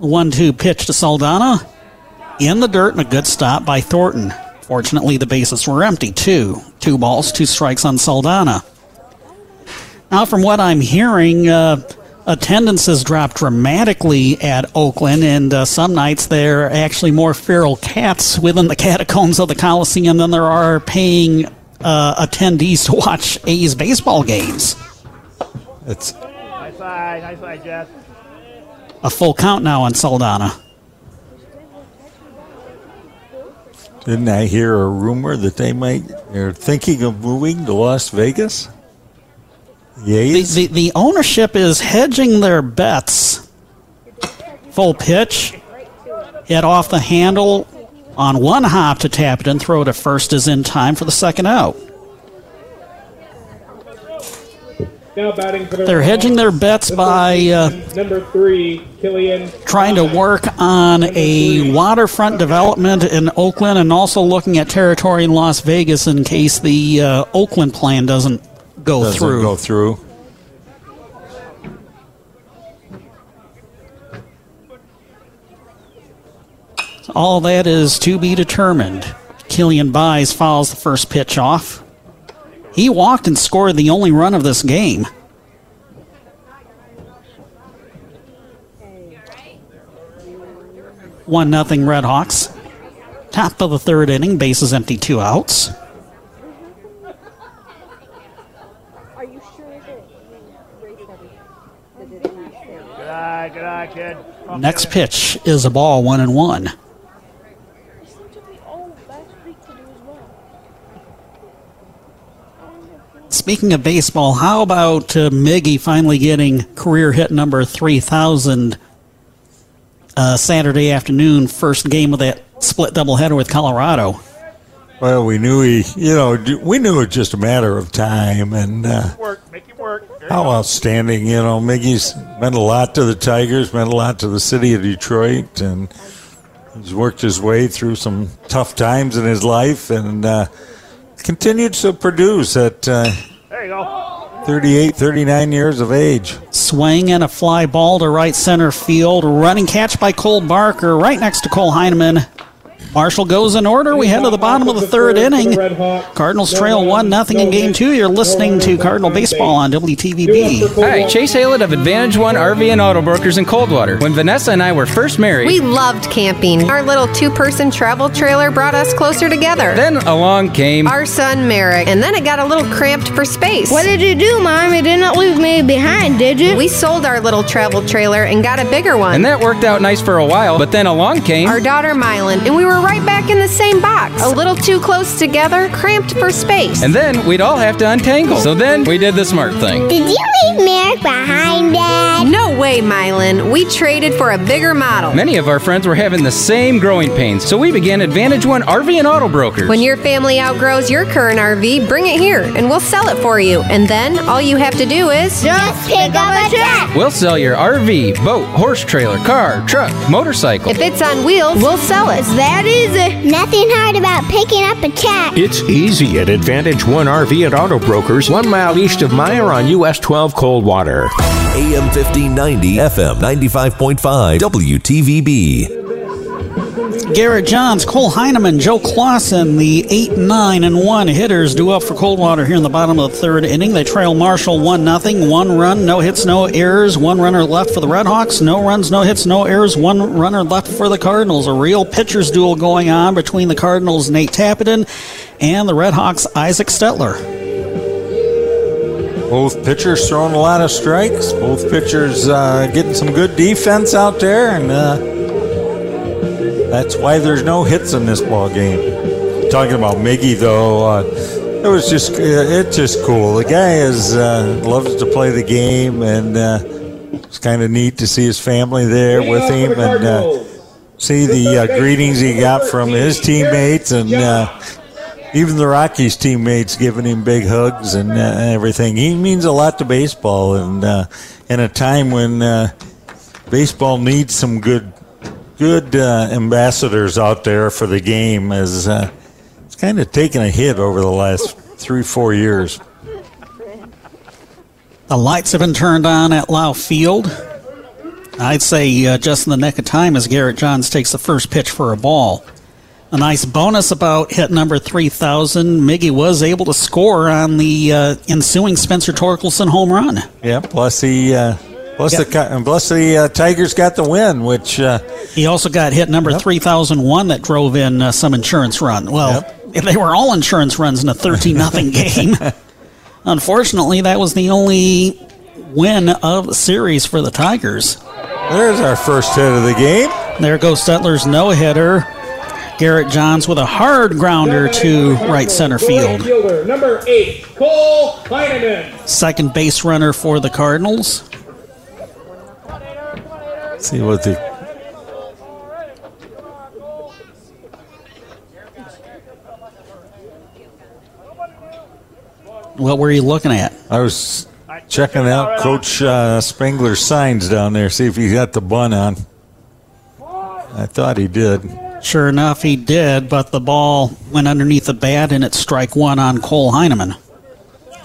1-2 pitch to Saldana. In the dirt, and a good stop by Thornton. Fortunately, the bases were empty, too. 2 balls, 2 strikes on Saldana. Now, from what I'm hearing, attendance has dropped dramatically at Oakland, and some nights there are actually more feral cats within the catacombs of the Coliseum than there are paying attendees to watch A's baseball games. Nice side, Jeff. A full count now on Saldana. Didn't I hear a rumor that they're thinking of moving to Las Vegas? Yes. The ownership is hedging their bets. Full pitch. Hit off the handle on one hop to Tappenden. Throw to first is in time for the second out. They're hedging their bets by trying to work on a waterfront development in Oakland and also looking at territory in Las Vegas in case the Oakland plan doesn't go through. So all that is to be determined. Killian Byes fouls the first pitch off. He walked and scored the only run of this game. One nothing Redhawks. Top of the third inning, bases empty, 2 outs. Good eye, kid. Next pitch is a ball, 1-1. Speaking of baseball, how about Miggy finally getting career hit number 3,000 Saturday afternoon, first game of that split doubleheader with Colorado? Well, we knew it was just a matter of time, and make it work. How outstanding! You know, Miggy's meant a lot to the Tigers, meant a lot to the city of Detroit, and he's worked his way through some tough times in his life, and continued to produce at 38, 39 years of age. Swing and a fly ball to right center field. Running catch by Cole Barker right next to Cole Heineman. Marshall goes in order. We head to the bottom of the third inning. Cardinals trail 1-0 in Game 2. You're listening to Cardinal Baseball on WTVB. Hi, Chase Haylett of Advantage One RV and Auto Brokers in Coldwater. When Vanessa and I were first married, we loved camping. Our little 2-person travel trailer brought us closer together. Then along came our son, Merrick, and then it got a little cramped for space. What did you do, Mom? You didn't leave me behind, did you? We sold our little travel trailer and got a bigger one. And that worked out nice for a while, but then along came our daughter, Mylan, and we were right back in the same box, a little too close together, cramped for space. And then we'd all have to untangle. So then we did the smart thing. Did you leave Merrick behind, Dad? No way, Mylan. We traded for a bigger model. Many of our friends were having the same growing pains, so we began Advantage One RV and Auto Brokers. When your family outgrows your current RV, bring it here, and we'll sell it for you. And then all you have to do is just pick up a check. We'll sell your RV, boat, horse trailer, car, truck, motorcycle. If it's on wheels, we'll sell it. That easy. Nothing hard about picking up a check. It's easy at Advantage One RV and Auto Brokers, 1 mile east of Meyer on US 12 Coldwater. AM 1590, FM 95.5, WTVB. Garrett Johns, Cole Heineman, Joe Clausen, the 8, 9, and 1 hitters due up for Coldwater here in the bottom of the third inning. They trail Marshall 1-0, 1 run, no hits, no errors, 1 runner left for the Redhawks, no runs, no hits, no errors, 1 runner left for the Cardinals. A real pitcher's duel going on between the Cardinals' Nate Tappenden and the Redhawks' Isaac Stettler. Both pitchers throwing a lot of strikes. Both pitchers getting some good defense out there, and that's why there's no hits in this ball game. Talking about Miggy, though, it's just cool. The guy loves to play the game, and it's kind of neat to see his family there with him and see the greetings he got from his teammates and. Even the Rockies teammates giving him big hugs and everything. He means a lot to baseball, and in a time when baseball needs some good ambassadors out there for the game, as it's kind of taken a hit over the last 3-4 years. The lights have been turned on at Lau Field. I'd say just in the nick of time as Garrett Johns takes the first pitch for a ball. A nice bonus about hit number 3,000. Miggy was able to score on the ensuing Spencer Torkelson home run. Yeah, plus he, plus the Tigers got the win, which he also got hit number 3,001 that drove in some insurance run. Well, they were all insurance runs in a 13-0 game. Unfortunately, that was the only win of the series for the Tigers. There's our first hit of the game. There goes Stettler's no-hitter. Garrett Johns with a hard grounder to right center field. Number 8, Cole Heineman. Second base runner for the Cardinals. Let's see what the... What were you looking at? I was checking out Coach Spengler's signs down there, see if he got the bun on. I thought he did. Sure enough, he did, but the ball went underneath the bat, and it's strike one on Cole Heineman.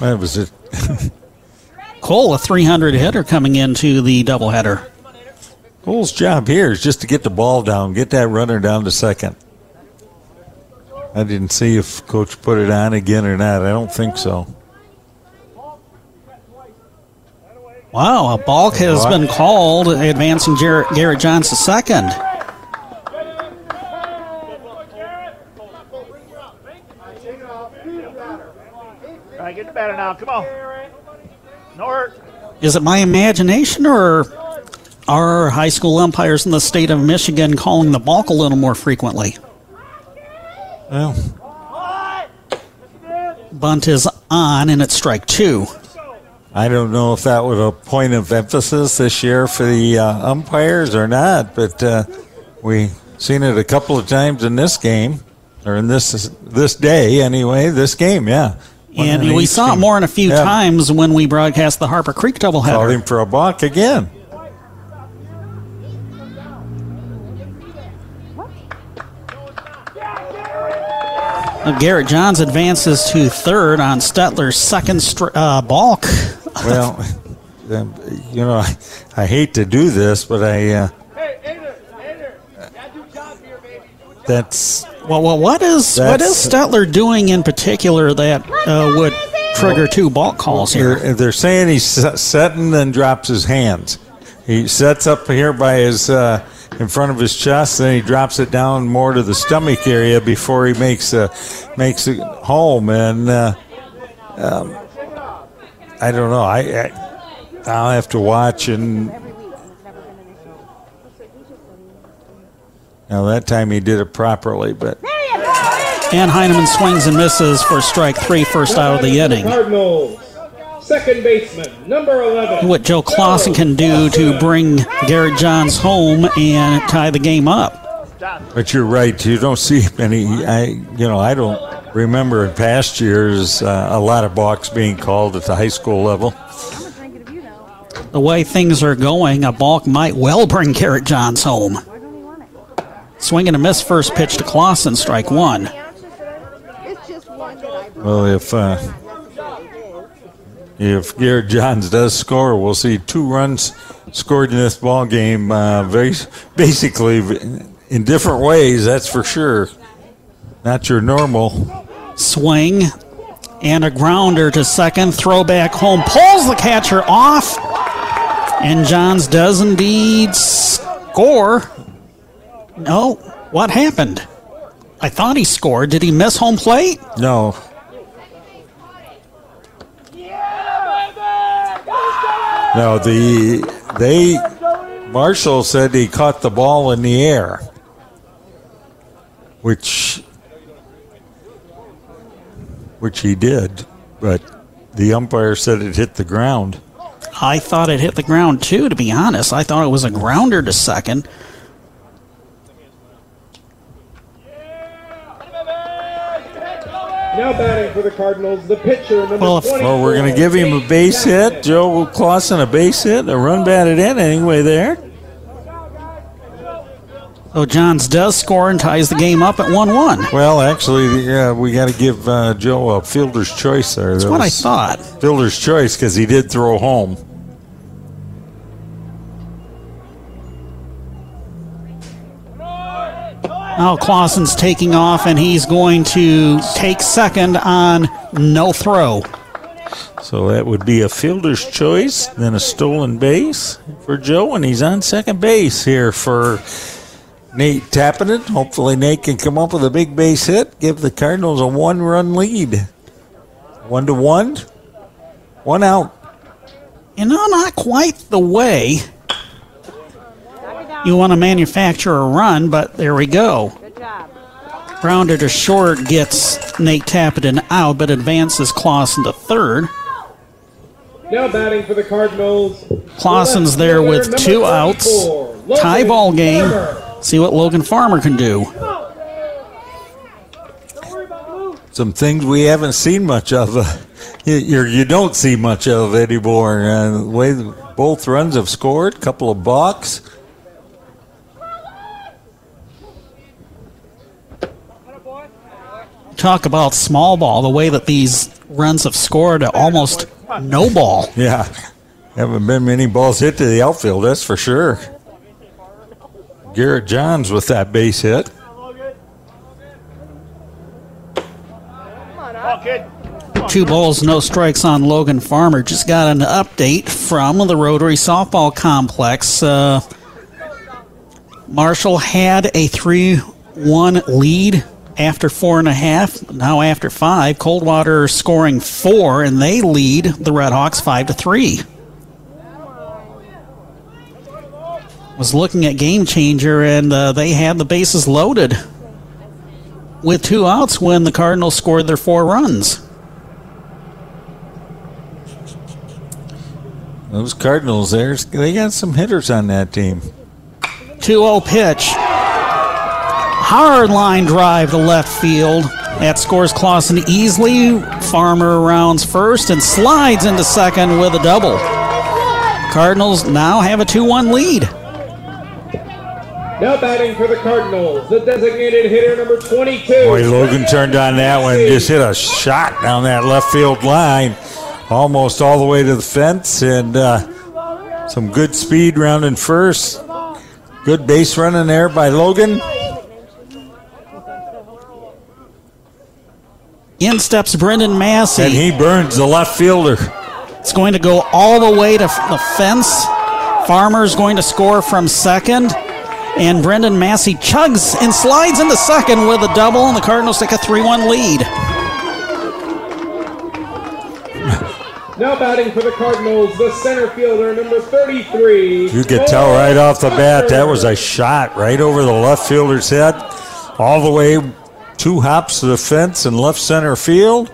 That was it. Cole, a 300 hitter coming into the doubleheader. Cole's job here is just to get the ball down, get that runner down to second. I didn't see if Coach put it on again or not. I don't think so. Wow, a balk has been called, advancing Garrett Johns to second. Get the batter now. Come on. No hurt. Is it my imagination, or are high school umpires in the state of Michigan calling the balk a little more frequently? Well, bunt is on, and it's strike two. I don't know if that was a point of emphasis this year for the umpires or not, but we've seen it a couple of times in this game, or in this day anyway, this game, yeah. And we saw it more than a few times when we broadcast the Harper Creek doubleheader. Called him for a balk again. Now Garrett Johns advances to third on Stettler's second balk. Well, you know, I hate to do this, but I... that's... Well, what is Stettler doing in particular that would trigger two balk calls here? They're saying he's setting and drops his hands. He sets up here by his in front of his chest, then he drops it down more to the stomach area before he makes it home. And I don't know. I'll have to watch and. Now, that time he did it properly, but... And Heineman swings and misses for strike three, first out of the inning. Cardinals, second baseman, number 11. What Joe Clausen can do to bring Garrett Johns home and tie the game up. But you're right. You don't see many... I don't remember in past years a lot of balks being called at the high school level. The way things are going, a balk might well bring Garrett Johns home. Swing and a miss, first pitch to Clausen, strike one. Well, if Garrett Johns does score, we'll see 2 runs scored in this ball game, basically in different ways, that's for sure. Not your normal. Swing and a grounder to second, throw back home, pulls the catcher off, and Johns does indeed score. No, what happened? I thought he scored. Did he miss home plate? No. No, Marshall said he caught the ball in the air, which he did, but the umpire said it hit the ground. I thought it hit the ground too, to be honest. I thought it was a grounder to second. Now batting for the Cardinals, the pitcher, number 24. Well, we're going to give him a base hit. Joe Clausen, a base hit, a run batted in anyway there. So Johns does score and ties the game up at 1-1. Well, actually, yeah, we got to give Joe a fielder's choice there. That's what I thought. Fielder's choice because he did throw home. Now Clausen's taking off, and he's going to take second on no throw. So that would be a fielder's choice, then a stolen base for Joe, and he's on second base here for Nate Tappenden. Hopefully Nate can come up with a big base hit, give the Cardinals a one-run lead. 1-1, one out. You know, not quite the way you want to manufacture a run, but there we go. Good job. Grounded to short gets Nate Tappenden out, but advances Clausen to third. Now batting for the Cardinals. Clausen's there with two outs. Tie ball game. See what Logan Farmer can do. Some things we haven't seen much of. You don't see much of anymore. The way both runs have scored, couple of balks. Talk about small ball, the way that these runs have scored, almost no ball. Yeah, haven't been many balls hit to the outfield, that's for sure. Garrett Johns with that base hit. Two balls, no strikes on Logan Farmer. Just got an update from the Rotary Softball Complex. Marshall had a 3-1 lead after 4.5, now after 5. Coldwater scoring 4, and they lead the Redhawks 5-3. Was looking at Game Changer, and they had the bases loaded with two outs when the Cardinals scored their 4 runs. Those Cardinals there, they got some hitters on that team. 2-0 pitch. Hard line drive to left field. That scores Clausen easily. Farmer rounds first and slides into second with a double. Cardinals now have a 2-1 lead. Now batting for the Cardinals, the designated hitter number 22. Boy, Logan turned on that one. Just hit a shot down that left field line. Almost all the way to the fence, and some good speed rounding first. Good base running there by Logan. In steps Brendan Massey. And he burns the left fielder. It's going to go all the way to the fence. Farmer's going to score from second. And Brendan Massey chugs and slides into second with a double, and the Cardinals take a 3-1 lead. Now batting for the Cardinals, the center fielder, number 33. You could tell right off the bat that was a shot right over the left fielder's head, all the way two hops to the fence and left center field.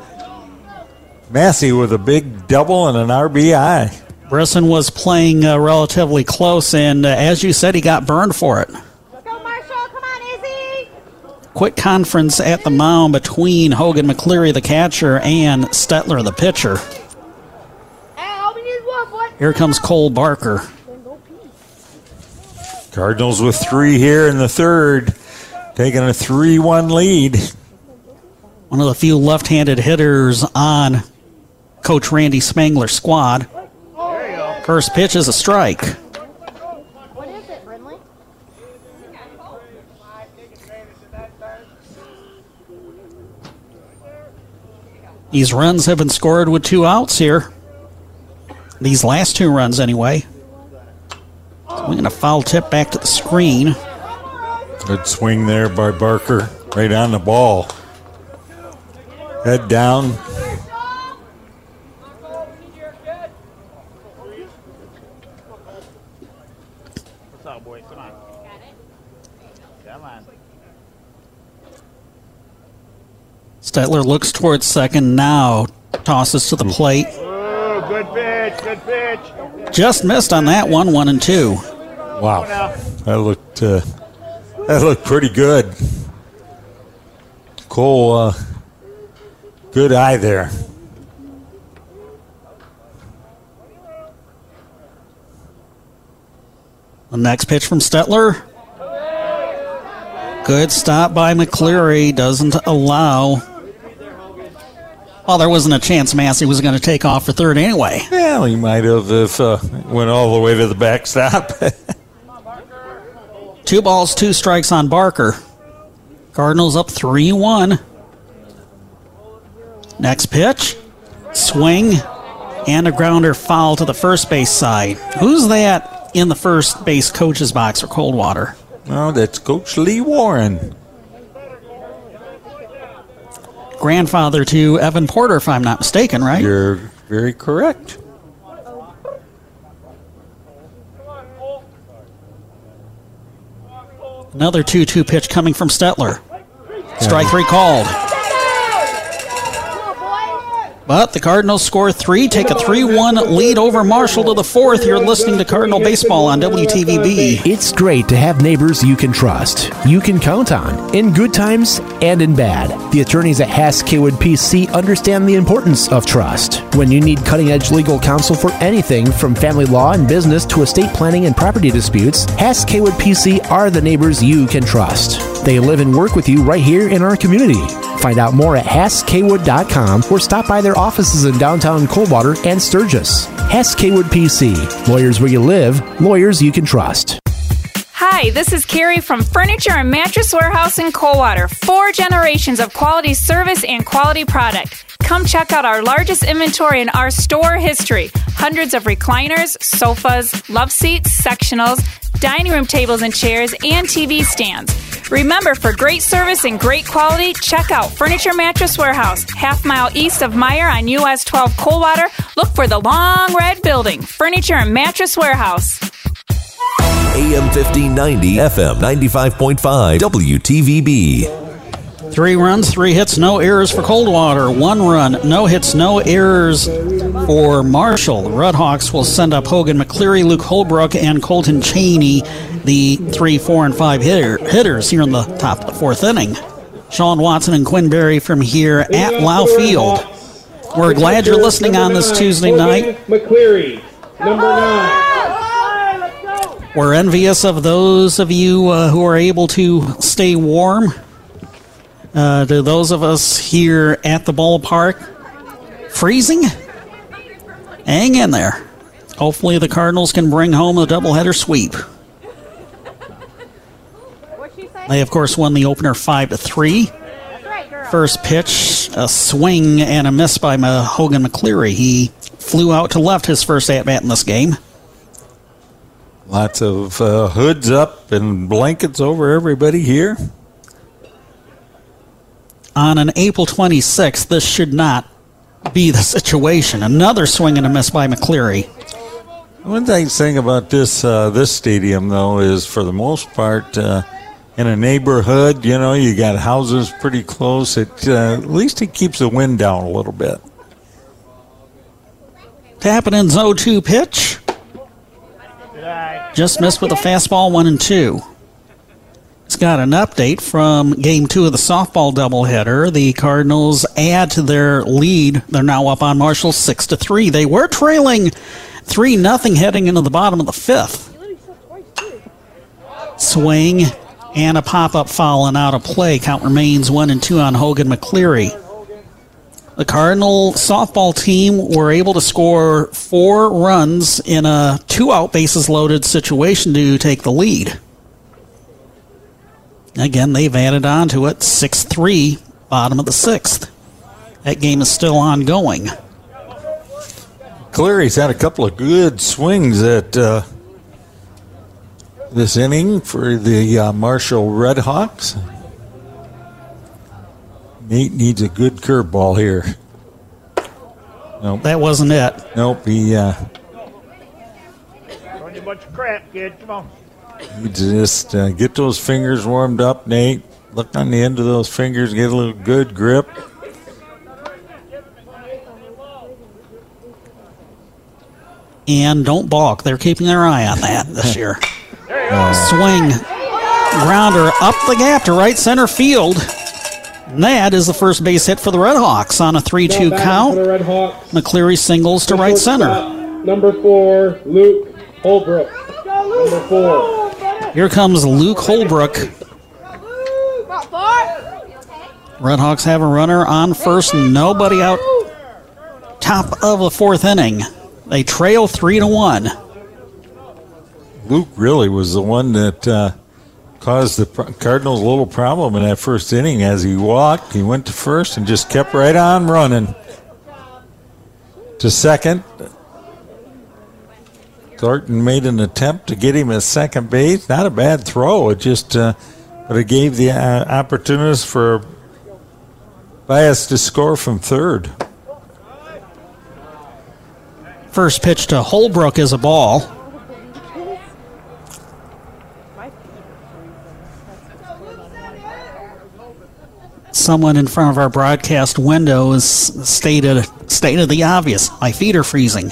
Massey with a big double and an RBI. Brisson was playing relatively close, and as you said, he got burned for it. Let's go, Marshall. Come on, Izzy. Quick conference at the mound between Hogan McCleary, the catcher, and Stettler, the pitcher. Here comes Cole Barker. Cardinals with 3 here in the third, taking a 3-1 lead. One of the few left-handed hitters on Coach Randy Spangler's squad. First pitch is a strike. What is it, Brindley? These runs have been scored with two outs here. These last two runs, anyway. So we're going to foul tip back to the screen. Good swing there by Barker, right on the ball. Head down. What's up, boy? Come on. Come on. Stettler looks towards second now, tosses to the plate. Good pitch, good pitch. Just missed on that one, 1-2. Wow, that looked pretty good. Cole, good eye there. The next pitch from Stettler. Good stop by McCleary. Doesn't allow. Well, there wasn't a chance Massey was going to take off for third anyway. Well, he might have if went all the way to the backstop. 2 balls, 2 strikes on Barker. Cardinals up 3-1. Next pitch, swing, and a grounder foul to the first base side. Who's that in the first base coach's box for Coldwater? Well, that's Coach Lee Warren. Grandfather to Evan Porter, if I'm not mistaken, right? You're very correct. Another 2-2 pitch coming from Stettler. Strike three called. But the Cardinals score three, take a 3-1 lead over Marshall to the fourth. You're listening to Cardinal Baseball on WTVB. It's great to have neighbors you can trust, you can count on, in good times and in bad. The attorneys at Haas Kaywood PC understand the importance of trust. When you need cutting-edge legal counsel for anything from family law and business to estate planning and property disputes, Haas Kaywood PC are the neighbors you can trust. They live and work with you right here in our community. Find out more at HaasKaywood.com or stop by their offices in downtown Coldwater and Sturgis. Haas Kaywood PC. Lawyers where you live, lawyers you can trust. Hi, this is Carrie from Furniture and Mattress Warehouse in Coldwater. 4 generations of quality service and quality product. Come check out our largest inventory in our store history. Hundreds of recliners, sofas, love seats, sectionals, dining room tables and chairs, and TV stands. Remember, for great service and great quality, check out Furniture Mattress Warehouse, half mile east of Meyer on US 12 Coldwater. Look for the long red building, Furniture and Mattress Warehouse. AM 1590, FM 95.5, WTVB. 3 runs, 3 hits, no errors for Coldwater. 1 run, no hits, no errors for Marshall. The Redhawks will send up Hogan McCleary, Luke Holbrook, and Colton Cheney, the 3, 4, and 5 hitters here in the top of the 4th inning. Sean Watson and Quinn Berry from here at Lau Field. We're glad you're listening on this Tuesday night. McCleary, number 9. We're envious of those of you who are able to stay warm. To those of us here at the ballpark, freezing? Hang in there. Hopefully the Cardinals can bring home a doubleheader sweep. They, of course, won the opener 5-3. First pitch, a swing and a miss by Hogan McCleary. He flew out to left his first at-bat in this game. Lots of hoods up and blankets over everybody here. On an April 26th, this should not be the situation. Another swing and a miss by McCleary. One thing about this stadium, though, is for the most part, in a neighborhood, you know, you got houses pretty close. At least it keeps the wind down a little bit. Tappenden's 0-2 pitch. Just missed with a fastball, 1-2. It's got an update from Game 2 of the softball doubleheader. The Cardinals add to their lead. They're now up on Marshall 6-3. They were trailing 3-0 heading into the bottom of the 5th. Swing and a pop-up foul and out of play. Count remains 1-2 on Hogan McCleary. The Cardinal softball team were able to score 4 runs in a 2-out bases loaded situation to take the lead. Again, they've added on to it, 6-3, bottom of the 6th. That game is still ongoing. Cleary's had a couple of good swings at this inning for the Marshall Redhawks. Nate needs a good curveball here. Nope. That wasn't it. Nope. He don't do much crap, kid. Come on. You just get those fingers warmed up, Nate. Look on the end of those fingers, get a little good grip. And don't balk. They're keeping their eye on that this year. Swing. Grounder up the gap to right center field. And that is the first base hit for the Redhawks on a 3-2 count. McCleary singles to right center. Number 4, Luke Holbrook. Number 4. Here comes Luke Holbrook. Redhawks have a runner on first, nobody out. Top of the 4th inning. They trail 3-1. Luke really was the one that caused the Cardinals a little problem in that first inning. As he walked, he went to first and just kept right on running to second. Thornton made an attempt to get him at second base. Not a bad throw. It just but it gave the opportunities for Byes to score from third. First pitch to Holbrook is a ball. Someone in front of our broadcast window has stated the obvious. My feet are freezing.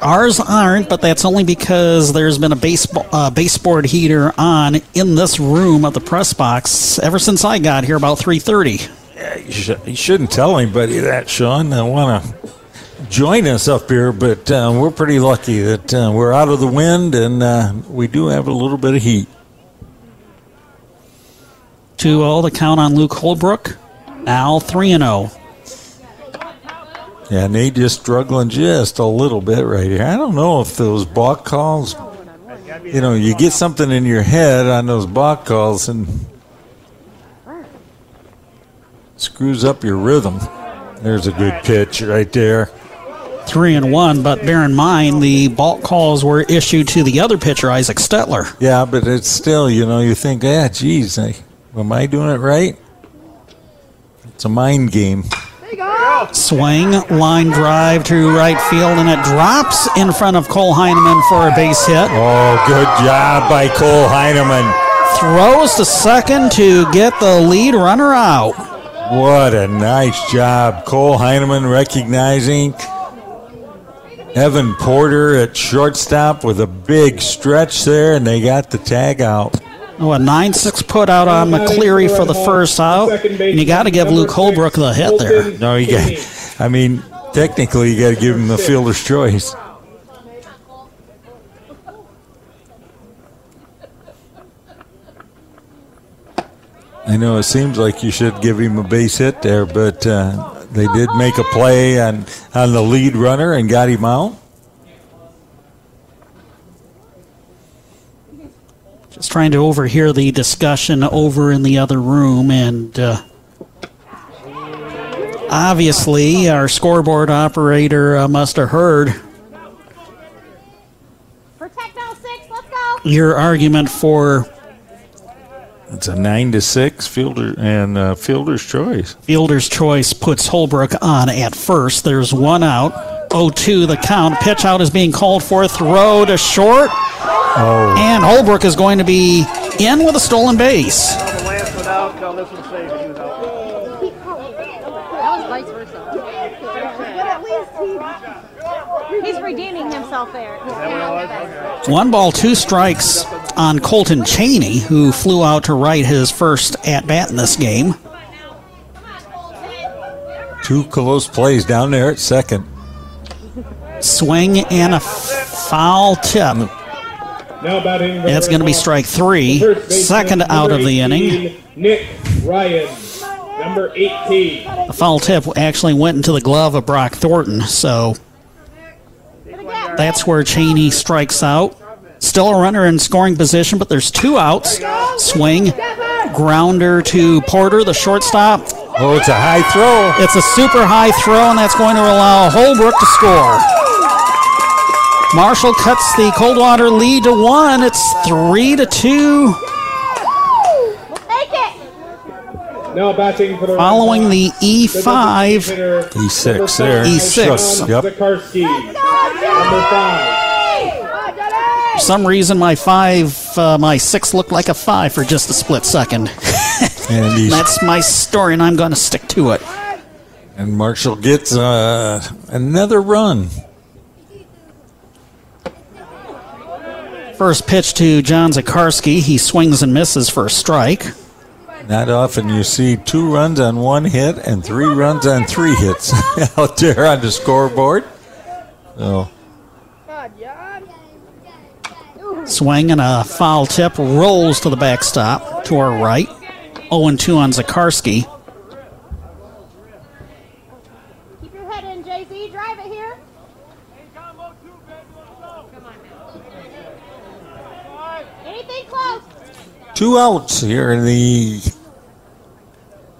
Ours aren't, but that's only because there's been a baseboard heater on in this room of the press box ever since I got here about 3:30. Yeah, you shouldn't tell anybody that, Sean. They want to join us up here, but we're pretty lucky that we're out of the wind and we do have a little bit of heat. 2-0 the count on Luke Holbrook. Now 3-0. Yeah, Nate just struggling just a little bit right here. I don't know if those balk calls, you know, you get something in your head on those balk calls and screws up your rhythm. There's a good pitch right there. 3-1, but bear in mind the balk calls were issued to the other pitcher, Isaac Stettler. Yeah, but it's still, you know, you think, ah, geez, am I doing it right? It's a mind game. Swing, line drive to right field, and it drops in front of Cole Heineman for a base hit. Oh, good job by Cole Heineman. Throws to second to get the lead runner out. What a nice job. Cole Heineman recognizing Evan Porter at shortstop with a big stretch there, and they got the tag out. Oh, a 9-6 put out on McCleary for the first out. And you got to give Luke Holbrook the hit there. No, you got. I mean, technically, you got to give him the fielder's choice. I know it seems like you should give him a base hit there, but they did make a play on the lead runner and got him out. Just trying to overhear the discussion over in the other room, and obviously our scoreboard operator must have heard your argument for. It's a 9-6 fielder and fielder's choice. Fielder's choice puts Holbrook on at first. There's one out. 0-2 the count. Pitch out is being called for. Throw to short. Oh. And Holbrook is going to be in with a stolen base. He's redeeming himself there. 1-2 on Colton Cheney, who flew out to right his first at-bat in this game. Two close plays down there at second. Swing and a foul tip. It's going to be strike three, second out of the inning. Nick Ryan, number 18. The foul tip actually went into the glove of Brock Thornton, so that's where Cheney strikes out. Still a runner in scoring position, but there's two outs. Swing, grounder to Porter, the shortstop. Oh, it's a high throw. It's a super high throw, and that's going to allow Holbrook to score. Marshall cuts the Coldwater lead to 1. It's 3-2. We'll take it. Now batting for the following the E5. E6 there. E6. Yep. Zakarski, for some reason, my 6 looked like a 5 for just a split second. And that's my story, and I'm going to stick to it. And Marshall gets another run. First pitch to John Zakarski. He swings and misses for a strike. Not often you see 2 runs on 1 hit and 3 runs on 3 hits out there on the scoreboard. So. Swing and a foul tip rolls to the backstop to our right. 0-2 on Zakarski. Keep your head in, JZ. Drive it here. Anything close. 2 outs here in the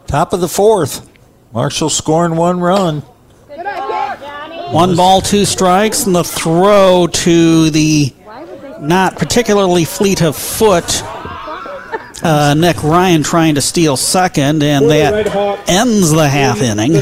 top of the fourth. Marshall scoring 1 run. 1 ball, 2 strikes, and the throw to the not particularly fleet of foot Nick Ryan trying to steal second, and that ends the half inning.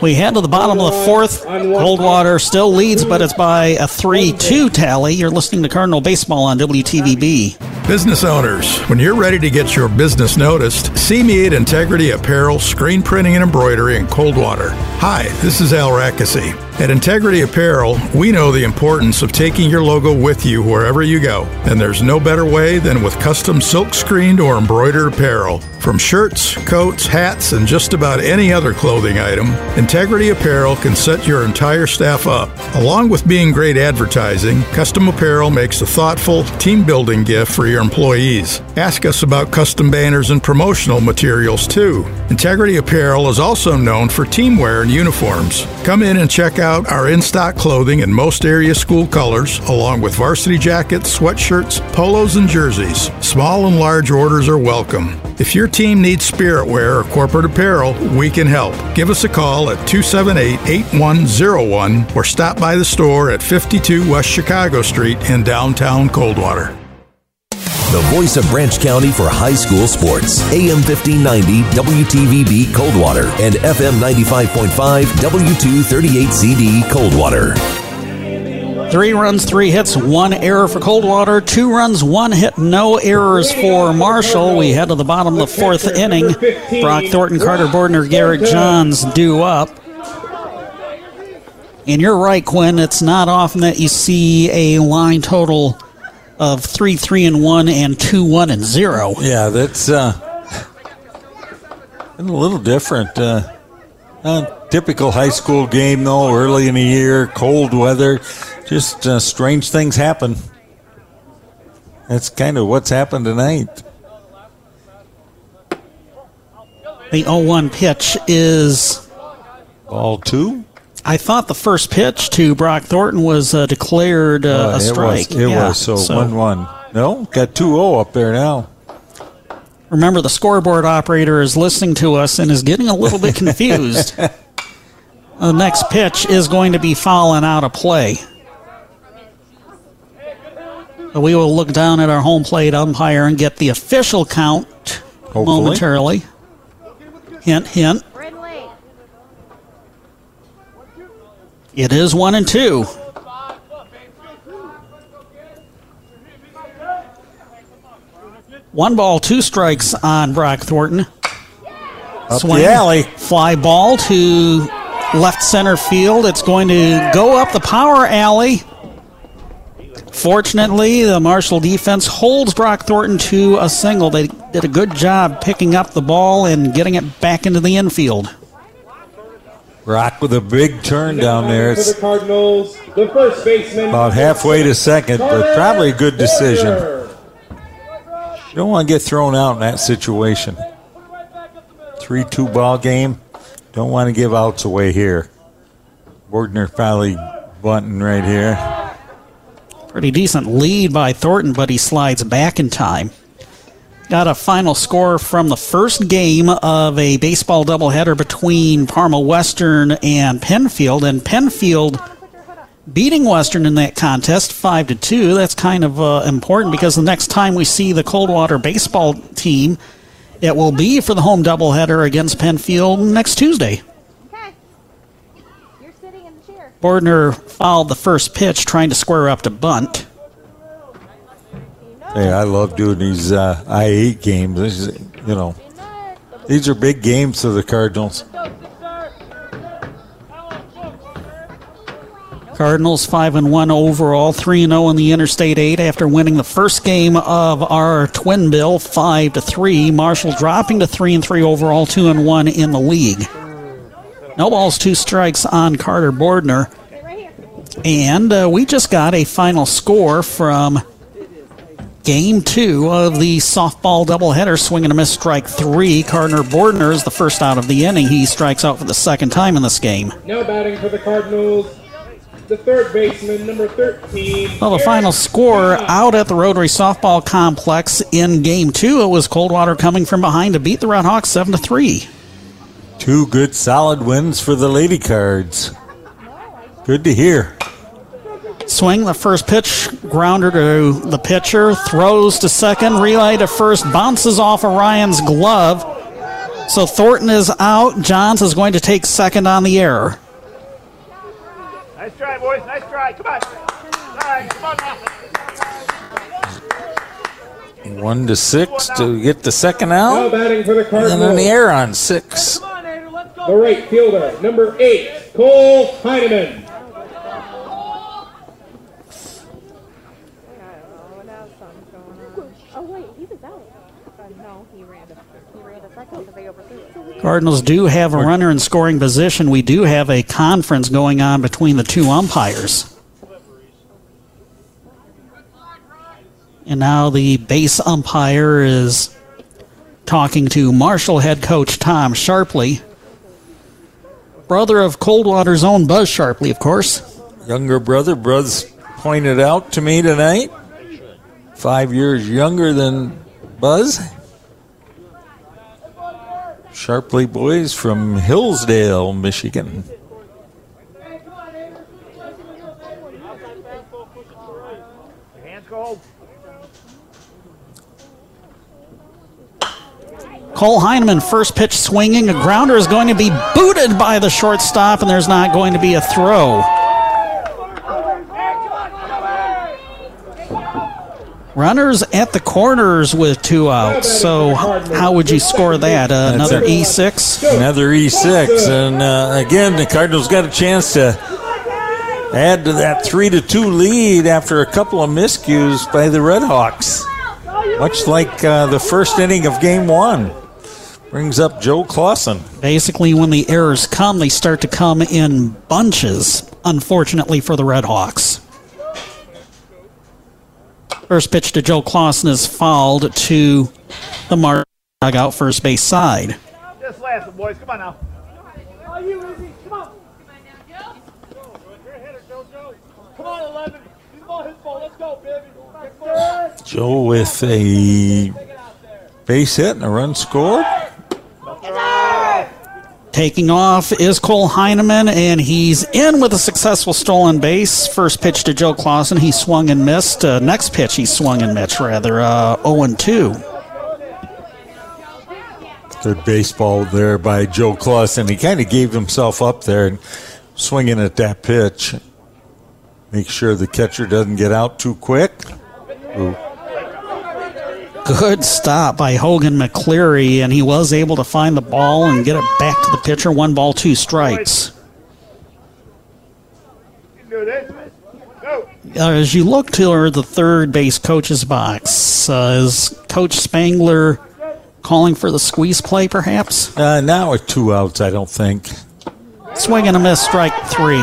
We head to the bottom of the fourth. Coldwater still leads, but it's by a 3-2 tally. You're listening to Cardinal Baseball on WTVB. Business owners, when you're ready to get your business noticed, see me at Integrity Apparel, Screen Printing and Embroidery in Coldwater. Hi, this is Al Rackesee. At Integrity Apparel, we know the importance of taking your logo with you wherever you go, and there's no better way than with custom silk-screened or embroidered apparel. From shirts, coats, hats, and just about any other clothing item, Integrity Apparel can set your entire staff up. Along with being great advertising, custom apparel makes a thoughtful, team-building gift for your employees. Ask us about custom banners and promotional materials, too. Integrity Apparel is also known for teamwear and uniforms. Come in and check out our in-stock clothing in most area school colors, along with varsity jackets, sweatshirts, polos, and jerseys. Small and large orders are welcome. If your team needs spirit wear or corporate apparel, we can help. Give us a call at 278-8101 or stop by the store at 52 West Chicago Street in downtown Coldwater. The voice of Branch County for high school sports. AM 1590 WTVB Coldwater and FM 95.5 W238CD Coldwater. 3 runs, 3 hits, 1 error for Coldwater. 2 runs, 1 hit, no errors for Marshall. We head to the bottom of the fourth inning. Brock Thornton, Carter Bordner, Garrett Johns due up. And you're right, Quinn. It's not often that you see a line total of 3-3-1 and 2-1-0. Yeah, that's a little different. Typical high school game, though, early in the year, cold weather. Just strange things happen. That's kind of what's happened tonight. The 0-1 pitch is... Ball 2? I thought the first pitch to Brock Thornton was declared a strike. It was, so 1-1. No, got 2-0 up there now. Remember, the scoreboard operator is listening to us and is getting a little bit confused. The next pitch is going to be falling out of play. But we will look down at our home plate umpire and get the official count momentarily. Hint, hint. It is 1-2. One ball, 2 strikes on Brock Thornton. Up swing, the alley. Fly ball to left center field. It's going to go up the power alley. Fortunately, the Marshall defense holds Brock Thornton to a single. They did a good job picking up the ball and getting it back into the infield. Brock with a big turn down there. It's about halfway to second, but probably a good decision. You don't want to get thrown out in that situation. 3-2 ball game. Don't want to give outs away here. Bordner probably bunting right here. Pretty decent lead by Thornton, but he slides back in time. Got a final score from the first game of a baseball doubleheader between Parma Western and Penfield, and Penfield beating Western in that contest 5-2. That's kind of important because the next time we see the Coldwater baseball team, it will be for the home doubleheader against Penfield next Tuesday. Bordner fouled the first pitch, trying to square up to bunt. Hey, I love doing these I-8 games. This is, you know, these are big games for the Cardinals. Cardinals 5-1 overall, 3-0 in the Interstate 8 after winning the first game of our twin bill 5-3. Marshall dropping to 3-3 overall, 2-1 in the league. No balls, 2 strikes on Carter Bordner. And we just got a final score from Game 2 of the softball doubleheader. Swing and a miss, strike 3. Carter Bordner is the first out of the inning. He strikes out for the second time in this game. Now batting for the Cardinals, the third baseman, number 13. Well, the final score out at the Rotary Softball Complex in Game 2, it was Coldwater coming from behind to beat the Redhawks 7-3. Two good, solid wins for the Lady Cards. Good to hear. Swing, the first pitch, grounder to the pitcher, throws to second, relay to first, bounces off Orion's glove. So Thornton is out. Johns is going to take second on the error. Nice try, boys. Nice try. Come on. Right, come on. 1-6 to get the second out. Batting for the Cardinals. And then the error on 6. Hey, come on, Andrew, let's go. The right fielder, number 8, Cole Heineman. Cardinals do have a runner in scoring position. We do have a conference going on between the two umpires. And now the base umpire is talking to Marshall head coach Tom Sharpley. Brother of Coldwater's own Buzz Sharpley, of course. Younger brother. Buzz pointed out to me tonight. 5 years younger than Buzz. Sharpley boys from Hillsdale, Michigan. Cole Heineman, first pitch swinging. A grounder is going to be booted by the shortstop, and there's not going to be a throw. Runners at the corners with two outs. So how would you score that? Another E6? Another E6. And again, the Cardinals got a chance to add to that 3-2 lead after a couple of miscues by the Redhawks. Much like the first inning of Game 1. Brings up Joe Clausen. Basically, when the errors come, they start to come in bunches, unfortunately for the Redhawks. First pitch to Joe Clausen is fouled to the Marshall dugout first base side. Just last one, boys. Come on now. Come on. Come on, 11. His ball, Let's go, baby. Joe with a base hit and a run scored. Taking off is Cole Heineman, and he's in with a successful stolen base. First pitch to Joe Clausen, he swung and missed. Next pitch, he swung and missed, rather. 0-2. Good baseball there by Joe Clausen. He kind of gave himself up there and swinging at that pitch. Make sure the catcher doesn't get out too quick. Ooh. Good stop by Hogan McCleary, and he was able to find the ball and get it back to the pitcher. 1 ball, 2 strikes. As you look to the third base coach's box, is Coach Spangler calling for the squeeze play, perhaps? Now with 2 outs, I don't think. Swing and a miss, strike 3.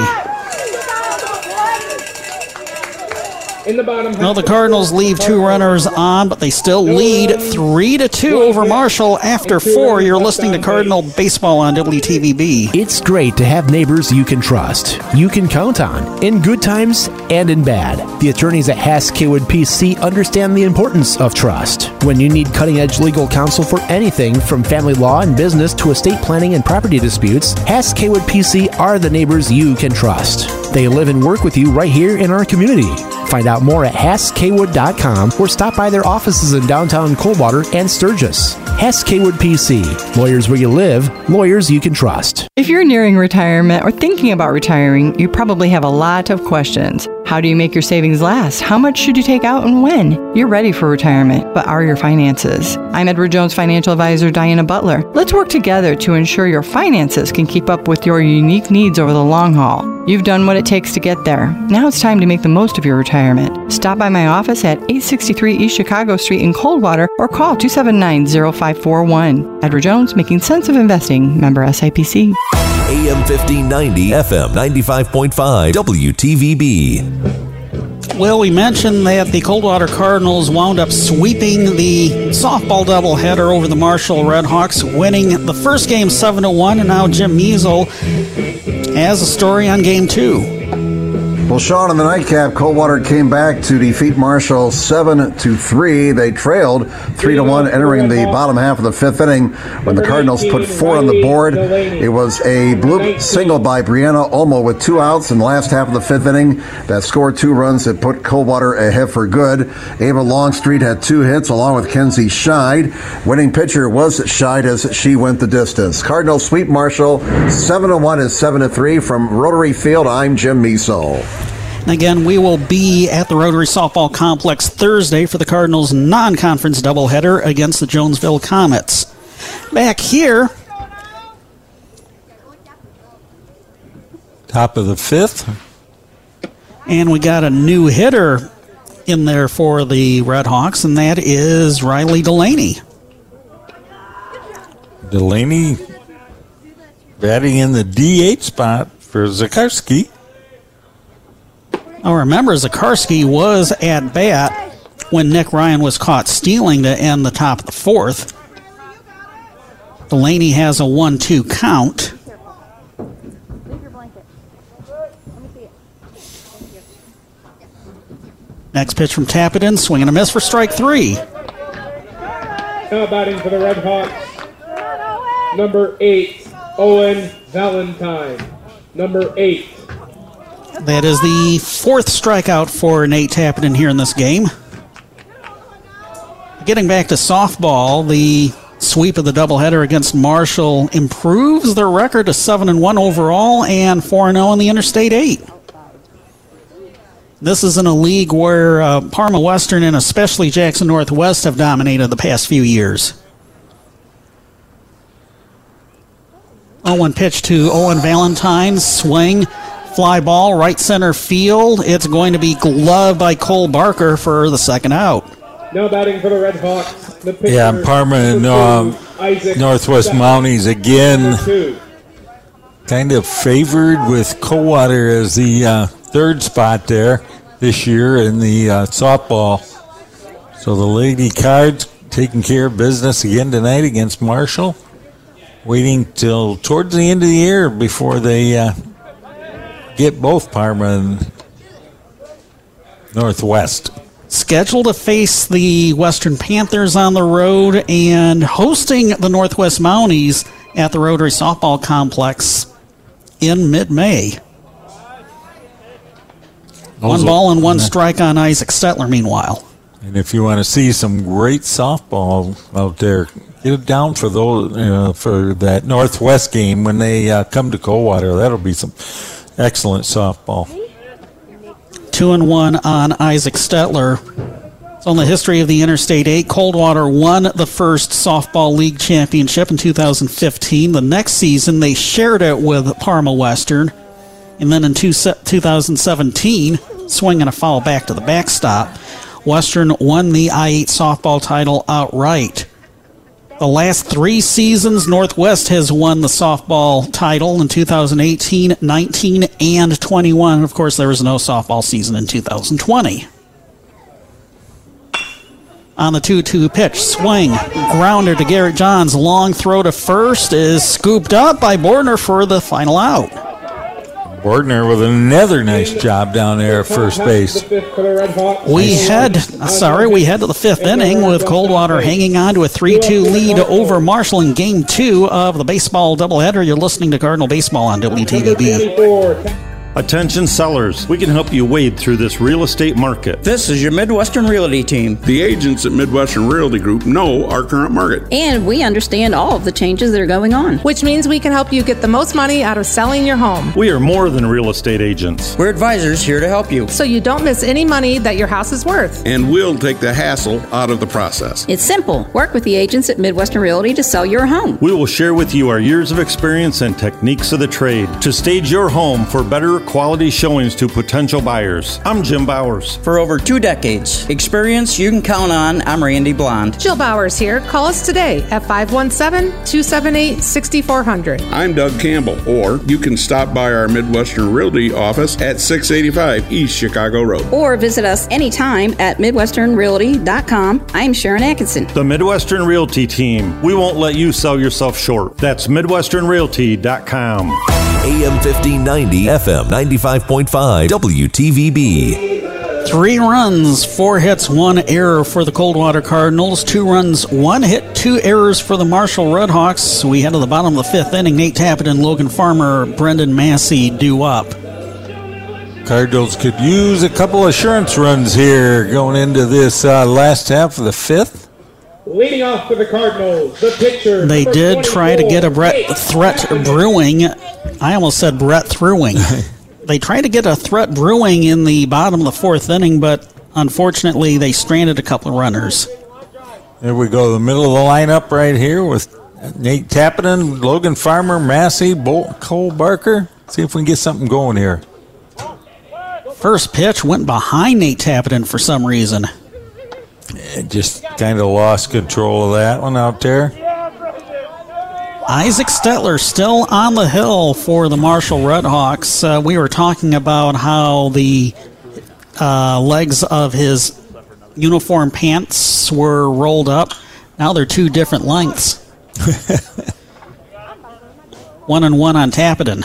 Well, the Cardinals leave 2 runners on, but they still lead 3-2 over Marshall after 4. You're listening to Cardinal Baseball on WTVB. It's great to have neighbors you can trust, you can count on, in good times and in bad. The attorneys at Haas Kaywood PC understand the importance of trust. When you need cutting-edge legal counsel for anything from family law and business to estate planning and property disputes, Haas Kaywood PC are the neighbors you can trust. They live and work with you right here in our community. Find out more at HaasKaywood.com or stop by their offices in downtown Coldwater and Sturgis. Haas Kaywood PC. Lawyers where you live, lawyers you can trust. If you're nearing retirement or thinking about retiring, you probably have a lot of questions. How do you make your savings last? How much should you take out and when? You're ready for retirement, but are your finances? I'm Edward Jones financial advisor Diana Butler. Let's work together to ensure your finances can keep up with your unique needs over the long haul. You've done what it takes to get there. Now it's time to make the most of your retirement. Stop by my office at 863 East Chicago Street in Coldwater or call 279-0541. Edward Jones, making sense of investing. Member SIPC. AM 1590, FM 95.5, WTVB. Well, we mentioned that the Coldwater Cardinals wound up sweeping the softball doubleheader over the Marshall Redhawks, winning the first game 7-1, and now Jim Measle has a story on Game 2. Well, Sean, in the nightcap, Coldwater came back to defeat Marshall 7-3. They trailed 3-1 entering the bottom half of the fifth inning when the Cardinals put four on the board. It was a bloop single by Brianna Olmo with two outs in the last half of the fifth inning that scored two runs that put Coldwater ahead for good. Ava Longstreet had two hits along with Kenzie Scheid. Winning pitcher was Scheid as she went the distance. Cardinals sweep Marshall 7-1 and 7-3 from Rotary Field. I'm Jim Measle. And again, we will be at the Rotary Softball Complex Thursday for the Cardinals' non-conference doubleheader against the Jonesville Comets. Back here, top of the fifth. And we got a new hitter in there for the Redhawks, and that is Riley Delaney. Delaney batting in the DH spot for Zakarski. Now remember, Zakarski was at bat when Nick Ryan was caught stealing to end the top of the fourth. Delaney has a 1-2 count. Next pitch from Tappenden, swing and a miss for strike three. Now batting for the Red Hawks, number 8, Owen Valentine. Number 8. That is the fourth strikeout for Nate Tappenden here in this game. Getting back to softball, the sweep of the doubleheader against Marshall improves their record to 7-1 overall and 4-0 in the Interstate 8. This is in a league where Parma Western and especially Jackson Northwest have dominated the past few years. 0-1 pitch to Owen Valentine, swing. Fly ball, right center field. It's going to be gloved by Cole Barker for the second out. Now batting for the Red Hawks. The pitcher, yeah, Parma and Northwest Mounties again kind of favored with Coldwater as the third spot there this year in the softball. So the Lady Cards taking care of business again tonight against Marshall. Waiting till towards the end of the year before they... get both Parma and Northwest. Scheduled to face the Western Panthers on the road and hosting the Northwest Mounties at the Rotary Softball Complex in mid-May. One ball and one strike on Isaac Stettler, meanwhile. And if you want to see some great softball out there, get down for those for that Northwest game when they come to Coldwater. That'll be some... excellent softball. 2-1 on Isaac Stettler. It's on the history of the Interstate 8. Coldwater won the first softball league championship in 2015. The next season, they shared it with Parma Western. And then in 2017, swing and a foul back to the backstop, Western won the I-8 softball title outright. The last three seasons, Northwest has won the softball title in 2018, 19, and 21. Of course, there was no softball season in 2020. On the 2-2 pitch, swing, grounder to Garrett Johns. Long throw to first is scooped up by Bordner for the final out. Bordner with another nice job down there at first base. We head to the fifth inning with Coldwater hanging on to a 3-2 lead over Marshall in Game 2 of the baseball doubleheader. You're listening to Cardinal Baseball on WTVB. Attention sellers, we can help you wade through this real estate market. This is your Midwestern Realty team. The agents at Midwestern Realty Group know our current market. And we understand all of the changes that are going on. Which means we can help you get the most money out of selling your home. We are more than real estate agents. We're advisors here to help you. So you don't miss any money that your house is worth. And we'll take the hassle out of the process. It's simple. Work with the agents at Midwestern Realty to sell your home. We will share with you our years of experience and techniques of the trade to stage your home for better quality showings to potential buyers. I'm Jim Bowers. For over 2 decades, experience you can count on. I'm Randy Blonde. Jill Bowers here. Call us today at 517-278-6400. I'm Doug Campbell, or you can stop by our Midwestern Realty office at 685 East Chicago Road. Or visit us anytime at MidwesternRealty.com. I'm Sharon Atkinson. The Midwestern Realty team. We won't let you sell yourself short. That's MidwesternRealty.com. AM 1590, FM 95.5, WTVB. 3 runs, 4 hits, 1 error for the Coldwater Cardinals. 2 runs, 1 hit, 2 errors for the Marshall Redhawks. We head to the bottom of the 5th inning. Nate Tappenden, Logan Farmer, Brendan Massey due up. Cardinals could use a couple assurance runs here going into this last half of the 5th. Leading off for the Cardinals, the pitcher. They did try to get a threat brewing. I almost said Brett Thruing. They tried to get a threat brewing in the bottom of the 4th inning, but unfortunately they stranded a couple of runners. There we go, the middle of the lineup right here with Nate Tappenden, Logan Farmer, Massey, Cole Barker. See if we can get something going here. First pitch went behind Nate Tappenden for some reason. Just kind of lost control of that one out there. Isaac Stettler still on the hill for the Marshall Redhawks. We were talking about how the legs of his uniform pants were rolled up. Now they're 2 different lengths. 1-1 on Tappenden.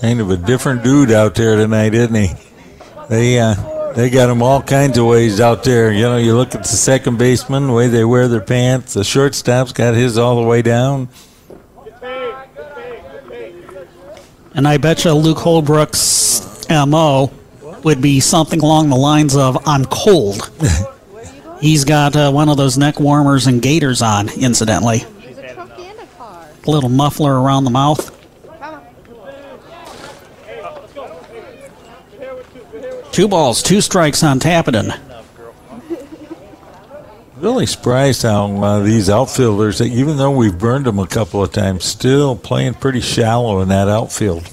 Kind of a different dude out there tonight, isn't he? They got them all kinds of ways out there. You know, you look at the second baseman, the way they wear their pants. The shortstop's got his all the way down. And I bet you Luke Holbrook's MO would be something along the lines of, I'm cold. He's got one of those neck warmers and gaiters on, incidentally. A little muffler around the mouth. 2 balls, 2 strikes on Tappenden. Really surprised how these outfielders, even though we've burned them a couple of times, still playing pretty shallow in that outfield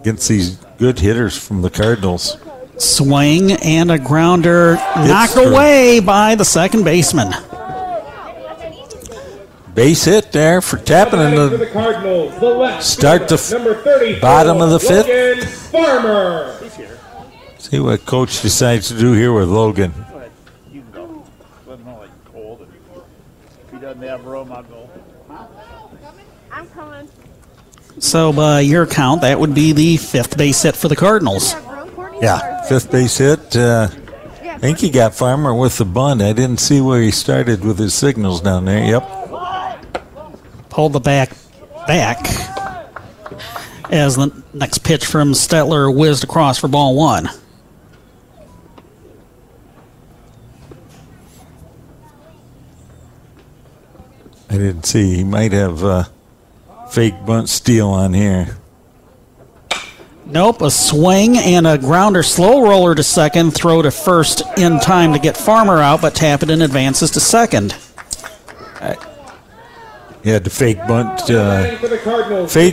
against these good hitters from the Cardinals. Swing and a grounder knocked away by the second baseman. Base hit there for Tappenden to start the bottom of the 5th. See what Coach decides to do here with Logan. Go ahead. You can go. Let him know that you're cold. If he doesn't have room, I'll go. I'm coming. So by your count, that would be the 5th base hit for the Cardinals. Yeah, 5th base hit. I think he got Farmer with the bunt. I didn't see where he started with his signals down there. Yep. Pulled the back. As the next pitch from Stettler whizzed across for ball 1. I didn't see. He might have fake bunt steal on here. Nope, a swing and a grounder slow roller to second. Throw to first in time to get Farmer out, but Tappenden advances to second. Yeah, the fake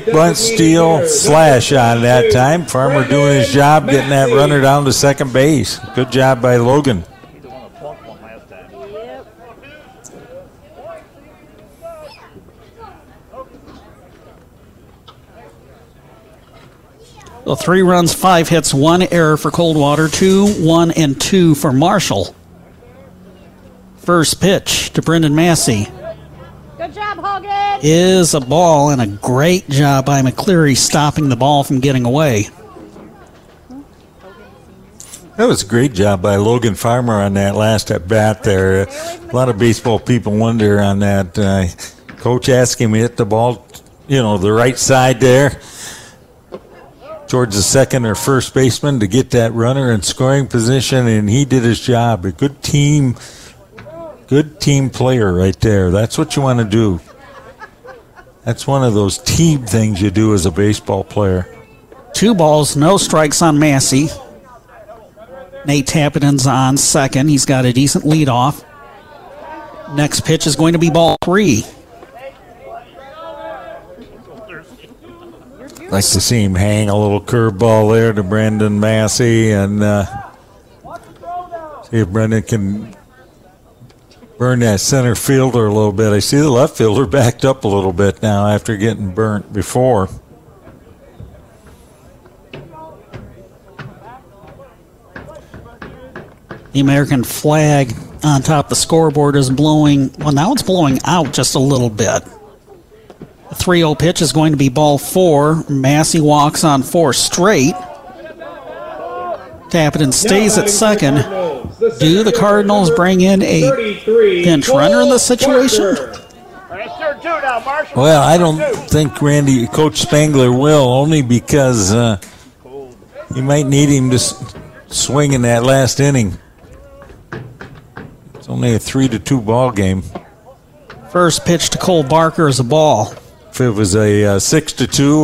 bunt steal slash on that time. Farmer doing his job, getting that runner down to second base. Good job by Logan. Well, 3 runs, 5 hits, 1 error for Coldwater, 2, 1, and 2 for Marshall. First pitch to Brendan Massey. Good job, Hogan. Is a ball, and a great job by McCleary stopping the ball from getting away. That was a great job by Logan Farmer on that last at bat there. A lot of baseball people wonder on that. Coach asked him to hit the ball, the right side there, towards the second or first baseman to get that runner in scoring position, and he did his job. A good team player right there. That's what you want to do. That's one of those team things you do as a baseball player. 2 balls, no strikes on Massey. Nate Tappenden's on second. He's got a decent lead off. Next pitch is going to be ball 3. Like to see him hang a little curveball there to Brendan Massey and see if Brendan can burn that center fielder a little bit. I see the left fielder backed up a little bit now after getting burnt before. The American flag on top of the scoreboard is blowing. Well, now it's blowing out just a little bit. 3-0 pitch is going to be ball four. Massey walks on four straight. Tappenden stays at second. Do the Cardinals bring in a pinch runner in this situation? Well, I don't think Coach Spangler will, only because you might need him to swing in that last inning. It's only a 3-2 ball game. First pitch to Cole Barker is a ball. If it was a 6-2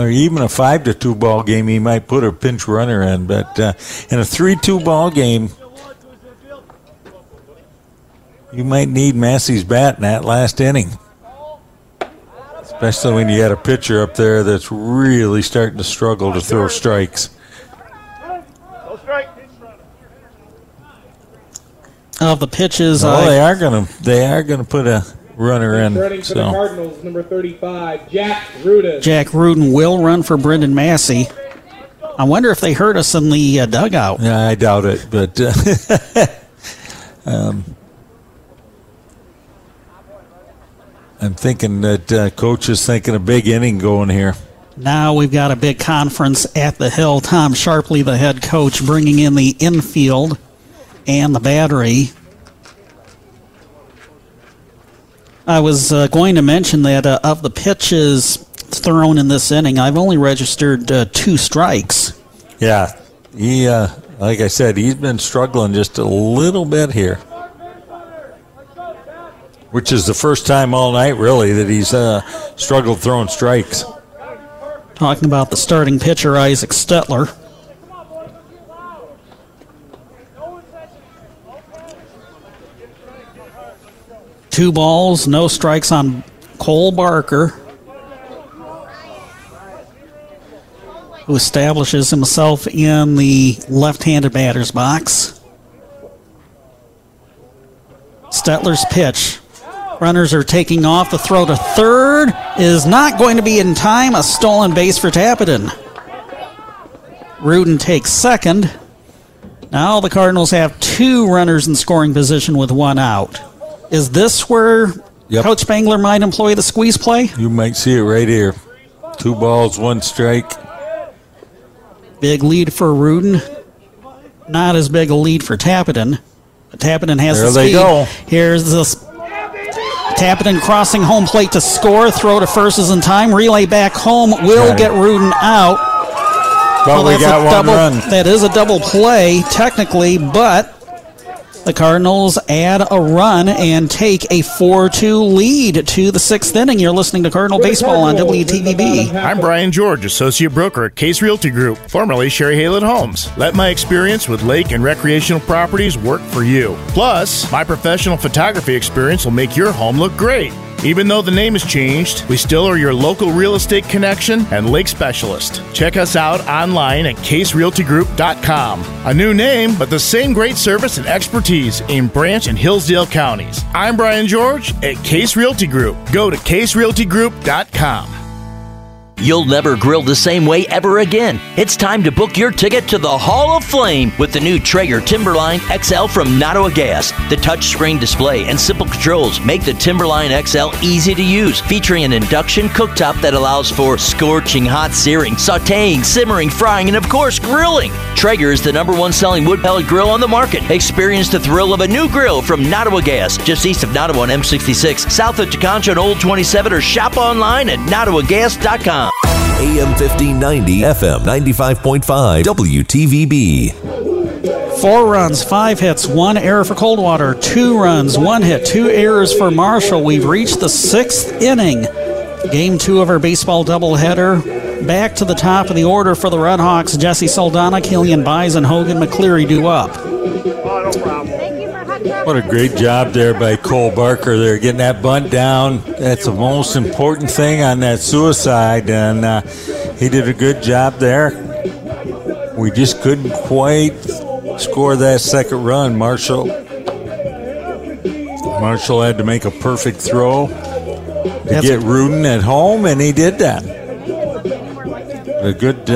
or even a 5-2 ball game, he might put a pinch runner in. But in a 3-2 ball game, you might need Massey's bat in that last inning. Especially when you had a pitcher up there that's really starting to struggle to throw strikes. Of the pitches, they are gonna put a runner in. For the Cardinals, number 35, Jack Rudin. Jack Rudin will run for Brendan Massey. I wonder if they heard us in the dugout. Yeah, I doubt it, but I'm thinking that Coach is thinking a big inning going here. Now we've got a big conference at the Hill. Tom Sharpley, the head coach, bringing in the infield and the battery. I was going to mention that of the pitches thrown in this inning, I've only registered two strikes. Yeah, he, like I said, he's been struggling just a little bit here, which is the first time all night, really, that he's struggled throwing strikes. Talking about the starting pitcher, Isaac Stettler. Two balls, no strikes on Cole Barker, who establishes himself in the left-handed batter's box. Stettler's pitch. Runners are taking off. The throw to third is not going to be in time. A stolen base for Tappenden. Rudin takes second. Now the Cardinals have two runners in scoring position with one out. Is this where Coach Spangler might employ the squeeze play? You might see it right here. Two balls, one strike. Big lead for Rudin. Not as big a lead for Tappenden. But Tappenden has the speed. There they go. Here's this. Tappenden crossing home plate to score. Throw to first is in time. Relay back home will get Rudin out. But we got one run. That is a double play, technically, but the Cardinals add a run and take a 4-2 lead to the sixth inning. You're listening to Cardinal Baseball on WTVB. I'm Brian George, Associate Broker at Case Realty Group, formerly Sherry Halen Homes. Let my experience with lake and recreational properties work for you. Plus, my professional photography experience will make your home look great. Even though the name has changed, we still are your local real estate connection and lake specialist. Check us out online at caserealtygroup.com. A new name, but the same great service and expertise in Branch and Hillsdale counties. I'm Brian George at Case Realty Group. Go to caserealtygroup.com. You'll never grill the same way ever again. It's time to book your ticket to the Hall of Flame with the new Traeger Timberline XL from Nottawa Gas. The touchscreen display and simple controls make the Timberline XL easy to use, featuring an induction cooktop that allows for scorching hot searing, sautéing, simmering, frying, and of course, grilling. Traeger is the #1 selling wood pellet grill on the market. Experience the thrill of a new grill from Nottawa Gas, just east of Nottawa on M66, south of Tekonsha and Old 27, or shop online at nottawagas.com. AM 1590, FM 95.5, WTVB. 4 runs, 5 hits, 1 error for Coldwater. 2 runs, 1 hit, 2 errors for Marshall. We've reached the 6th inning. Game 2 of our baseball doubleheader. Back to the top of the order for the Redhawks. Jesse Saldana, Killian Byes, and Hogan McCleary do up. What a great job there by Cole Barker there, getting that bunt down. That's the most important thing on that suicide, and he did a good job there. We just couldn't quite score that second run. Marshall had to make a perfect throw to get Rudin at home, and he did that. A good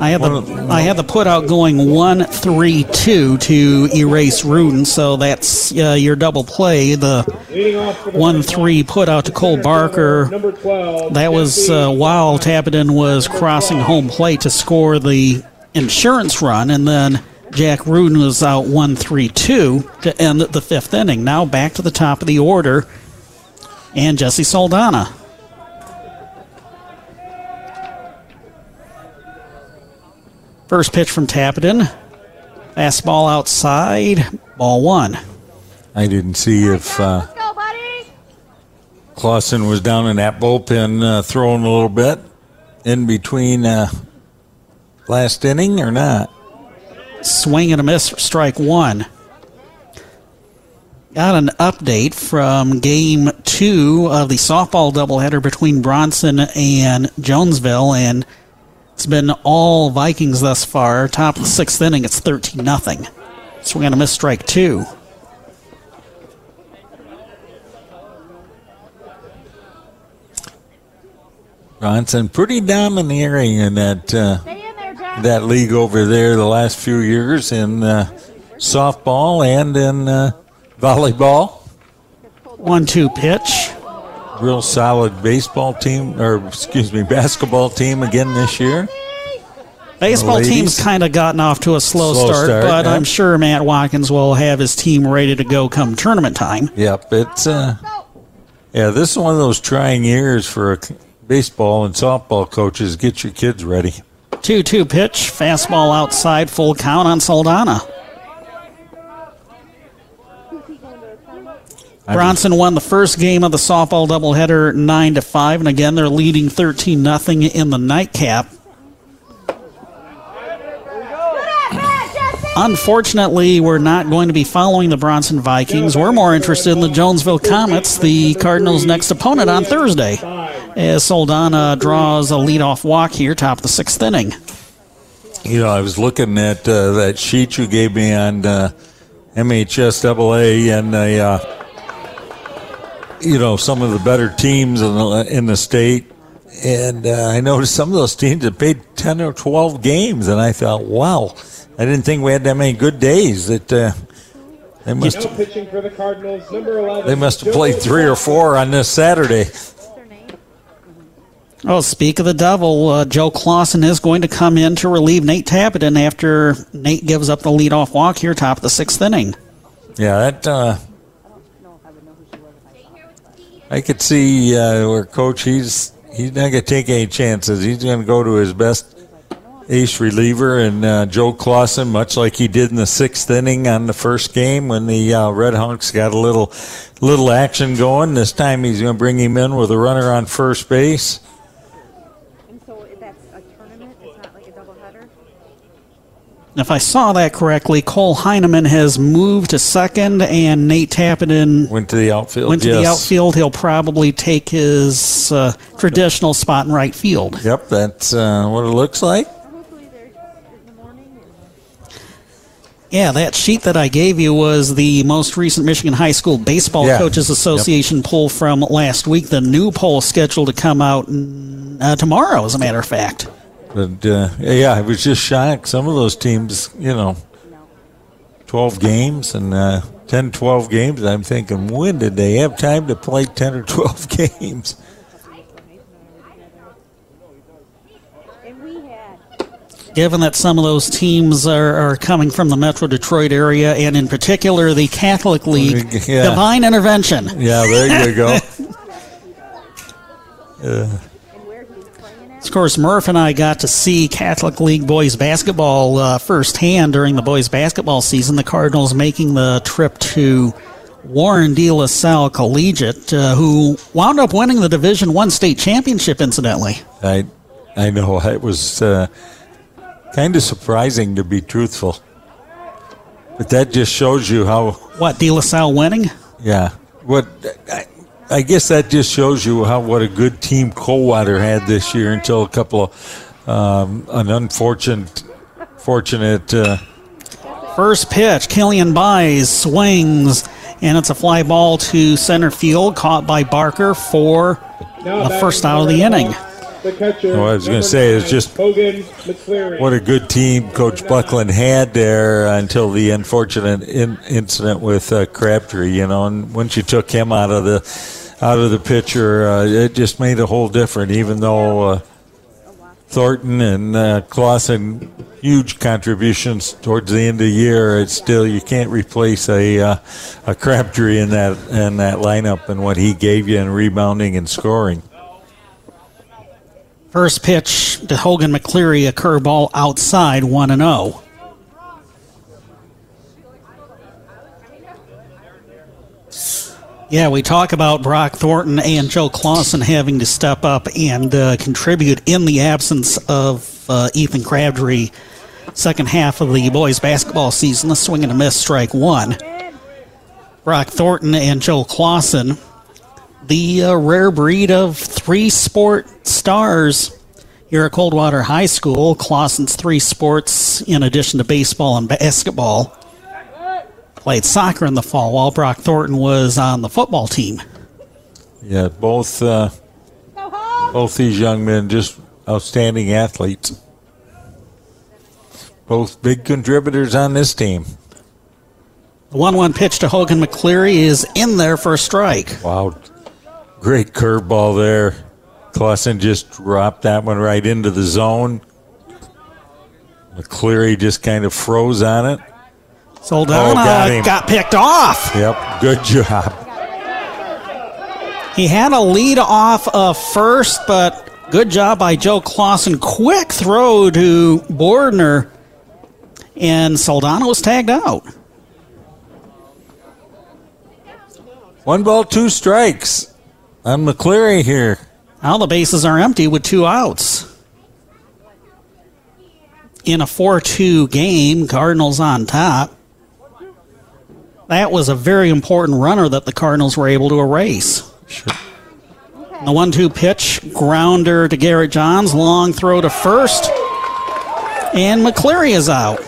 I have the put out going 1-3-2 to erase Rudin, so that's your double play. The 1-3 put out to Cole Barker. That was while Tappenden was crossing home plate to score the insurance run, and then Jack Rudin was out 1-3-2 to end the fifth inning. Now back to the top of the order, and Jesse Saldana. First pitch from Tappenden. Fastball outside. Ball one. I didn't see if Clausen was down in that bullpen throwing a little bit in between last inning or not. Swing and a miss for strike one. Got an update from game two of the softball doubleheader between Bronson and Jonesville, and it's been all Vikings thus far. Top of the sixth inning, it's 13-0. So we're going to miss strike two. Bronson pretty domineering in that league over there the last few years in softball and in volleyball. 1-2 pitch. Real solid basketball team again this year. Baseball team's kind of gotten off to a slow start, but yeah. I'm sure Matt Watkins will have his team ready to go come tournament time. Yep, it's this is one of those trying years for baseball and softball coaches. Get your kids ready. 2-2 pitch, fastball outside, full count on Saldana. Bronson won the first game of the softball doubleheader 9-5, and again they're leading 13-0 in the nightcap. Unfortunately, we're not going to be following the Bronson Vikings. We're more interested in the Jonesville Comets, the Cardinals' next opponent on Thursday, as Saldana draws a leadoff walk here, top of the sixth inning. You know, I was looking at that sheet you gave me on MHSAA and the some of the better teams in the state. And I noticed some of those teams have played 10 or 12 games. And I thought, wow, I didn't think we had that many good days. That they must have played 3 or 4 on this Saturday. Oh, speak of the devil, Joe Clausen is going to come in to relieve Nate Tappenden after Nate gives up the leadoff walk here, top of the sixth inning. Yeah, that... I could see where Coach, he's not going to take any chances. He's going to go to his best ace reliever, and Joe Clausen, much like he did in the sixth inning on the first game when the Redhawks got a little action going. This time he's going to bring him in with a runner on first base. And so that's a tournament? It's not like a doubleheader? If I saw that correctly, Cole Heineman has moved to second, and Nate Tappenden went to the outfield. He'll probably take his traditional spot in right field. Yep, that's what it looks like. Yeah, that sheet that I gave you was the most recent Michigan High School Baseball Coaches Association poll from last week. The new poll is scheduled to come out tomorrow, as a matter of fact. But, I was just shocked. Some of those teams, 12 games and 10, 12 games. I'm thinking, when did they have time to play 10 or 12 games? Given that some of those teams are coming from the Metro Detroit area, and in particular the Catholic League, Divine Intervention. Yeah, there you go. Of course, Murph and I got to see Catholic League boys basketball firsthand during the boys basketball season. The Cardinals making the trip to Warren De La Salle Collegiate, who wound up winning the Division I state championship, incidentally. I know. It was kind of surprising, to be truthful. But that just shows you how... What, De La Salle winning? Yeah. I guess that just shows you what a good team Coldwater had this year until a couple of an unfortunate. First pitch, Killian Byes swings, and it's a fly ball to center field, caught by Barker for the first out of the inning. the catcher. Well, I was going to say, it's just Hogan McCleary. What a good team Coach Buckland had there until the unfortunate incident with Crabtree. You know, and once you took him out of the picture, it just made a whole different. Even though Thornton and Clausen, huge contributions towards the end of the year, it's still, you can't replace a Crabtree in that lineup and what he gave you in rebounding and scoring. First pitch to Hogan McCleary, a curveball outside, 1-0. Yeah, we talk about Brock Thornton and Joe Clausen having to step up and contribute in the absence of Ethan Crabtree. Second half of the boys basketball season, the swing and a miss, strike one. Brock Thornton and Joe Clausen, the rare breed of three-sport stars here at Coldwater High School. Clausen's three sports in addition to baseball and basketball. Played soccer in the fall while Brock Thornton was on the football team. Yeah, both these young men just outstanding athletes. Both big contributors on this team. The 1-1 pitch to Hogan McCleary is in there for a strike. Wow, great curveball there. Clausen just dropped that one right into the zone. McCleary just kind of froze on it. Saldana got picked off. Yep, good job. He had a lead off of first, but good job by Joe Clausen. Quick throw to Bordner, and Saldana was tagged out. 1-2 on McCleary here. Now the bases are empty with two outs. In a 4-2 game, Cardinals on top. That was a very important runner that the Cardinals were able to erase. Sure. The 1-2 pitch, grounder to Garrett Johns, long throw to first, and McCleary is out.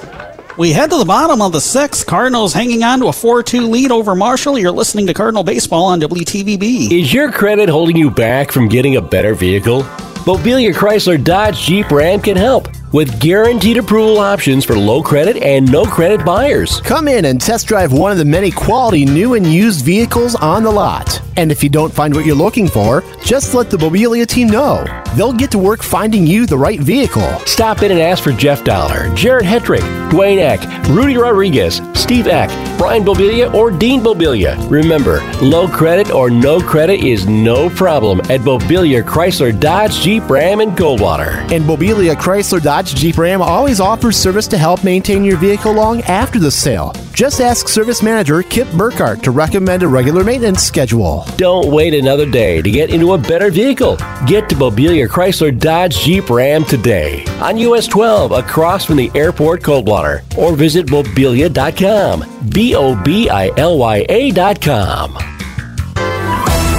We head to the bottom of the sixth. Cardinals hanging on to a 4-2 lead over Marshall. You're listening to Cardinal Baseball on WTVB. Is your credit holding you back from getting a better vehicle? Mobilia Chrysler Dodge Jeep Ram can help with guaranteed approval options for low credit and no credit buyers. Come in and test drive one of the many quality new and used vehicles on the lot. And if you don't find what you're looking for, just let the Mobilia team know. They'll get to work finding you the right vehicle. Stop in and ask for Jeff Dollar, Jared Hetrick, Dwayne Eck, Rudy Rodriguez, Steve Eck, Brian Bobilia, or Dean Bobilia. Remember, low credit or no credit is no problem at Bobilia Chrysler Dodge Jeep Ram in Coldwater. And Bobilia Chrysler Dodge Jeep Ram always offers service to help maintain your vehicle long after the sale. Just ask service manager Kip Burkhart to recommend a regular maintenance schedule. Don't wait another day to get into a better vehicle. Get to Bobilia Chrysler Dodge Jeep Ram today on US 12 across from the airport, Coldwater, or visit Bobilia.com. Bobilia.com.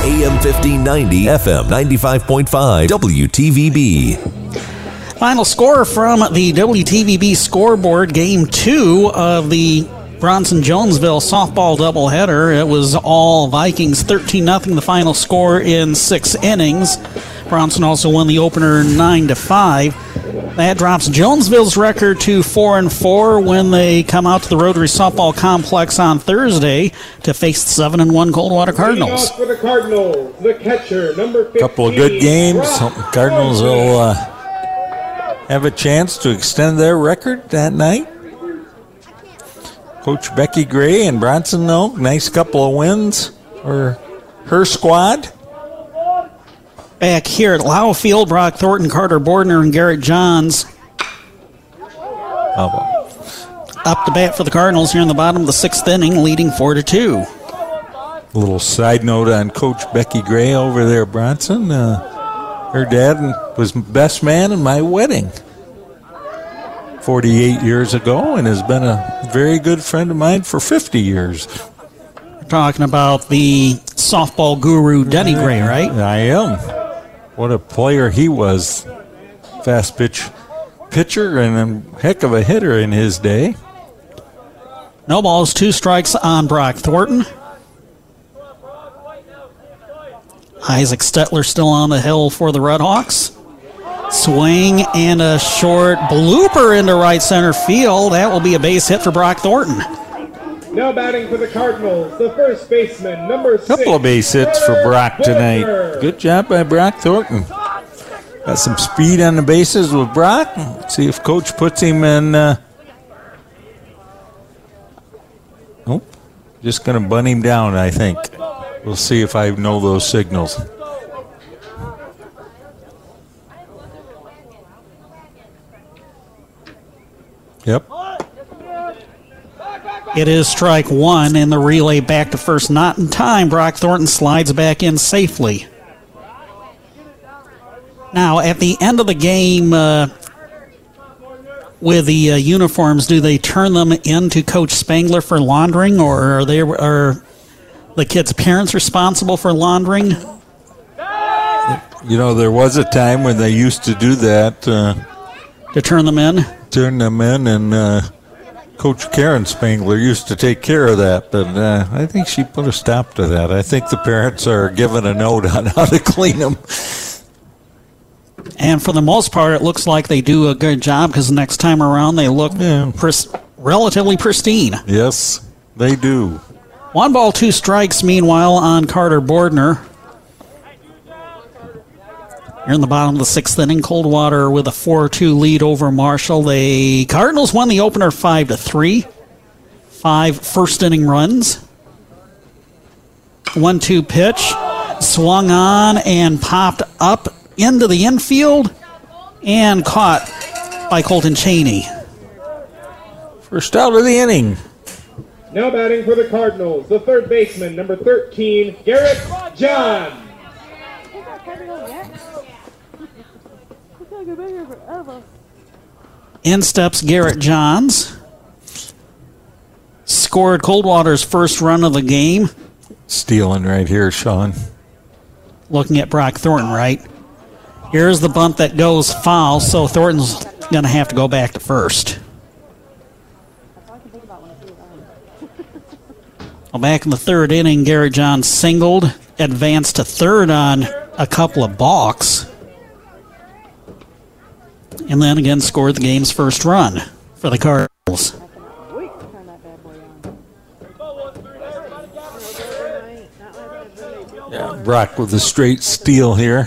AM 1590, FM 95.5, WTVB. Final score from the WTVB scoreboard, game two of the Bronson-Jonesville softball doubleheader. It was all Vikings, 13-0, the final score in six innings. Bronson also won the opener 9-5. That drops Jonesville's record to 4-4 when they come out to the Rotary Softball Complex on Thursday to face the 7-1 Coldwater Cardinals. Off for the Cardinals, the catcher, number 15. Couple of good games. Cardinals will have a chance to extend their record that night. Coach Becky Gray and Bronson, though, nice couple of wins for her squad. Back here at Lau Field, Brock Thornton, Carter Bordner, and Garrett Johns. Up to bat for the Cardinals here in the bottom of the sixth inning, leading 4-2. A little side note on Coach Becky Gray over there, Bronson. Her dad was best man in my wedding 48 years ago and has been a very good friend of mine for 50 years. We're talking about the softball guru, Denny Gray, right? I am. What a player he was. Fast pitch pitcher and a heck of a hitter in his day. No balls, two strikes on Brock Thornton. Isaac Stettler still on the hill for the Redhawks. Swing and a short blooper into right center field. That will be a base hit for Brock Thornton. Now batting for the Cardinals, the first baseman, number six. Couple of base hits for Brock tonight. Good job by Brock Thornton. Got some speed on the bases with Brock. Let's see if Coach puts him in. Nope. Just going to bun him down, I think. We'll see if I know those signals. Yep. It is strike one, and the relay back to first. Not in time. Brock Thornton slides back in safely. Now, at the end of the game, with the uniforms, do they turn them into Coach Spangler for laundering, or are the kids' parents responsible for laundering? You know, there was a time when they used to do that. To turn them in? Turn them in, and Coach Karen Spangler used to take care of that, but I think she put a stop to that. I think the parents are given a note on how to clean them. And for the most part, it looks like they do a good job, because the next time around they look relatively pristine. Yes, they do. 1 ball, 2 strikes, meanwhile, on Carter Bordner. Here in the bottom of the 6th inning, Coldwater with a 4-2 lead over Marshall. The Cardinals won the opener 5-3. 5 first-inning runs. 1-2 pitch. Swung on and popped up into the infield and caught by Colton Cheney. First out of the inning. Now batting for the Cardinals, the third baseman, number 13, Garrett Johns. In steps Garrett Johns. Scored Coldwater's first run of the game. Stealing right here, Sean. Looking at Brock Thornton, right? Here's the bunt that goes foul, so Thornton's going to have to go back to first. Well, back in the 3rd inning, Garrett Johns singled, advanced to 3rd on a couple of balks, and then again scored the game's first run for the Cardinals. Yeah, Brock with a straight steal here.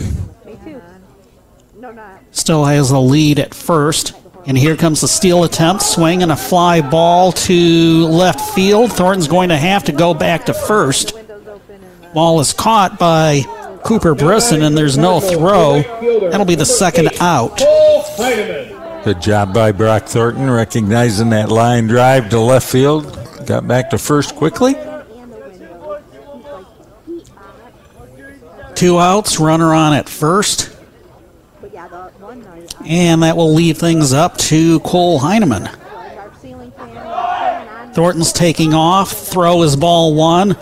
Still has the lead at first. And here comes the steal attempt. Swing and a fly ball to left field. Thornton's going to have to go back to first. Ball is caught by Cooper Brisson, and there's no throw. That'll be the second out. Good job by Brock Thornton, recognizing that line drive to left field. Got back to first quickly. 2 outs, runner on at first. And that will leave things up to Cole Heineman. Thornton's taking off. Throw is ball 1.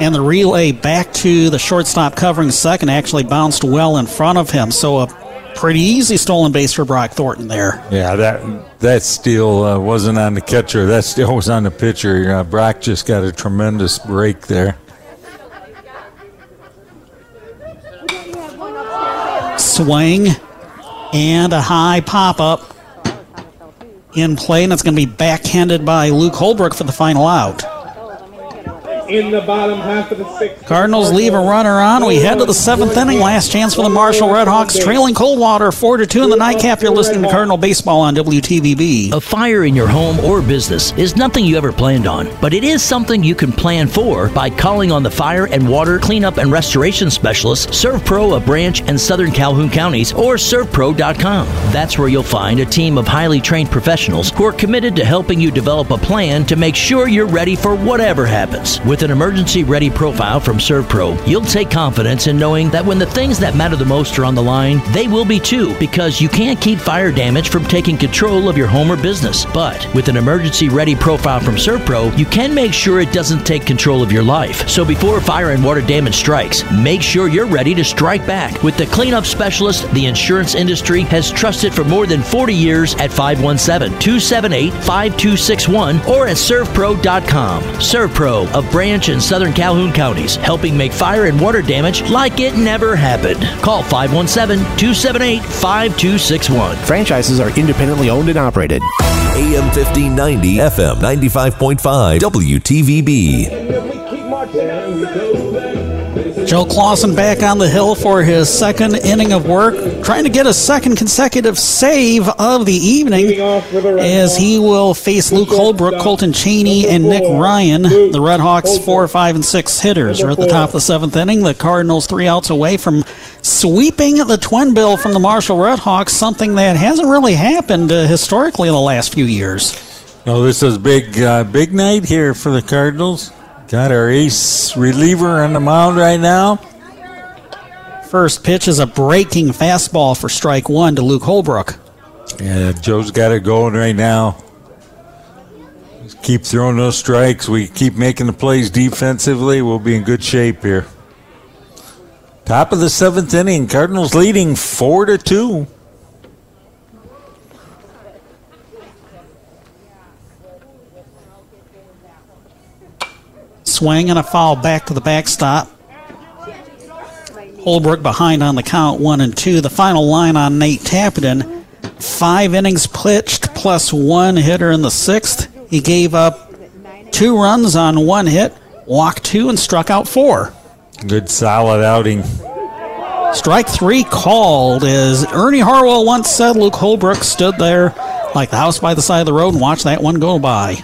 And the relay back to the shortstop covering second actually bounced well in front of him. So a pretty easy stolen base for Brock Thornton there. Yeah, that steal wasn't on the catcher. That steal was on the pitcher. Brock just got a tremendous break there. Swing. And a high pop-up in play, and it's going to be backhanded by Luke Holbrook for the final out. In the bottom half of the 6th. Cardinals leave a runner on. We head to the 7th inning. Last chance for the Marshall Redhawks, trailing Coldwater 4-2 in the nightcap. You're listening to Cardinal Baseball on WTVB. A fire in your home or business is nothing you ever planned on, but it is something you can plan for by calling on the fire and water cleanup and restoration specialist, ServPro of Branch and Southern Calhoun Counties, or servpro.com. That's where you'll find a team of highly trained professionals who are committed to helping you develop a plan to make sure you're ready for whatever happens. With an emergency-ready profile from ServPro, you'll take confidence in knowing that when the things that matter the most are on the line, they will be too, because you can't keep fire damage from taking control of your home or business. But with an emergency-ready profile from ServPro, you can make sure it doesn't take control of your life. So before fire and water damage strikes, make sure you're ready to strike back with the cleanup specialist the insurance industry has trusted for more than 40 years at 517-278-5261 or at servpro.com. ServPro of Brand Ranch and Southern Calhoun counties, helping make fire and water damage like it never happened. Call 517-278-5261. Franchises are independently owned and operated. AM 1590, FM 95.5, WTVB. Joe Clausen back on the hill for his second inning of work, trying to get a second consecutive save of the evening as he will face Luke Holbrook, Colton Cheney, and Nick Ryan. The Redhawks 4, 5, and 6 hitters are at the top of the seventh inning. The Cardinals 3 outs away from sweeping the twin bill from the Marshall Redhawks, something that hasn't really happened historically in the last few years. No, this is big night here for the Cardinals. Got our ace reliever on the mound right now. First pitch is a breaking fastball for strike one to Luke Holbrook. Yeah, Joe's got it going right now. Just keep throwing those strikes. We keep making the plays defensively. We'll be in good shape here. Top of the seventh inning, Cardinals leading 4-2. Swing and a foul back to the backstop. Holbrook behind on the count, 1-2. The final line on Nate Tappenden, 5 innings pitched plus 1 hitter in the sixth. He gave up 2 runs on 1 hit, walked 2, and struck out 4. Good solid outing. Strike 3 called, as Ernie Harwell once said Luke Holbrook stood there like the house by the side of the road and watched that one go by.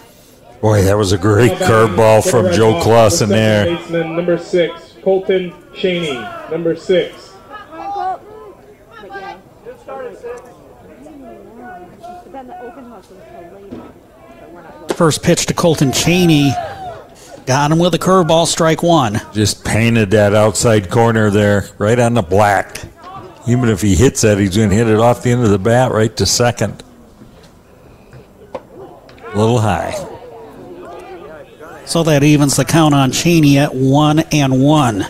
Boy, that was a great curveball from Joe Clausen there. Number 6, Colton Cheney, number 6. First pitch to Colton Cheney. Got him with a curveball, strike 1. Just painted that outside corner there, right on the black. Even if he hits that, he's going to hit it off the end of the bat right to second. A little high. So that evens the count on Cheney at 1-1.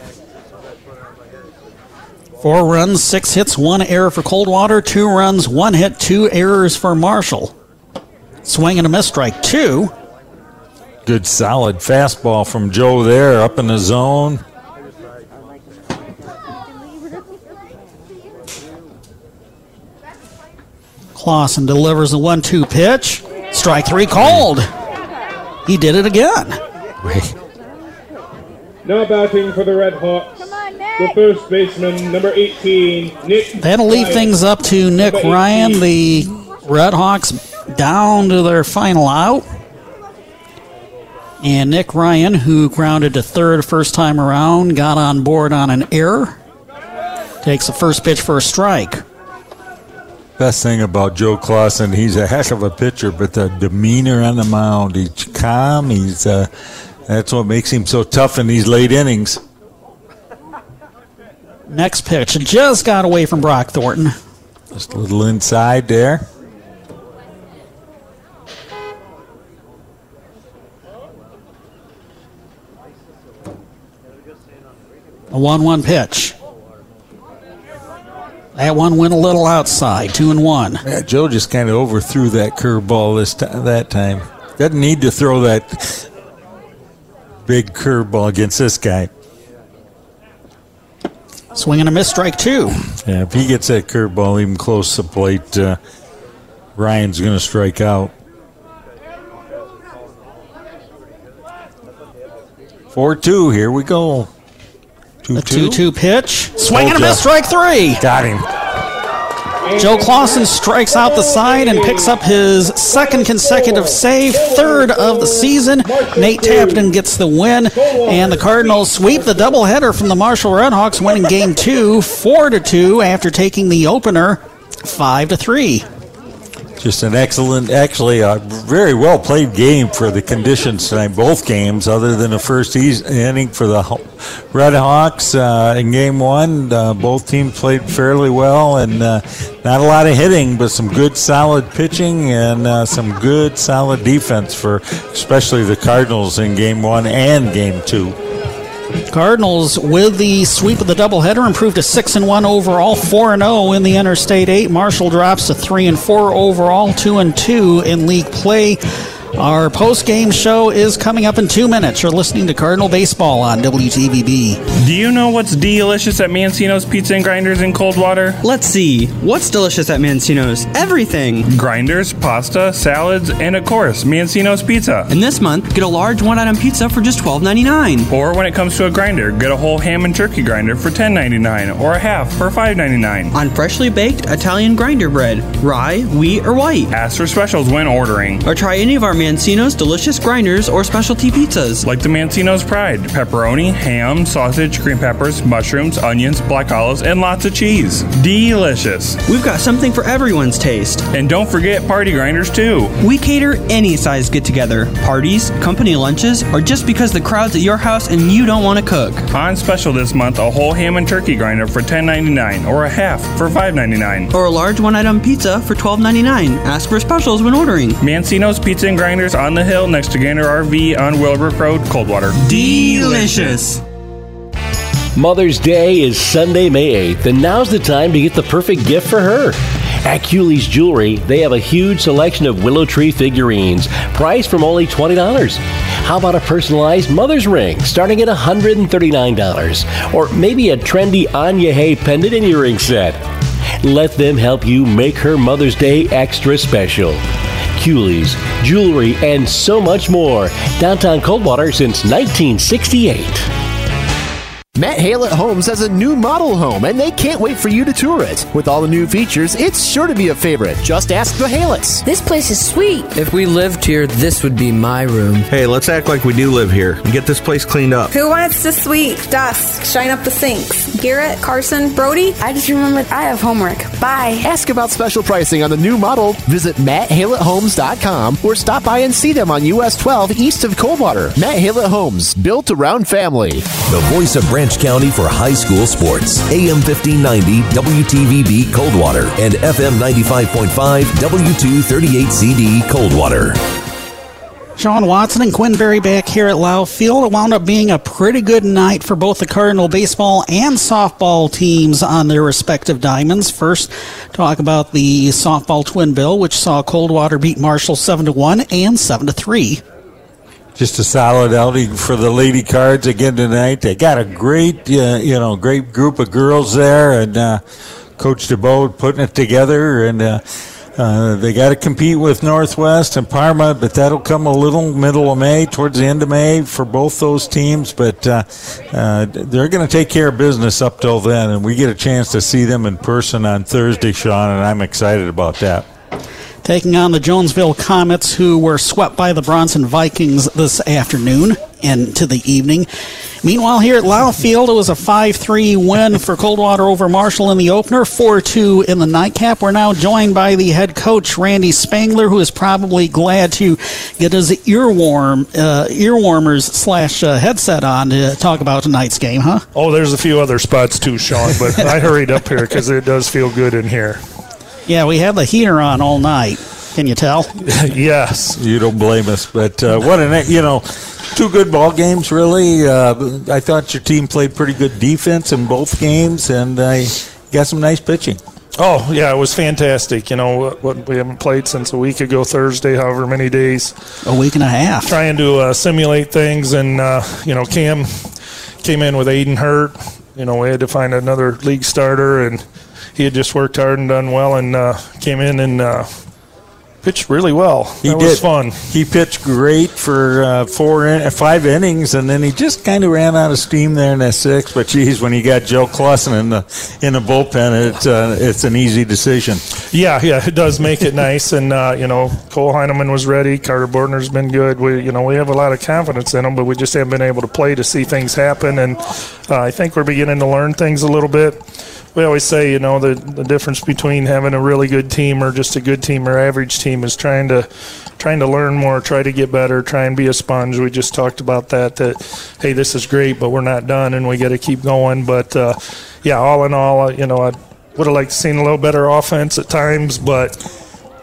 4 runs, 6 hits, 1 error for Coldwater. 2 runs, 1 hit, 2 errors for Marshall. Swing and a miss, strike 2. Good solid fastball from Joe there, up in the zone. Clausen delivers the 1-2 pitch. Strike 3 called. He did it again. Now batting for the Redhawks, the first baseman, number 18, Nick Ryan. That'll leave things up to Nick Ryan. The Redhawks down to their final out. And Nick Ryan, who grounded to third first time around, got on board on an error. Takes the first pitch for a strike. Best thing about Joe Clausen, he's a heck of a pitcher, but the demeanor on the mound, he's calm. That's what makes him so tough in these late innings. Next pitch just got away from Brock Thornton. Just a little inside there. A 1-1 pitch. That one went a little outside. 2-1. Yeah, Joe just kind of overthrew that curveball that time. Doesn't need to throw that big curveball against this guy. Swing and a miss, strike 2. Yeah, if he gets that curveball even close to the plate, Ryan's going to strike out. 4-2, here we go. The 2-2 pitch. Swing and a miss, strike 3. Got him. Joe Clausen strikes out the side and picks up his second consecutive save, third of the season. Nate Tappenden gets the win, and the Cardinals sweep the doubleheader from the Marshall Redhawks, winning game 2, 4-2, after taking the opener 5-3. Just an excellent, actually a very well-played game for the conditions tonight, both games, other than the first inning for the Redhawks in Game 1. Both teams played fairly well, and not a lot of hitting, but some good, solid pitching and some good, solid defense for especially the Cardinals in Game 1 and Game 2. Cardinals, with the sweep of the doubleheader, improved to 6-1 overall, 4-0 in the Interstate 8. Marshall drops to 3-4 overall, 2-2 in league play. Our post-game show is coming up in 2 minutes. You're listening to Cardinal Baseball on WTVB. Do you know what's delicious at Mancino's Pizza and Grinders in Coldwater? Let's see. What's delicious at Mancino's? Everything. Grinders, pasta, salads, and of course, Mancino's Pizza. And this month, get a large one-item pizza for just $12.99. Or when it comes to a grinder, get a whole ham and turkey grinder for $10.99 or a half for $5.99. On freshly baked Italian grinder bread, rye, wheat, or white. Ask for specials when ordering. Or try any of our Mancino's delicious grinders or specialty pizzas. Like the Mancino's Pride, pepperoni, ham, sausage, green peppers, mushrooms, onions, black olives, and lots of cheese. Delicious. We've got something for everyone's taste. And don't forget party grinders too. We cater any size get-together, parties, company lunches, or just because the crowd's at your house and you don't want to cook. On special this month, a whole ham and turkey grinder for $10.99 or a half for $5.99. Or a large one-item pizza for $12.99. Ask for specials when ordering. Mancino's Pizza and Grinders on the hill next to Gander RV on Willowbrook Road, Coldwater. Delicious. Mother's Day is Sunday, May 8th, and now's the time to get the perfect gift for her. At Cooley's Jewelry, they have a huge selection of willow tree figurines, priced from only $20. How about a personalized mother's ring starting at $139, or maybe a trendy Anya Hay pendant and earring set? Let them help you make her Mother's Day extra special. Cooley's, jewelry, and so much more. Downtown Coldwater since 1968. Matt Haylett Homes has a new model home, and they can't wait for you to tour it. With all the new features, it's sure to be a favorite. Just ask the Hayletts. This place is sweet. If we lived here, this would be my room. Hey, let's act like we do live here and get this place cleaned up. Who wants to sweep, dust, shine up the sinks? Garrett, Carson, Brody? I just remembered I have homework. Bye. Ask about special pricing on the new model. Visit MattHaylettHomes.com or stop by and see them on US 12 east of Coldwater. Matt Haylett Homes, built around family. The voice of Brand County for high school sports. AM 1590 WTVB Coldwater and FM 95.5 W238CD Coldwater. Sean Watson and Quinn Berry back here at Lau Field. It wound up being a pretty good night for both the Cardinal baseball and softball teams on their respective diamonds. First, talk about the softball twin bill, which saw Coldwater beat Marshall 7-1 and 7-3. Just a solid outing for the Lady Cards again tonight. They got a great, great group of girls there, and Coach DeBoe putting it together. And they got to compete with Northwest and Parma, but that'll come a little middle of May, towards the end of May for both those teams. But they're going to take care of business up till then, and we get a chance to see them in person on Thursday, Sean, and I'm excited about that. Taking on the Jonesville Comets, who were swept by the Bronson Vikings this afternoon and to the evening. Meanwhile, here at Lau Field, it was a 5-3 win for Coldwater over Marshall in the opener, 4-2 in the nightcap. We're now joined by the head coach, Randy Spangler, who is probably glad to get his earwarmers slash headset on to talk about tonight's game, huh? Oh, there's a few other spots too, Sean, but I hurried up here because it does feel good in here. Yeah, we had the heater on all night. Can you tell? Yes. You don't blame us. But two good ball games, really. I thought your team played pretty good defense in both games, and got some nice pitching. Oh, yeah, it was fantastic. We haven't played since a week ago Thursday, however many days. A week and a half. Trying to simulate things, and, Cam came in with Aiden hurt. We had to find another league starter, and he had just worked hard and done well, and came in and pitched really well. He did. It was fun. He pitched great for five innings, and then he just kind of ran out of steam there in that sixth. But geez, when you got Joe Clausen in the bullpen, it's an easy decision. Yeah, it does make it nice. And Cole Heineman was ready. Carter Bordner's been good. We have a lot of confidence in him, but we just haven't been able to play to see things happen. And I think we're beginning to learn things a little bit. We always say, the difference between having a really good team or just a good team or average team is trying to learn more, try to get better, try and be a sponge. We just talked about that, hey, this is great, but we're not done and we got to keep going. But, all in all, I would have liked to seen a little better offense at times, but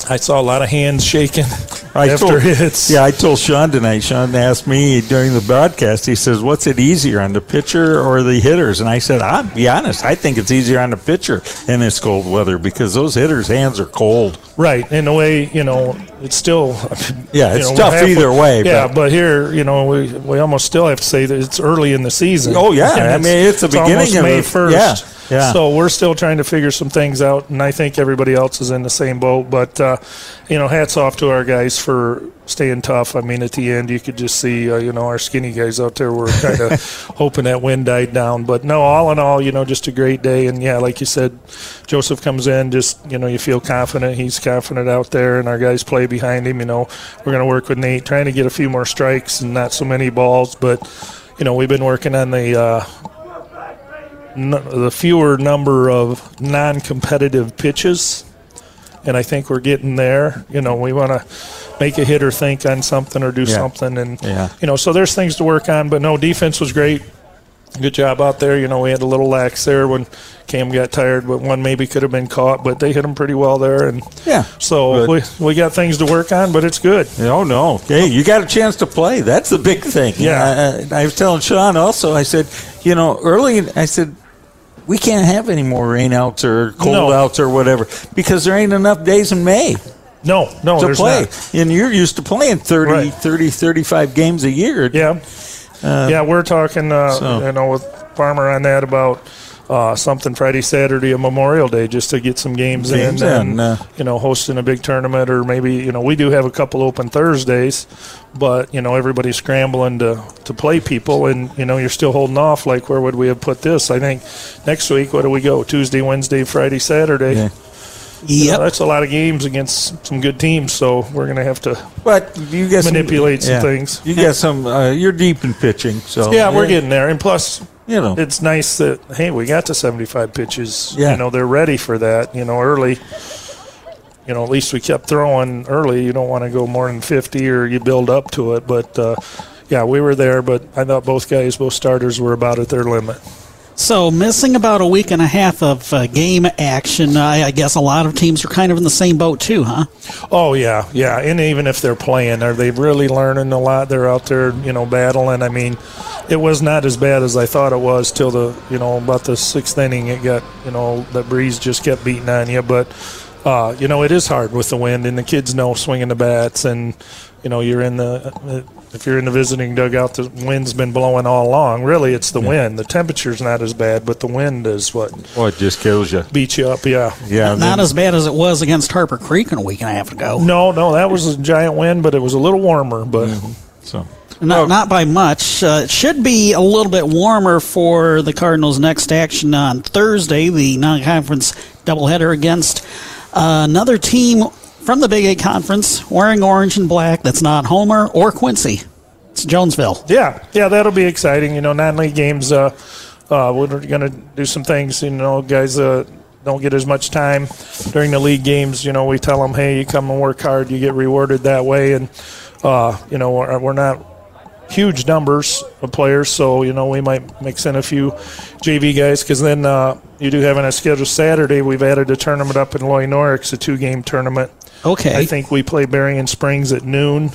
I saw a lot of hands shaking. I told hits. Yeah, I told Sean tonight. Sean asked me during the broadcast, he says, what's it easier on the pitcher or the hitters? And I said, I'll be honest, I think it's easier on the pitcher in this cold weather because those hitters' hands are cold. Right. In a way, you know, it's still. Yeah, it's tough either way. Yeah, but here, you know, we almost still have to say that it's early in the season. Oh, yeah. I mean, it's the beginning of May 1st. Yeah. Yeah. So we're still trying to figure some things out, and I think everybody else is in the same boat. But, you know, hats off to our guys for staying tough. I mean, at the end, you could just see, you know, our skinny guys out there were kind of hoping that wind died down. But, no, all in all, you know, just a great day. And, yeah, like you said, Joseph comes in, just, you know, you feel confident. He's confident out there, and our guys play behind him. You know, we're going to work with Nate, trying to get a few more strikes and not so many balls. But, you know, we've been working on the fewer number of non-competitive pitches, and I think we're getting there. You know, we want to make a hitter think on something or do something, and you know, so there's things to work on. But no, defense was great. Good job out there. You know, we had a little lax there when Cam got tired, but one maybe could have been caught, but they hit him pretty well there. And so we got things to work on, but it's good. Oh, no. Hey, you got a chance to play. That's the big thing. Yeah. I was telling Sean also, I said, you know, early, I said, we can't have any more rainouts or coldouts or whatever because there ain't enough days in May. No, to play. Not. And you're used to playing 35 games a year. Yeah. We're talking, you know, with Farmer on that about something Friday, Saturday, and Memorial Day just to get some games in. And, you know, hosting a big tournament or maybe, you know, we do have a couple open Thursdays, but, you know, everybody's scrambling to play people and, you know, you're still holding off. Like, where would we have put this? I think next week, what do we go? Tuesday, Wednesday, Friday, Saturday. Yeah. Yeah, you know, that's a lot of games against some good teams, so we're going to have to manipulate some things. You got some. You're deep in pitching, so we're getting there. And plus, you know, it's nice that we got to 75 pitches. Yeah. You know, they're ready for that. You know, early. You know, at least we kept throwing early. You don't want to go more than 50, or you build up to it. But we were there. But I thought both starters were about at their limit. So missing about a week and a half of game action, I guess a lot of teams are kind of in the same boat too, huh? Oh, yeah, yeah. And even if they're playing, are they really learning a lot? They're out there, you know, battling. I mean, it was not as bad as I thought it was till about the sixth inning. It got, you know, the breeze just kept beating on you. But, you know, it is hard with the wind, and the kids know swinging the bats. And, you know, if you're in the visiting dugout, the wind's been blowing all along. Really, it's the wind. The temperature's not as bad, but the wind is what? Oh, it just kills you. Beats you up, yeah. Not as bad as it was against Harper Creek in a week and a half ago. No, that was a giant wind, but it was a little warmer. But so not by much. It should be a little bit warmer for the Cardinals' next action on Thursday, the non-conference doubleheader against another team from the Big Eight Conference, wearing orange and black. That's not Homer or Quincy. It's Jonesville. Yeah, that'll be exciting. You know, non-league games, we're going to do some things. You know, guys don't get as much time during the league games. You know, we tell them, hey, you come and work hard, you get rewarded that way. And, you know, we're not huge numbers of players, so, you know, we might mix in a few JV guys because then you do have on a schedule Saturday. We've added a tournament up in Loy Norix, a two-game tournament. Okay. I think we play Berrien Springs at noon,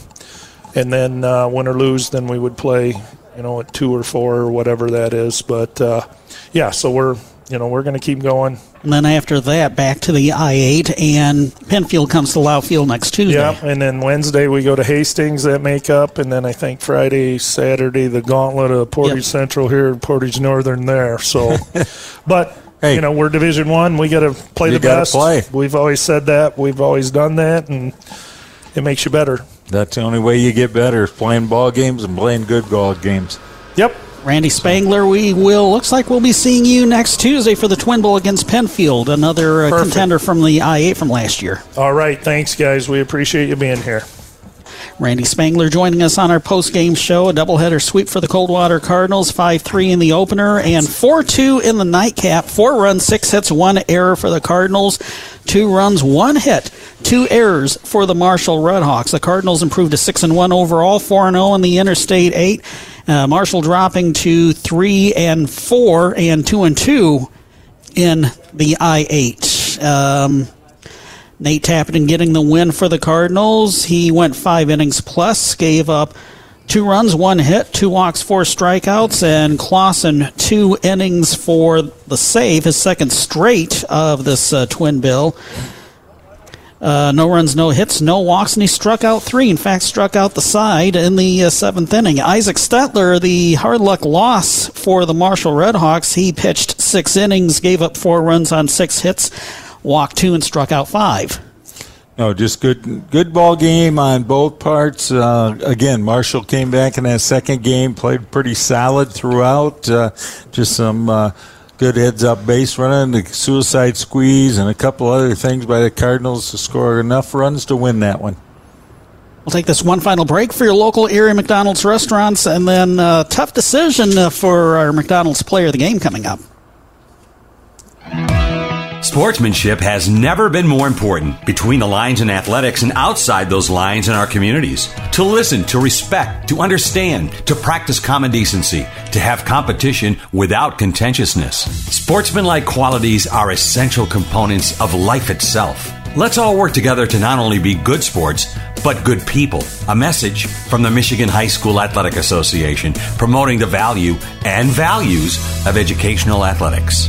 and then win or lose, then we would play, you know, at 2 or 4 or whatever that is. But, so we're, you know, we're going to keep going. And then after that, back to the I-8, and Penfield comes to Lau Field next Tuesday. Yeah, and then Wednesday we go to Hastings, that make up, and then I think Friday, Saturday, the gauntlet of Portage Central here, Portage Northern there. So, but... Hey, you know, we're Division I. We got to play the best. We've always said that. We've always done that, and it makes you better. That's the only way you get better, is playing ball games and playing good ball games. Yep. Randy Spangler, looks like we'll be seeing you next Tuesday for the Twin Bowl against Penfield, another contender from the I-8 from last year. All right. Thanks, guys. We appreciate you being here. Randy Spangler joining us on our post-game show. A doubleheader sweep for the Coldwater Cardinals, 5-3 in the opener and 4-2 in the nightcap. 4 runs, 6 hits, 1 error for the Cardinals. 2 runs, 1 hit, 2 errors for the Marshall Redhawks. The Cardinals improved to 6-1 overall, 4-0 in the Interstate 8. Marshall dropping to 3-4 and 2-2 in the I-8. Nate Tappenden getting the win for the Cardinals. He went 5 innings plus, gave up 2 runs, 1 hit, 2 walks, 4 strikeouts, and Clausen 2 innings for the save, his second straight of this twin bill. No runs, no hits, no walks, and he struck out 3. In fact, struck out the side in the 7th inning. Isaac Stettler, the hard luck loss for the Marshall Redhawks, he pitched 6 innings, gave up 4 runs on 6 hits, walked 2, and struck out 5. No, just good ball game on both parts. Again, Marshall came back in that second game, played pretty solid throughout. Just some good heads-up base running, the suicide squeeze, and a couple other things by the Cardinals to score enough runs to win that one. We'll take this one final break for your local Erie McDonald's restaurants, and then a tough decision for our McDonald's player of the game coming up. Sportsmanship has never been more important between the lines in athletics and outside those lines in our communities. To listen, to respect, to understand, to practice common decency, to have competition without contentiousness. Sportsmanlike qualities are essential components of life itself. Let's all work together to not only be good sports, but good people. A message from the Michigan High School Athletic Association promoting the value and values of educational athletics.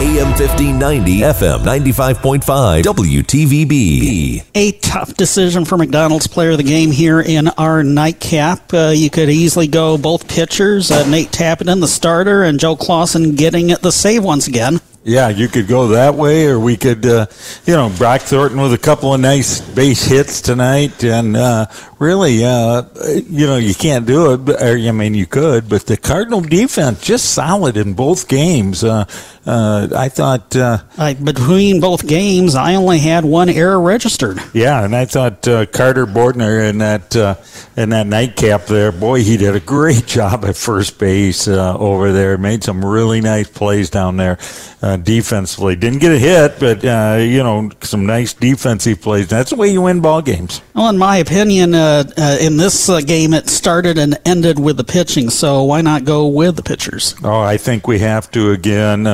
AM 1590, FM 95.5, WTVB. A tough decision for McDonald's player of the game here in our nightcap. You could easily go both pitchers, Nate Tappenden, the starter, and Joe Clausen getting the save once again. Yeah, you could go that way, or we could, Brock Thornton with a couple of nice base hits tonight. And you can't do it. But, you could, but the Cardinal defense just solid in both games. I thought... between both games, I only had 1 error registered. Yeah, and I thought Carter Bordner in that nightcap there, boy, he did a great job at first base over there. Made some really nice plays down there. Defensively. Didn't get a hit, but, some nice defensive plays. That's the way you win ball games. Well, in my opinion, in this game, it started and ended with the pitching, so why not go with the pitchers? Oh, I think we have to again.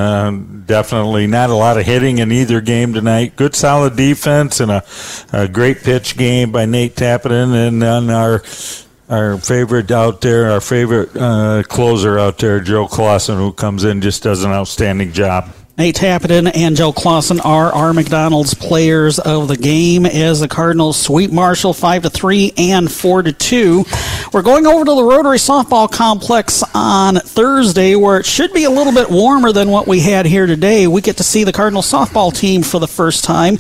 Definitely not a lot of hitting in either game tonight. Good, solid defense and a great pitch game by Nate Tappenden, and then our favorite out there, our favorite closer out there, Joe Clausen, who comes in, just does an outstanding job. Nate Tappenden and Joe Clausen are our McDonald's players of the game as the Cardinals sweep Marshall 5-3 and 4-2. We're going over to the Rotary Softball Complex on Thursday, where it should be a little bit warmer than what we had here today. We get to see the Cardinal softball team for the first time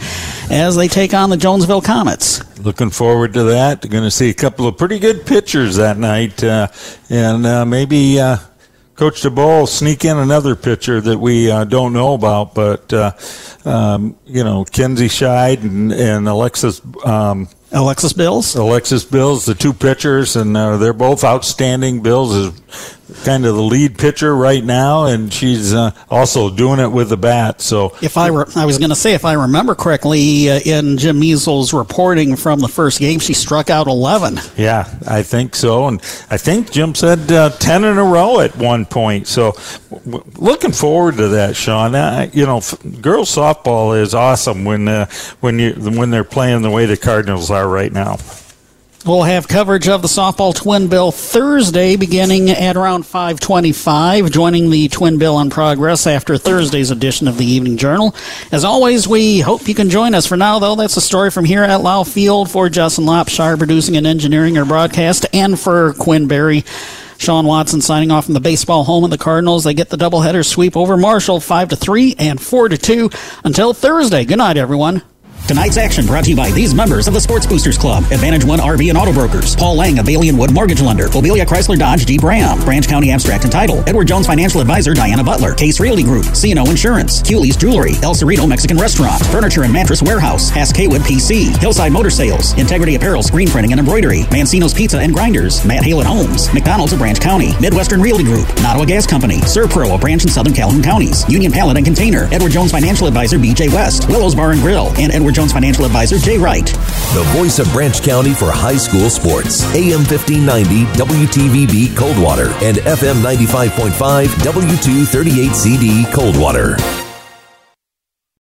as they take on the Jonesville Comets. Looking forward to that. We're going to see a couple of pretty good pitchers that night, and maybe Coach DeBow sneak in another pitcher that we don't know about. But Kenzie Scheid and Alexis Bills, the 2 pitchers, and they're both outstanding. Bills is kind of the lead pitcher right now, and she's also doing it with the bat. So, if I remember correctly, in Jim Measl's reporting from the first game, she struck out 11. Yeah, I think so, and I think Jim said 10 in a row at one point. So, looking forward to that, Sean. Girls softball is awesome when they're playing the way the Cardinals are right now. We'll have coverage of the softball twin bill Thursday beginning at around 5:25, joining the twin bill in progress after Thursday's edition of the Evening Journal. As always, we hope you can join us. For now, though, that's the story from here at Lau Field. For Justin Lopshire, producing and engineering our broadcast, and for Quinn Berry, Sean Watson signing off from the baseball home of the Cardinals. They get the doubleheader sweep over Marshall 5-3 and 4-2. Until Thursday, good night, everyone. Tonight's action brought to you by these members of the Sports Boosters Club. Advantage One RV and Auto Brokers. Paul Lang of Bailey & Wood Mortgage Lender. Obelia Chrysler Dodge Jeep Ram. Branch County Abstract and Title. Edward Jones Financial Advisor Diana Butler. Case Realty Group. C&O Insurance. Cooley's Jewelry. El Cerrito Mexican Restaurant. Furniture and Mattress Warehouse. Haskaywood PC. Hillside Motor Sales. Integrity Apparel Screen Printing and Embroidery. Mancino's Pizza and Grinders. Matt Hale at Homes. McDonald's of Branch County. Midwestern Realty Group. Nottawa Gas Company. Serpro, a branch in Southern Calhoun Counties. Union Pallet and Container. Edward Jones Financial Advisor B.J. West. Willow's Bar and Grill. And Edward Jones Financial Advisor Jay Wright. The voice of Branch County for high school sports. AM 1590 WTVB Coldwater and FM 95.5 W238CD Coldwater.